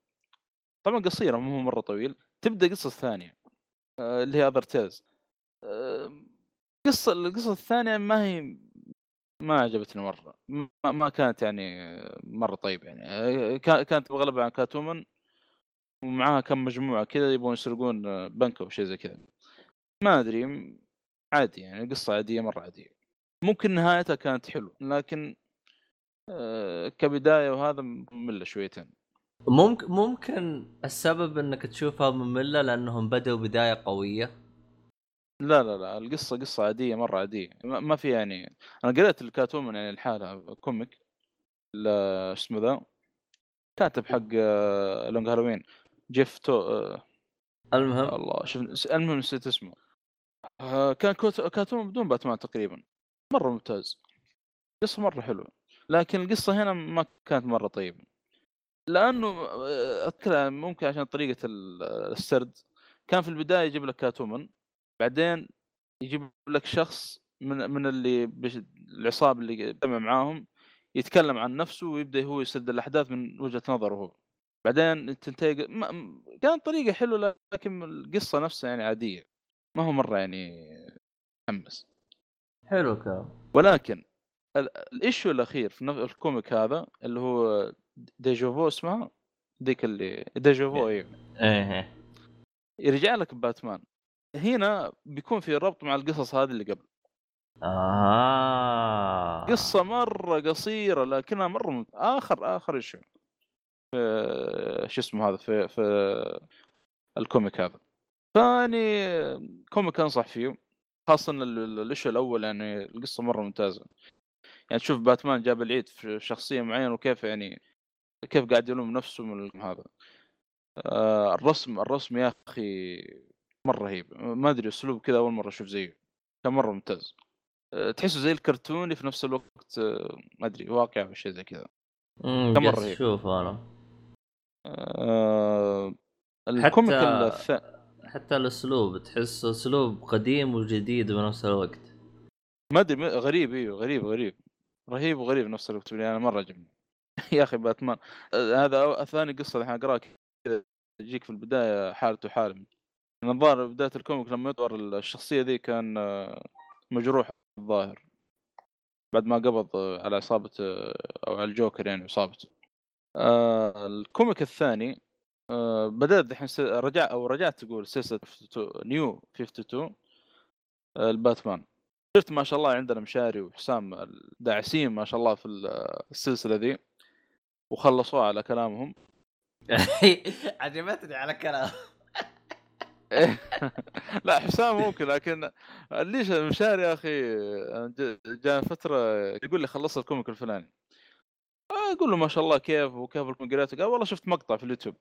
طبعا قصيرة مو مرة طويل. تبدأ قصة ثانية اللي هي أبرتاز. قصة القصة الثانية ما هي ما عجبتني مرة ما ما كانت يعني مرة طيبة يعني. كانت بغلبها عن كاتومن ومعها كم مجموعة كذا يبون يسرقون بنك أو شيء زي كذا ما أدري عادي يعني، القصة عادية مرة عادية. ممكن نهايتها كانت حلوة لكن كبداية وهذا مملة شويتين. ممكن ممكن السبب انك تشوفها مملة لانهم بدأوا بداية قوية. لا لا لا، القصة قصة عادية مرة عادية، ما في يعني. انا قرأت الكاتون من يعني الحالة كوميك لا اسمه ذا كاتب حق لونج هالوين جيف تو. المهم الله شوف المهم نسيت اسمه. كان كاتون بدون باتمان تقريبا مرة ممتاز، قصة مرة حلوة، لكن القصة هنا ما كانت مرة طيبة، لأنه أتكلم ممكن عشان طريقة السرد. كان في البداية يجيب لك كاتومن، بعدين يجيب لك شخص من من اللي العصابة اللي تم معاهم يتكلم عن نفسه ويبدأ هو يسرد الأحداث من وجهة نظره هو، بعدين تنتهي. كان طريقة حلوة لكن القصة نفسها يعني عادية، ما هو مرة يعني حمس حلو كلام. ولكن الإشيو الأخير في الكوميك هذا اللي هو ديجوفو اسمها، ذيك اللي ديجوفو ايه ايه يرجع لك باتمان هنا، بيكون في ربط مع القصص هذه اللي قبل. آه. قصة مرة قصيرة لكنها مرة ممت... آخر آخر شيء في شو اسمه هذا في في الكوميك هذا. فاني كوميك أنصح فيه، خاصة الإشي الأول يعني القصة مرة ممتازة. يعني تشوف باتمان جاب العيد في شخصية معينة وكيف يعني كيف قاعد يلوم نفسه من هذا. آه الرسم الرسم يا أخي مرة رهيب، ما أدري أسلوب كذا أول مرة أشوف زيه، كان مرة ممتاز. آه تحسه زي الكرتوني في نفس الوقت، آه ما أدري واقع بشيء زي كذا، كان مرة رهيب. شوف أنا آه الكوميك الثاني حتى الأسلوب تحس أسلوب قديم وجديد بنفس الوقت، ما أدري غريب. إيه غريب غريب رهيب وغريب نفس الوقت، أنا مرة عجبني. يا أخي باتمان هذا ثاني قصة اللي حنقراها كذا، تجيك في البداية حالته حالم. الظاهر بداية الكوميك لما يظهر الشخصية ذي كان مجروح الظاهر بعد ما قبض على عصابة أو على الجوكر يعني عصابته. الكوميك الثاني بدأت دحين رجع أو رجعت تقول سلسلة نيو خمسة وخمسين الباتمان. شفت ما شاء الله عندنا مشاري وحسام داعسين ما شاء الله في السلسلة ذي، وخلصوها على كلامهم. عجبتني على كلام. لا حسام ممكن، لكن ليش مشاري يا أخي جاء فترة يقول لي خلصت الكوميك الفلاني، أقول له ما شاء الله كيف وكيف الكوميك قريته، قال والله شفت مقطع في اليوتيوب.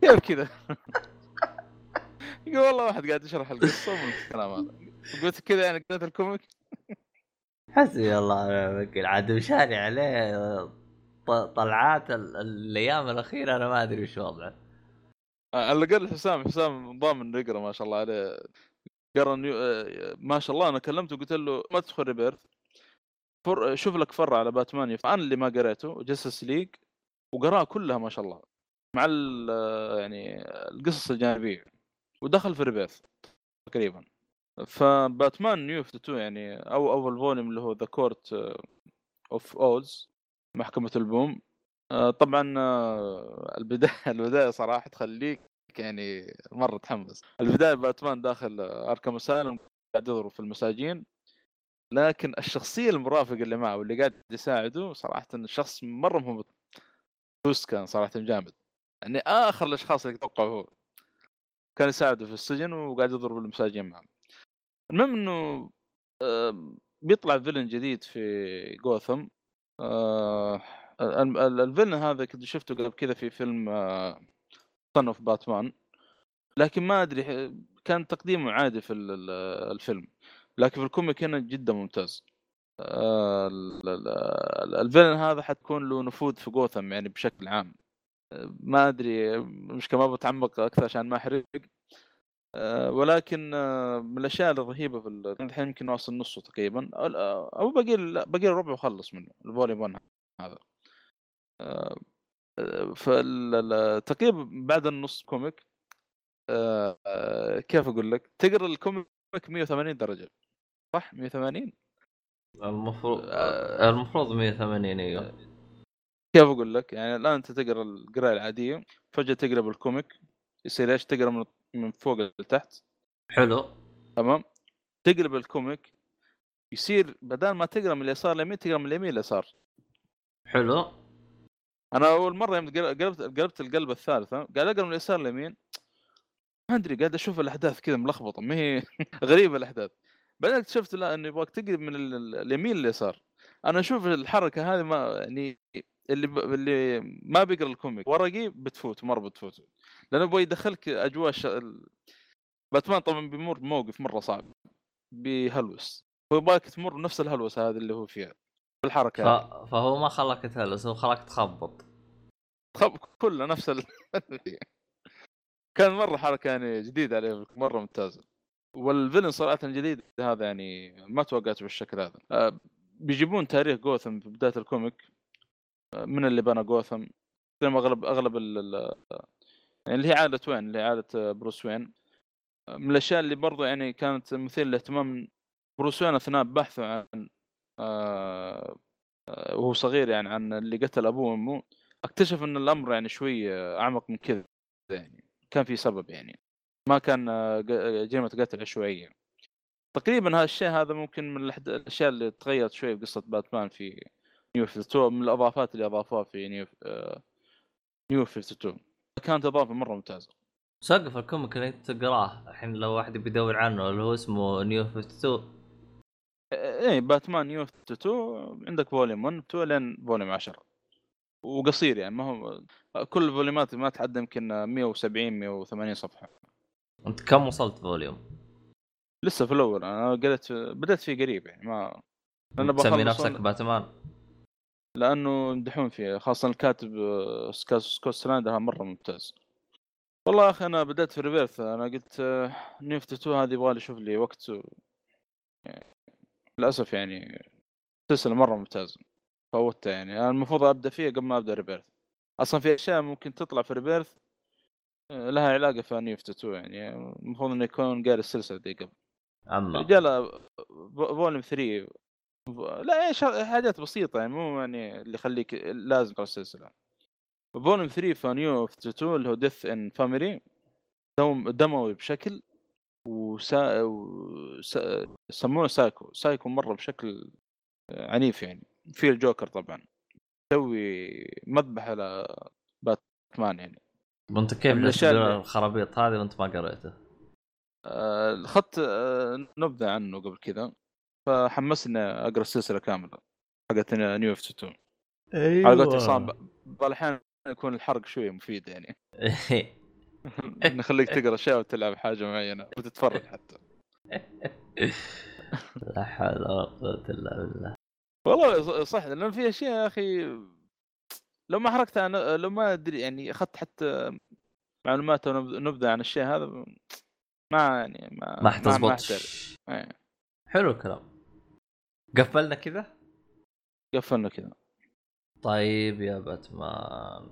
كيف كذا؟ يقول والله واحد قاعد يشرح القصة والكلام هذا، قلت كذا يعني قريت الكوميك. حسبي الله الوكيل عاد مشاري عليه طلعات الايام الاخيره، انا ما ادري وش وضعه. على الاقل حسام حسام ضامن يقرا ما شاء الله عليه، قرا ما شاء الله. انا كلمته قلت له ما تدخل ريبيرث، شوف لك فرع على باتمان، فأنا اللي ما قريته جسس ليج وقراها كلها ما شاء الله مع يعني القصص الجانبيه، ودخل في ريبيرث تقريبا. فباتمان نيو فيفتي تو يعني او اول فوليوم اللي هو ذا كورت اوف اولز محكمة البوم. آه طبعا آه البداية البداية صراحة تخليك يعني مرة تحمس. البداية باتمان داخل أركام أسايلم قاعد يضرب في المساجين، لكن الشخصية المرافقة اللي معه واللي قاعد يساعده صراحة الشخص مرة مهم بوست، كان صراحة جامد يعني آخر الأشخاص اللي توقعه هو كان يساعده في السجن وقاعد يضرب المساجين معه. المهم إنه آه بيطلع فيلن جديد في غوثم. آه الفيلن هذا كنت شفته قبل كذا في فيلم صن اوف باتمان، لكن ما ادري كان تقديمه عادي في الفيلم، لكن في الكوميك هنا جدا ممتاز. آه الفيلن هذا حتكون له نفوذ في غوثم يعني بشكل عام، ما ادري مش كمان بتعمق اكثر عشان ما احرق. آه ولكن آه من الاشياء الرهيبه في الحين يمكن واصل نصه تقريبا او باقي باقي ربعه وخلص منه الفوليوم واحد هذا. آه فالتقريبا بعد النص كوميك آه آه كيف اقول لك، تقرا الكوميك مية وثمانين درجه صح؟ مية وثمانين المفروض آه المفروض مية وثمانين ايوه. كيف اقول لك يعني الان انت تقرا القراءه العاديه فجاه تقرا بالكوميك يصير ايش تقرا من من فوق لتحت. حلو تمام. تقلب الكوميك يصير بدل ما تقرا من اليسار لليمين تقرا من اليمين لليسار. حلو. انا اول مره يوم قلبت قلبت القلب الثالثه قاعد اقرا من اليسار لليمين ما ادري قاعد اشوف الاحداث كذا ملخبطه ما هي غريبه الاحداث. بعدين اكتشفت لا انه يبغاك تقلب من اليمين لليسار. انا اشوف الحركه هذه ما يعني اللي ب... اللي ما بيقرا الكوميك ورقي بتفوت مره بتفوت لانه بده يدخلك اجواء ش... باتمان طبعا بيمر موقف مره صعب بهلوس ويبغاك تمر نفس الهلوس هذا اللي هو فيها بالحركه ف... هذه. فهو ما خلاك تهلوس هو خلاك تخبط تخبط كله نفس ال... كان مره حركه يعني جديده عليه مره ممتازه. والفيلن صراحه جديد هذا يعني ما توقعته بالشكل هذا. أه بيجيبون تاريخ غوثم في بدايه الكوميك من اللي بنى غوثم لما اغلب اغلب ال يعني اللي هي عاده وين اللي عاده بروس وين من الاشياء اللي برضو يعني كانت مثير للاهتمام. بروس وين اثناء بحثه عن آه وهو صغير يعني عن اللي قتل ابوه وامه اكتشف ان الامر يعني شوي اعمق من كذا يعني كان في سبب يعني ما كان جريمه قتل عشوائيه تقريبا. هذا الشيء هذا ممكن من الاشياء اللي تغيرت شوي بقصه باتمان في نيو فيفتو من الاضافات اللي اضافوها في نيو نيو فيفتو كانت اضافه مره ممتازه. سقف الكوميك اللي تقراه الحين لو واحد بيدور عنه اللي هو اسمه نيو فيفتو اي باتمان نيو فيفتو عندك فوليوم واحد واثنين لين فوليوم عشرة وقصير يعني ما هو كل فوليومات ما تعدى يمكن مية وسبعين مية وثمانين صفحه. انت كم وصلت فوليوم؟ لسه في الاول انا قلت بدات فيه قريب يعني ما انا بسمي نفسك باتمان لانه يمدحون فيه خاصه الكاتب سكوت سلاندر مره ممتاز. والله يا اخي انا بدات في ريبيرث انا قلت نيو فيفتو هذه يبغى لي اشوف لي وقت و... يعني... للاسف يعني سلسله مره ممتازه فوتها يعني انا المفروض ابدا فيها قبل ما ابدا ريبيرث. اصلا في اشياء ممكن تطلع في ريبيرث لها علاقه في نيو فيفتو يعني المفروض انه يكون قاري السلسله دي قبل. اما رجال فوليوم ثلاثة لا ايش حاجات بسيطه يعني مو يعني اللي يخليك لازم تقرا السلسله. فوليوم ثلاثة فنيو فيفتو اللي هو ديث ان فاميلي دموي بشكل وسا يسمونه سايكو سايكو مره بشكل عنيف يعني في الجوكر طبعا يسوي مذبح على باتمان يعني. وانت كيف الاشياء الخرابيط هذه وانت ما قريته؟ الخط نبذة عنه قبل كذا فحمسنا أقرأ السلسلة كاملة حقت نيو اف تو. أيوة. على قولة عصام بعض الأحيان يكون الحرق شوية مفيد يعني نخليك تقرأ شيء وتلعب حاجة معينة وتتفرج حتى. لا حول ولا قوة إلا بالله. والله صح لأن في أشياء يا أخي لو ما حركت أنا لو ما أدري يعني أخذت حتى معلومات ونبذة عن الشيء هذا ما يعني ما ما حتزبطش. حلو الكلام. قفلنا كذا قفلنا كذا. طيب يا باتمان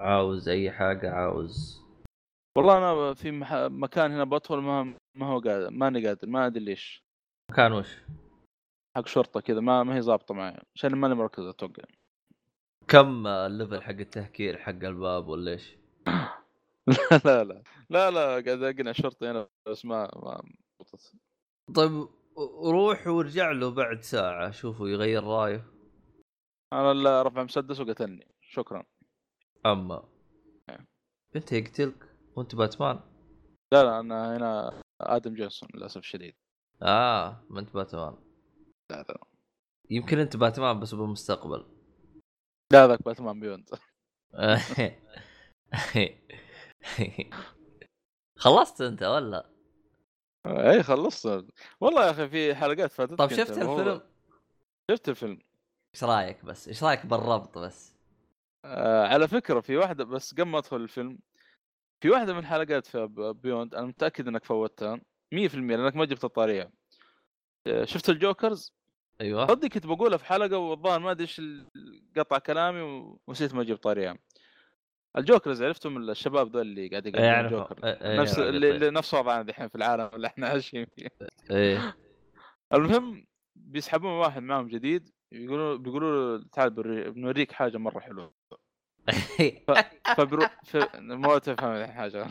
عاوز اي حاجه؟ عاوز والله انا في مح... مكان هنا بدخل ما ما هو قادر ماني قادر ما ادري ليش. مكان وش؟ حق شرطه كذا ما ما هي ظابطه معي عشان ماني مركز اتوقع. كم الليفل حق التهكير حق الباب ولا ايش؟ لا لا لا لا لا قاعد اقنع شرطي انا بس ما ما بطلت. طيب روح وارجع له بعد ساعه شوفه يغير رايه. انا لا رفع مسدس وقتلني شكرا. اما انت يقتلك وانت باتمان؟ لا لا انا هنا ادم جونسون للاسف الشديد. اه ما انت باتمان. لا لا يمكن انت باتمان بس بالمستقبل. لا ذاك باتمان بيوند. خلصت انت ولا اي خلصت؟ والله يا اخي في حلقات فاتت. طب شفت الفيلم؟ شفت الفيلم ايش رايك؟ بس ايش رايك بالربط بس؟ آه على فكره في واحده بس قبل ما ادخل الفيلم في واحده من الحلقات في بيوند انا متاكد انك فوتها مية بالمية لانك ما جبت الطاريه. آه شفت الجوكرز؟ ايوه صدق كنت بقولها في حلقه والظاهر ما ادري ايش قطع كلامي ونسيت ما جبت طاريه. الجوكرز عرفتم الشباب ذول اللي قاعد يقلدون الجوكر نفس اللي نفس وضعنا الحين في العالم اللي احنا عايشين فيه. ايه المهم بيسحبون واحد معهم جديد يقولوا بيقولوا تعال بنوريك حاجه مره حلوه ف... فبرو... ف... مو تفهم حاجة.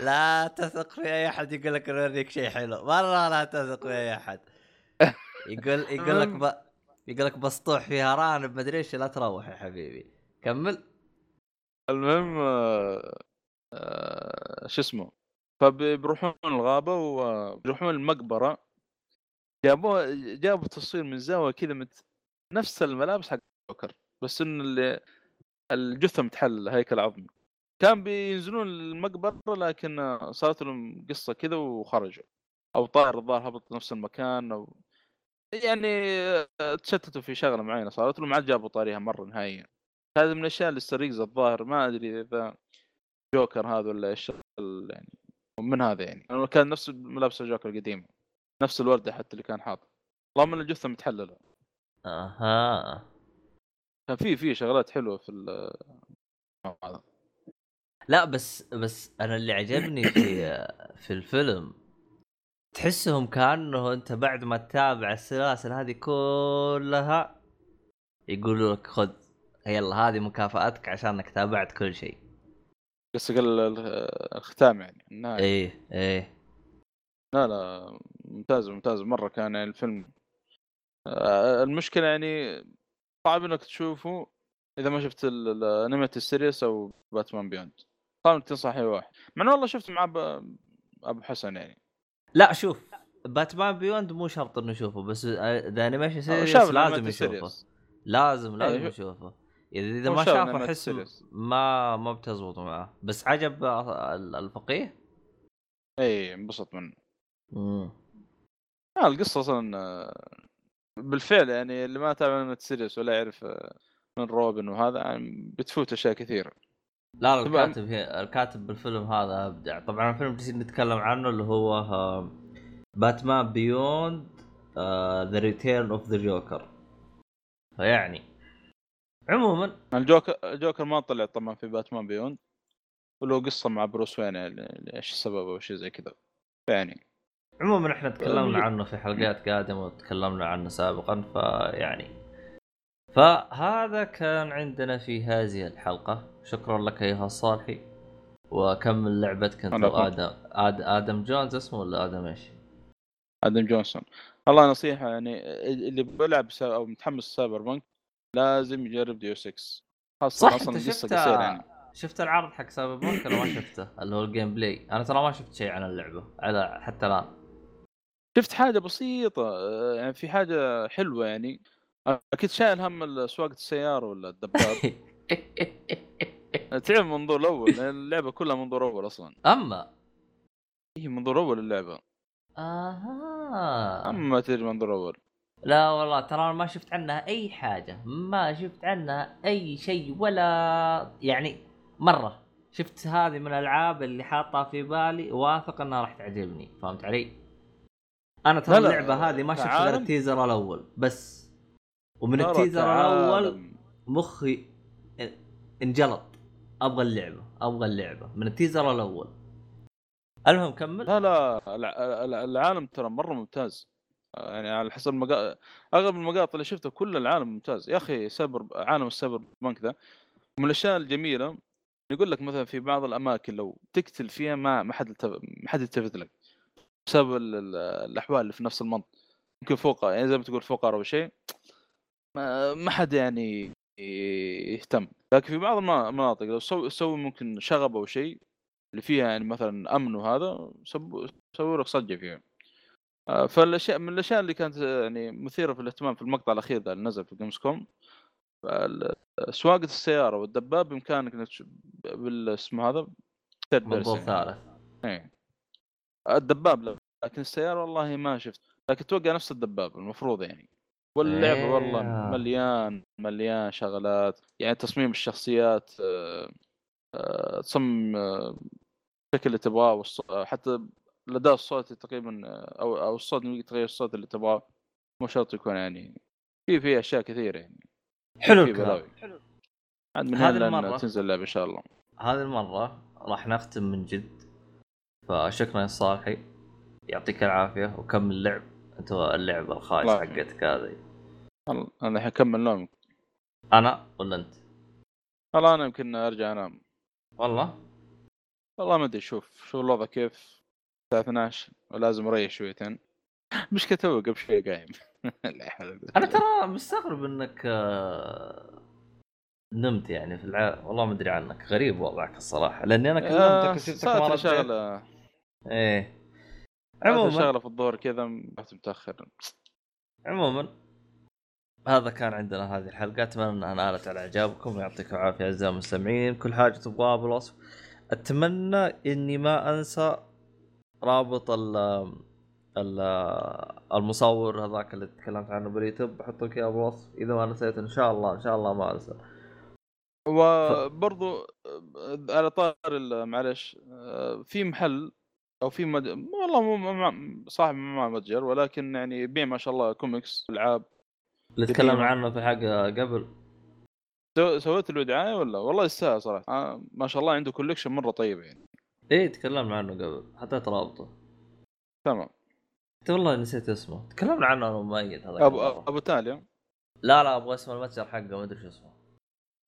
لا تثق في أي أحد يقول لك نوريك شيء حلو، مرة لا تثق في أي أحد. يقول يقول لك ب... يقول لك بسطوح في هران بمدري إيش، لا تروح يا حبيبي كمل. المهم آه... آه... شو اسمه، فبيروحون الغابة وبيروحون المقبرة، جابوا جابوا تصوير من زاوية كذا مت... نفس الملابس حق جوكر، بس إن اللي الجثة متحل هيكل عظمي. كان بينزلون المقبرة لكن صارت لهم قصة كذا وخرجوا، أو طار الظاهر هبط نفس المكان، أو يعني تشتتوا في شغلة معينة صارت لهم، ما عاد جابوا طاريها مرة نهائيا. هذا من الأشياء اللي استريقز الظاهر، ما أدري إذا جوكر هذا ولا الشغل يعني من هذا، يعني كان نفس ملابس الجوكر القديمة، نفس الوردة حتى اللي كان حاط، طالما إن الجثة متحللة. أها كان في في شغلات حلوة في ال هذا. لا بس بس انا اللي عجبني في في الفيلم تحسهم كانه انت بعد ما تتابع السلاسل هذه كلها يقولوا لك خذ يلا هذه مكافاتك عشانك تابعت كل شيء، بس قال الختام يعني النهايه. ايه ايه لا لا ممتاز ممتاز مره كان يعني الفيلم. المشكله يعني صعب انك تشوفه اذا ما شفت الانميات السيريس او باتمان بيوند، طبعا تنصح اي واحد. من والله شفت مع ابو حسن يعني. لا شوف باتمان بيوند مو شرط انه نشوفه، بس ذا انيميشن سيريس لازم يشوفه، لازم لازم يشوفه. اذا ما شافه احس ما ما بتزبط معه. بس عجب الفقيه اي انبسط منه. امم آه القصه اصلا بالفعل يعني اللي ما تابع انميات سيريس ولا يعرف من روبن وهذا يعني بتفوت اشياء كثيره. لا الكاتب هي الكاتب بالفيلم هذا أبدع. طبعا الفيلم بتصير نتكلم عنه اللي هو باتمان بيوند ذا ريتيرن اوف ذا جوكر. فيعني عموما الجوكر الجوكر ما طلع طبعا في باتمان بيوند، ولو قصه مع بروس وين ايش السبب او شيء زي كذا. يعني عموما احنا تكلمنا عنه في حلقات قادمه وتكلمنا عنه سابقا. فيعني فهذا كان عندنا في هذه الحلقة. شكرا لك أيها الصالحي، وكمل لعبتك أنت وآدم آد... آدم جونز اسمه ولا آدم إيش؟ آدم جونسون. الله نصيحة يعني اللي بلعب سا... أو متحمس سايبر بانك لازم يجرب ديو سكس، خاصة أصلا قصة قصيرة يعني. شفت العرض حق سايبر بانك أنا ما شفته اللي هو الجيم بلاي، أنا ترى ما شفت شيء عن اللعبة على حتى الآن. شفت حاجة بسيطة يعني، في حاجة حلوة يعني، أكيد شايل هم السواقة السيارة ولا الدباب. تعب منظور أول، اللعبة كلها منظور أول أصلاً. أما إيه منظور أول اللعبة؟ آها. أما تيجي منظور أول. لا والله ترى ما شفت عنها أي حاجة، ما شفت عنها أي شيء ولا يعني مرة. شفت هذه من الألعاب اللي حاطها في بالي واثق أنها راح تعجبني، فهمت علي؟ أنا ترى اللعبة هذه ما شفت غير التيزر الأول بس. ومن التيزر الأول مخي انجلط، أبغى اللعبة أبغى اللعبة من التيزر الأول. المهم كمل. لا لا العالم ترى مرة ممتاز يعني، على حسب المقا... أغلب المقاطع اللي شفتها كل العالم ممتاز. يا أخي سايبر عالم السايبر بانك ذا من الأشياء الجميلة. يقول لك مثلا في بعض الأماكن لو تقتل فيها ما ما حد ما حد يلتفت لك بسبب ال... الأحوال اللي في نفس المنطقة، ممكن فوقها يعني زي ما تقول فوقها أو شيء ما حد يعني يهتم. لكن في بعض المناطق لو سو سوي ممكن شغب أو شيء اللي فيها يعني مثلا أمن وهذا سووا لك صجة فيها. فالأشياء من الأشياء اللي كانت يعني مثيرة في الاهتمام في المقطع الأخير ده اللي نزل في جيمز كوم، سواقة السيارة والدباب بإمكانك إنك بالاسم هذا منظور ثالث. إيه الدباب، لكن السيارة والله ما شفت، لكن توقع نفس الدباب المفروض يعني. واللعبة أيه. والله مليان مليان شغلات يعني، تصميم الشخصيات أه أه تصمم الشكل اللي تبغاه، حتى الأداء الصوتي تقريبا أو أو الصوت اللي تغير الصوت اللي تبغاه، مو شرط يكون يعني في في أشياء كثيرة يعني. حلو الكلام. عاد من هذا تنزل اللعبة إن شاء الله. هذه المرة راح نختم من جد، فشكرا يا صالحي يعطيك العافية وكمل اللعب. انت اللعبة الخايسة حقتك هذه. انا حكمل نومك. انا ولا انت؟ والله انا يمكن ارجع انام والله والله ما ادري. شوف شو الوضع كيف الساعه اثناشر ولازم اريح شويتين. مش كتوه قبل شوي قايم. لا حول. انا ترى مستغرب انك نمت يعني في الع... والله ما ادري عنك، غريب وضعك الصراحه، لاني انا كلمتك وسيبتك ما رجعت. ايه عموما شغله في الظهر كذا رحت متاخر. عموما هذا كان عندنا هذه الحلقه، اتمنى انها نالت على اعجابكم، يعطيكم العافيه اعزائي المستمعين. كل حاجه تبغاها بالوصف. اتمنى اني ما انسى رابط ال ال المصور هذاك اللي تكلمت عنه باليوتيوب، بحطه لك اياه بالوصف اذا ما نسيت. ان شاء الله ان شاء الله ما انسى. وبرضو على طار معلش، في محل او في مد... والله مو مع... صاحب ما متجر، ولكن يعني يبيع ما شاء الله كوميكس العاب اللي تكلمنا عنه في حاجه قبل. سو... سويت له دعايه ولا والله يستاهل صراحه. آه ما شاء الله عنده كولكشن مره طيبه يعني. ايه تكلمنا عنه قبل حتى ترابطه. تمام انت والله نسيت اسمه، تكلمنا عنه انا مؤيد هذا ابو ابو تاليا. لا لا ابغى اسم المتجر حقه، ما ادري شو اسمه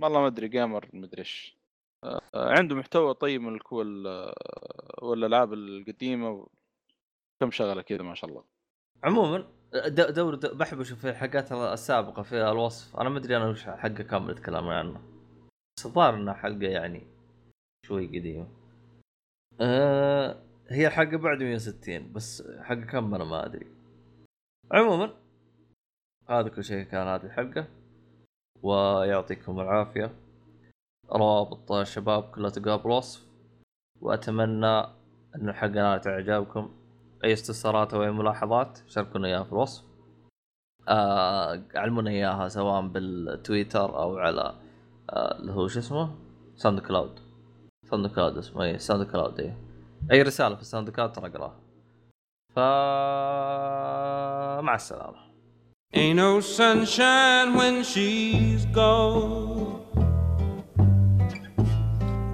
والله ما ادري، جيمر ما ادري ايش. آه عنده محتوى طيب من الكول والالعاب القديمه وكم شغله كذا ما شاء الله. عموما دور بحب اشوف الحلقات السابقه في الوصف. انا ما ادري انا وش حقه كامل الكلام عنه، بس الظاهر انها حلقه يعني شوي قديمه. آه هي الحلقه بعد مية وستين بس حقه كم انا ما ادري. عموما هذا كل شيء كان هذه الحلقه، ويعطيكم العافيه. رابط الشباب كلها تلقاه بالوصف، واتمنى ان الحلقه نالت اعجابكم. اي استفسارات او اي ملاحظات شاركونا اياها في الوصف. آه علمونا اياها سواء بالتويتر او على اللي آه هو شو اسمه ساند كلاود. ساند كلاود اسمه ايه ساند كلاود ايه. اي رساله في الساند كلاود ترى اقراها. فمع السلامه. Ain't no sunshine when she's gone.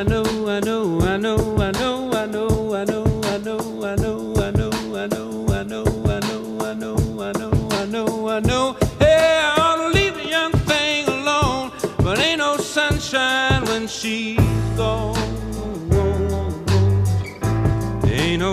I know, I know, I know, I know, I know, I know, I know. I know, hey, I ought to leave the young thing alone, but ain't no sunshine when she's gone. Ain't no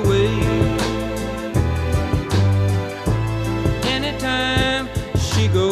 away. Anytime she goes